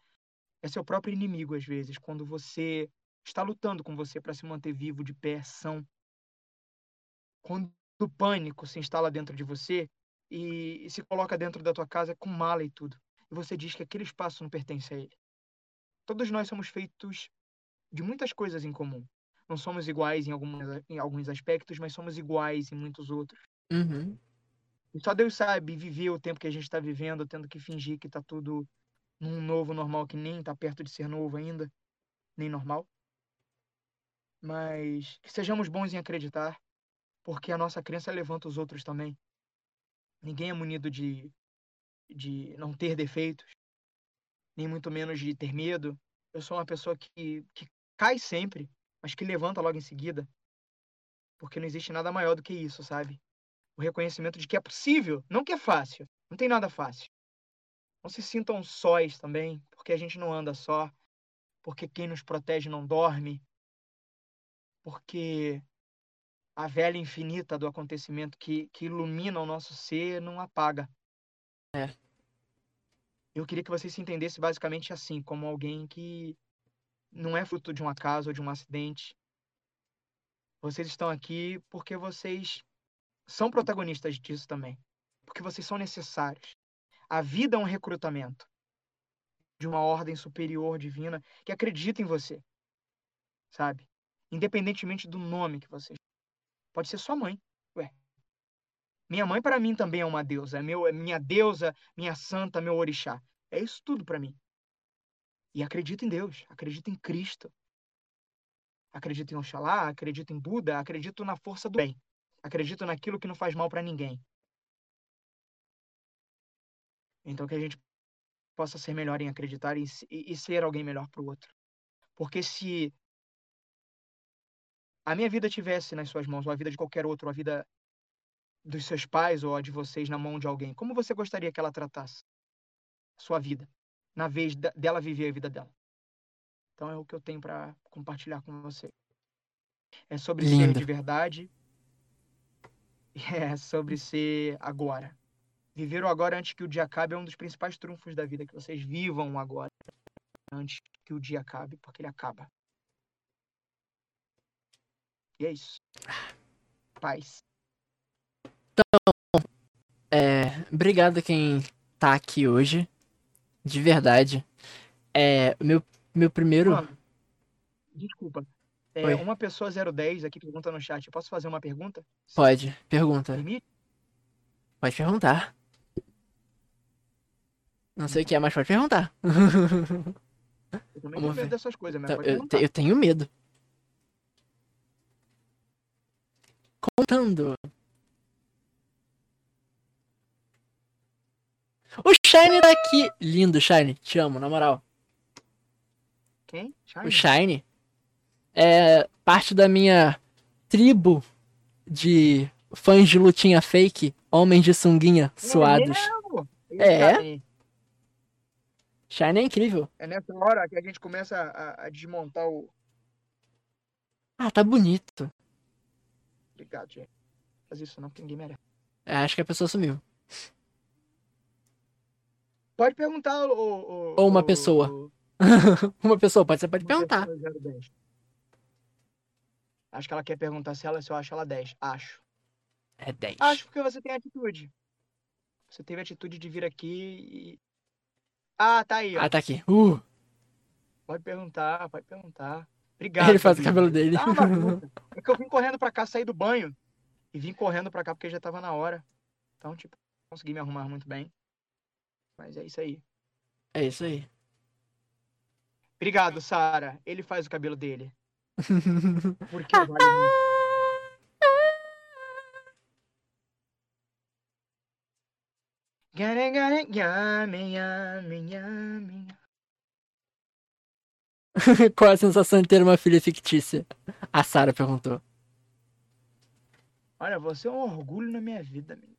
é seu próprio inimigo às vezes, quando você está lutando com você para se manter vivo, de pé, são. Quando o pânico se instala dentro de você e se coloca dentro da tua casa com mala e tudo. E você diz que aquele espaço não pertence a ele. Todos nós somos feitos de muitas coisas em comum. Não somos iguais em alguns aspectos, mas somos iguais em muitos outros. Uhum. E só Deus sabe viver o tempo que a gente está vivendo, tendo que fingir que está tudo num novo normal que nem está perto de ser novo ainda, nem normal. Mas que sejamos bons em acreditar, porque a nossa crença levanta os outros também. Ninguém é munido de não ter defeitos, nem muito menos de ter medo. Eu sou uma pessoa que cai sempre, mas que levanta logo em seguida, porque não existe nada maior do que isso, sabe? O reconhecimento de que é possível, não que é fácil, não tem nada fácil. Não se sintam sós também, porque a gente não anda só, porque quem nos protege não dorme, porque a vela infinita do acontecimento que ilumina o nosso ser não apaga. É. Eu queria que você se entendesse basicamente assim, como alguém que não é fruto de um acaso ou de um acidente. Vocês estão aqui porque vocês são protagonistas disso também. Porque vocês são necessários. A vida é um recrutamento de uma ordem superior, divina, que acredita em você. Sabe? Independentemente do nome que vocês. Pode ser sua mãe. Ué. Minha mãe, para mim, também é uma deusa. É minha deusa, minha santa, meu orixá. É isso tudo para mim. E acredita em Deus, acredita em Cristo, acredita em Oxalá, acredita em Buda, acredita na força do bem, acredita naquilo que não faz mal para ninguém. Então que a gente possa ser melhor em acreditar e ser alguém melhor para o outro. Porque se a minha vida tivesse nas suas mãos, ou a vida de qualquer outro, ou a vida dos seus pais, ou a de vocês na mão de alguém, como você gostaria que ela tratasse a sua vida? Na vez dela viver a vida dela. Então é o que eu tenho para compartilhar com você. É sobre ser de verdade. É sobre ser agora. Viver o agora antes que o dia acabe é um dos principais trunfos da vida. Que vocês vivam agora antes que o dia acabe, porque ele acaba. E é isso. Paz. Então, obrigado a quem tá aqui hoje. De verdade. Meu primeiro... Mano, desculpa. Uma pessoa 010 aqui pergunta no chat. Posso fazer uma pergunta? Pode. Pergunta. Permite? Pode perguntar. Não sei o que é, mas pode perguntar. Eu também tenho medo dessas coisas, mas então, eu tenho medo. Contando. O Shine daqui. Lindo, Shine. Te amo, na moral. Quem? Shine? O Shine é parte da minha tribo de fãs de lutinha fake, homens de sunguinha suados. É. Shine é incrível. É nessa hora que a gente começa a desmontar o... Ah, tá bonito. Obrigado, gente. Faz isso não, porque ninguém merece. É, acho que a pessoa sumiu. Pode perguntar o... Ou uma pessoa. Uma pessoa, você pode perguntar. Acho que ela quer perguntar se eu acho ela 10. Acho. É 10. Acho porque você tem atitude. Você teve a atitude de vir aqui e... Ah, tá aí, ó. Ah, tá aqui. Pode perguntar, pode perguntar. Obrigado. Ele faz o cabelo dele. Ah, é que eu vim correndo pra cá, saí do banho. E vim correndo pra cá porque já tava na hora. Então, tipo, consegui me arrumar muito bem. Mas é isso aí. É isso aí. Obrigado, Sara. Ele faz o cabelo dele. Porque vale muito. Qual a sensação de ter uma filha fictícia? A Sara perguntou. Olha, você é um orgulho na minha vida, menino.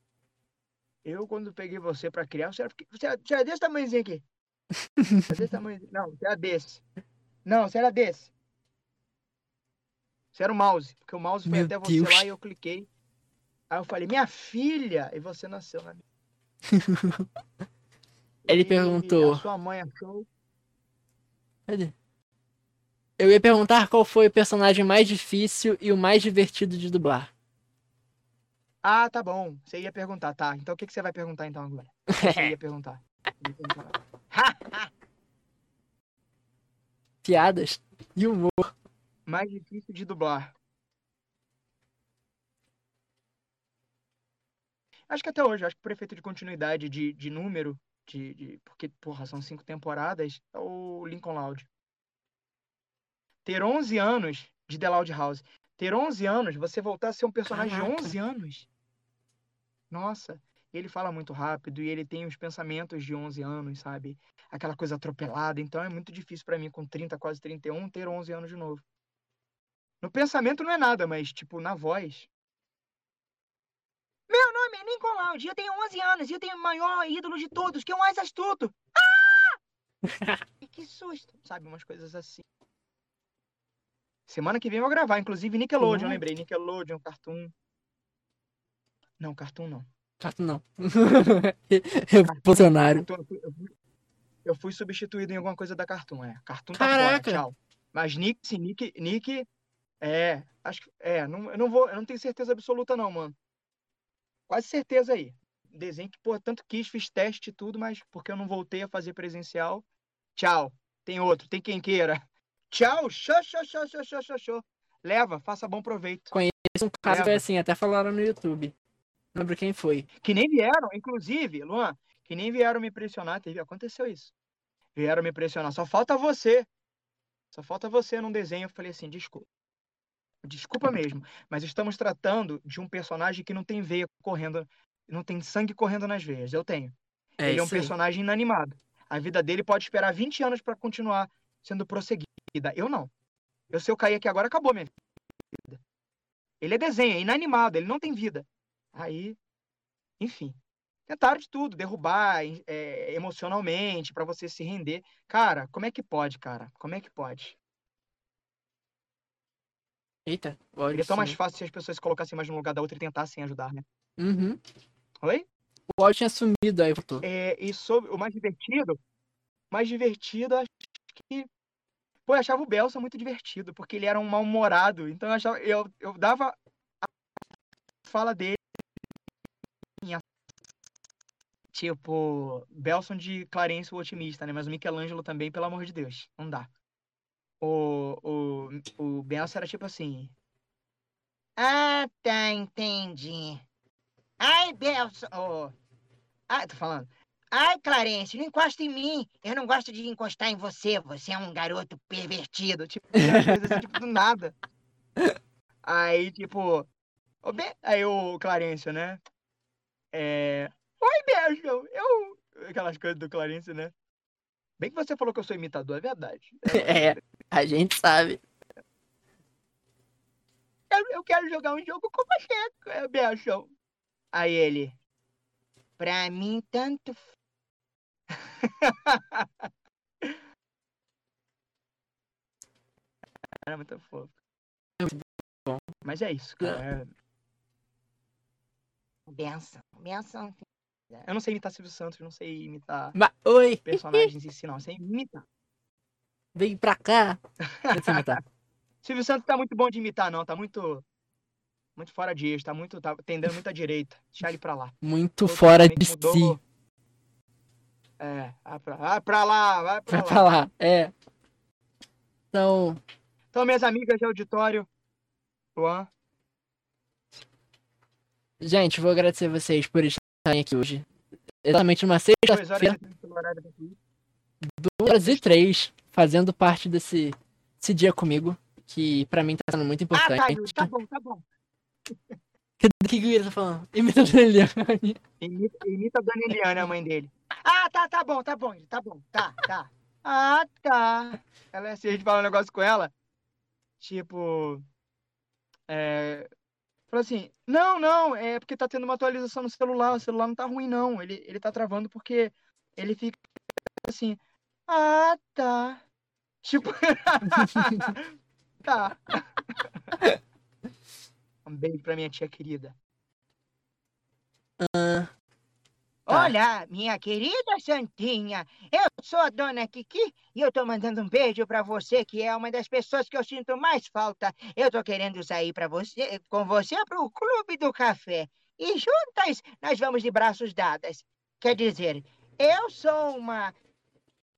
Eu, quando peguei você pra criar, você era desse tamanhozinho aqui. Não, você era desse. Não, você era desse. Você era o mouse. Porque o mouse foi até você lá e eu cliquei. Aí eu falei, minha filha! E você nasceu na minha. Ele perguntou. Sua mãe achou. Eu ia perguntar qual foi o personagem mais difícil e o mais divertido de dublar. Ah, tá bom. Você ia perguntar, tá? Então o que você vai perguntar então agora? Você ia perguntar. Piadas e humor. Mais difícil de dublar. Acho que até hoje, acho que o prefeito de continuidade de número, porque, porra, são 5 temporadas, é o Lincoln Loud. Ter 11 anos de The Loud House. Ter 11 anos, você voltar a ser um personagem de 11 anos. Nossa, ele fala muito rápido e ele tem os pensamentos de 11 anos, sabe? Aquela coisa atropelada. Então é muito difícil pra mim, com 30, quase 31, ter 11 anos de novo. No pensamento não é nada, mas, tipo, na voz... Meu nome é Lincoln Loud, eu tenho 11 anos e eu tenho o maior ídolo de todos, que é o mais astuto. Ah! E que susto, sabe? Umas coisas assim. Semana que vem eu vou gravar, inclusive Nickelodeon, lembrei. Nickelodeon, Cartoon. Não, Cartoon não. Cartoon não. Revolucionário. Eu fui substituído em alguma coisa da Cartoon, é. Cartoon tá fora, tchau. Mas Nick, é, acho que, é, não, eu não tenho certeza absoluta não, mano. Quase certeza aí. Desenho que, portanto, quis, fiz teste e tudo, mas porque eu não voltei a fazer presencial. Tchau. Tem outro, tem quem queira. Tchau. Show. Leva, faça bom proveito. Conheço um caso que é assim, até falaram no YouTube. Não lembro quem foi. Que nem vieram, inclusive, Luan, que nem vieram me pressionar. Aconteceu isso. Vieram me pressionar. Só falta você. Só falta você num desenho. Eu falei assim, desculpa. Desculpa mesmo, mas estamos tratando de um personagem que não tem veia correndo, não tem sangue correndo nas veias. Eu tenho. Ele é um personagem inanimado. A vida dele pode esperar 20 anos para continuar sendo prosseguida. Eu não. Se eu cair aqui agora, acabou minha vida. Ele é desenho, é inanimado, ele não tem vida. Aí, enfim. Tentaram de tudo, derrubar emocionalmente, para você se render. Cara, como é que pode, cara? Como é que pode? Eita, seria tão mais fácil se as pessoas se colocassem mais num lugar da outra e tentassem ajudar, né? Uhum. Oi? O áudio tinha sumido aí, voltou. E sobre o mais divertido, acho que... Pô, eu achava o Belson muito divertido, porque ele era um mal-humorado. Então eu achava... Eu dava a fala dele... Tipo, Belson de Clarence, o otimista, né? Mas o Michelangelo também, pelo amor de Deus. Não dá. O Belson era tipo assim. Ah, tá, entendi. Ai, Ai, Belson. Oh. Ai, tô falando. Ai, Clarence, não encosta em mim. Eu não gosto de encostar em você. Você é um garoto pervertido. Tipo, coisa assim, tipo, do nada. Aí, tipo... Aí o Clarence, né? Oi, Belson. Aquelas coisas do Clarence, né? Bem que você falou que eu sou imitador, é verdade. A gente sabe. Eu quero jogar um jogo com você, Belson. Aí ele... Pra mim, tanto... Era muito fofo. Mas é isso, cara. Benção. Eu não sei imitar Silvio Santos, não sei imitar personagens em si, não. Eu sei imitar. Vem pra cá. Silvio Santos tá muito bom de imitar, não. Tá muito... Muito fora disso, tá tendendo muito à direita. Deixa ele pra lá. Muito todo fora de mudou. Si. Vai pra lá. É. Então, minhas amigas de auditório, Luan. Gente, vou agradecer vocês por estarem aqui hoje. Exatamente uma sexta-feira. 2h03, fazendo parte desse dia comigo, que pra mim tá sendo muito importante. Tá bom. O que ele tá falando? Imita a Dona Eliane. Imita a Dona Eliane, a mãe dele. Tá bom. Tá. Ela é assim, a gente fala um negócio com ela. Tipo... Falou assim, não, é porque tá tendo uma atualização no celular. O celular não tá ruim, não. Ele tá travando porque ele fica assim... tá. Tipo... tá. Um beijo pra minha tia querida. Tá. Olá, minha querida Santinha. Eu sou a Dona Kiki e eu tô mandando um beijo pra você, que é uma das pessoas que eu sinto mais falta. Eu tô querendo sair com você pro Clube do Café. E juntas nós vamos de braços dadas. Quer dizer, eu sou uma...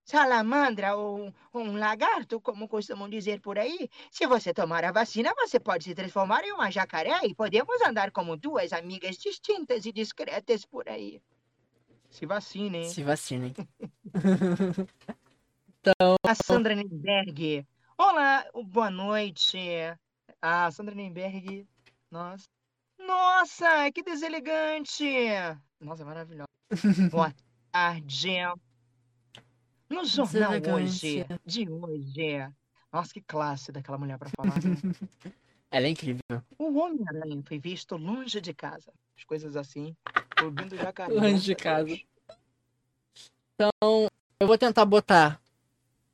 salamandra ou um lagarto, como costumam dizer por aí. Se você tomar a vacina, você pode se transformar em uma jacaré e podemos andar como duas amigas distintas e discretas por aí. Se vacinem. Então... A Sandra Nemberg. Olá, boa noite. A Sandra Nemberg. Nossa, que deselegante. Nossa, maravilhosa. Boa tarde. No jornal de hoje. Nossa, que classe daquela mulher pra falar. Né? Ela é incrível. O Homem-Aranha foi visto longe de casa. As coisas assim. Ouvindo jacaré. Longe de casa. Então, eu vou tentar botar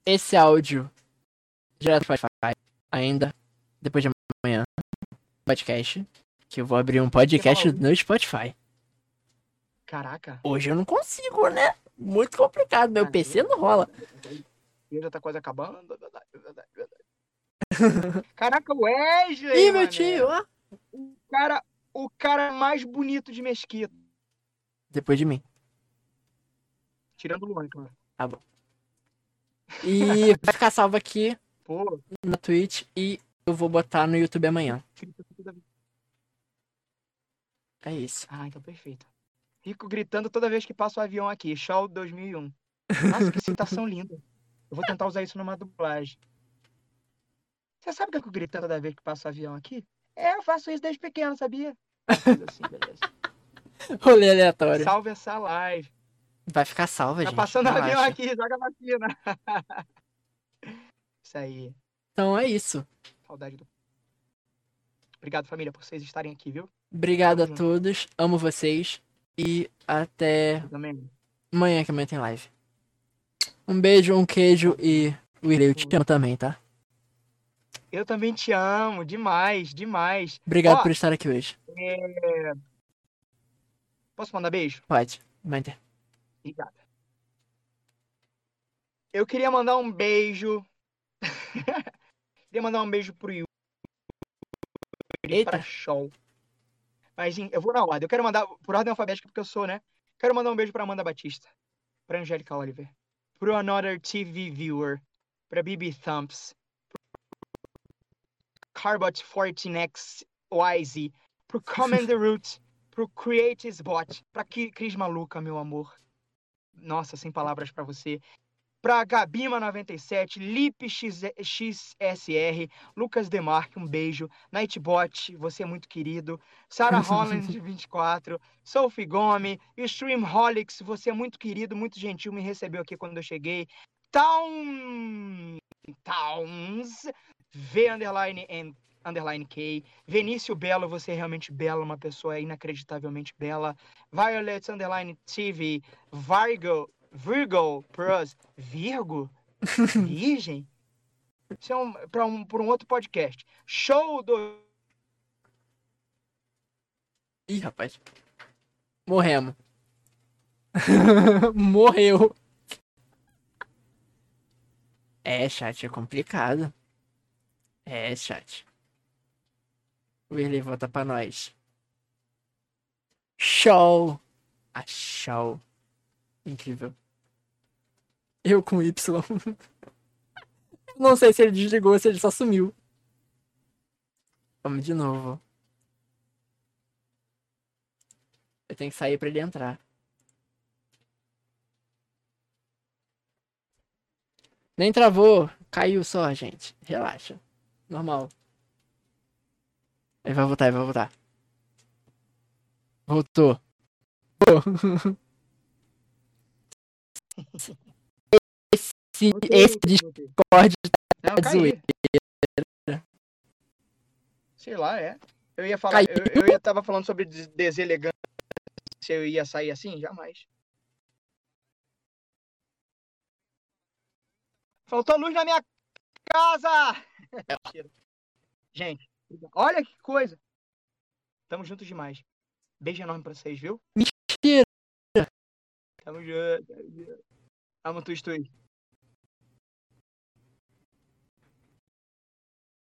esse áudio direto do Spotify ainda. Depois de amanhã. Podcast. Que eu vou abrir um podcast no Spotify. Caraca. Hoje eu não consigo, né? Muito complicado, meu PC não rola. E já tá quase acabando. Verdade. Caraca, o Wesley! Ih, meu tio, ó! O cara mais bonito de Mesquita. Depois de mim. Tirando o Luan, claro. Tá bom. E vai ficar salvo aqui na Twitch e eu vou botar no YouTube amanhã. É isso. Ah, então perfeito. Fico gritando toda vez que passa o avião aqui. Show 2001. Nossa, que citação linda. Eu vou tentar usar isso numa dublagem. Você sabe que eu fico gritando toda vez que passa o avião aqui? Eu faço isso desde pequeno, sabia? Assim, beleza. Rolê aleatório. Salve essa live. Vai ficar salva, gente. Tá passando o avião aqui, joga a vacina. Isso aí. Então é isso. Saudade do... Obrigado, família, por vocês estarem aqui, viu? Obrigado a todos. Amo vocês. E até amanhã, que amanhã tem live. Um beijo, um queijo e... Wirley, eu te amo também, tá? Eu também te amo. Demais. Obrigado por estar aqui hoje. Posso mandar beijo? Pode. Manda. Obrigada. Eu queria mandar um beijo. Queria mandar um beijo pro Yu. Eita. Para show. Mas eu vou na ordem. Eu quero mandar, por ordem alfabética, porque eu sou, né? Quero mandar um beijo pra Amanda Batista. Pra Angélica Oliver. Pro Another TV Viewer. Pra Bibi Thumps. Pro Carbot 14XYZ. Pro Commander Root. pro Creatives Bot, pra Cris Maluca, meu amor. Nossa, sem palavras pra você. Pra Gabima97, LipXSR, Lucas Demarque, um beijo. Nightbot, você é muito querido. Sarah Holland24, Sophie Gomes, Streamholics, você é muito querido, muito gentil, me recebeu aqui quando eu cheguei. Towns, V_K, Venício Belo, você é realmente bela, uma pessoa inacreditavelmente bela. Violet_TV, Virgo Plus, Virgo? Virgem? Isso é por um outro podcast. Show do... Ih, rapaz. Morremos. Morreu. É, chat, é complicado. É, chat. O Wirley volta pra nós. Show. A show. Incrível. Eu com Y. Não sei se ele desligou ou se ele só sumiu. Vamos de novo. Eu tenho que sair pra ele entrar. Nem travou. Caiu só, gente. Relaxa. Normal. Ele vai voltar. Voltou. Esse Discord tá zoeira. Sei lá, é. Eu ia falar, eu tava falando sobre deselegância, se eu ia sair assim, jamais. Faltou luz na minha casa! Gente, olha que coisa. Tamo juntos demais. Beijo enorme pra vocês, viu? Mentira! Tamo junto. Amo tu,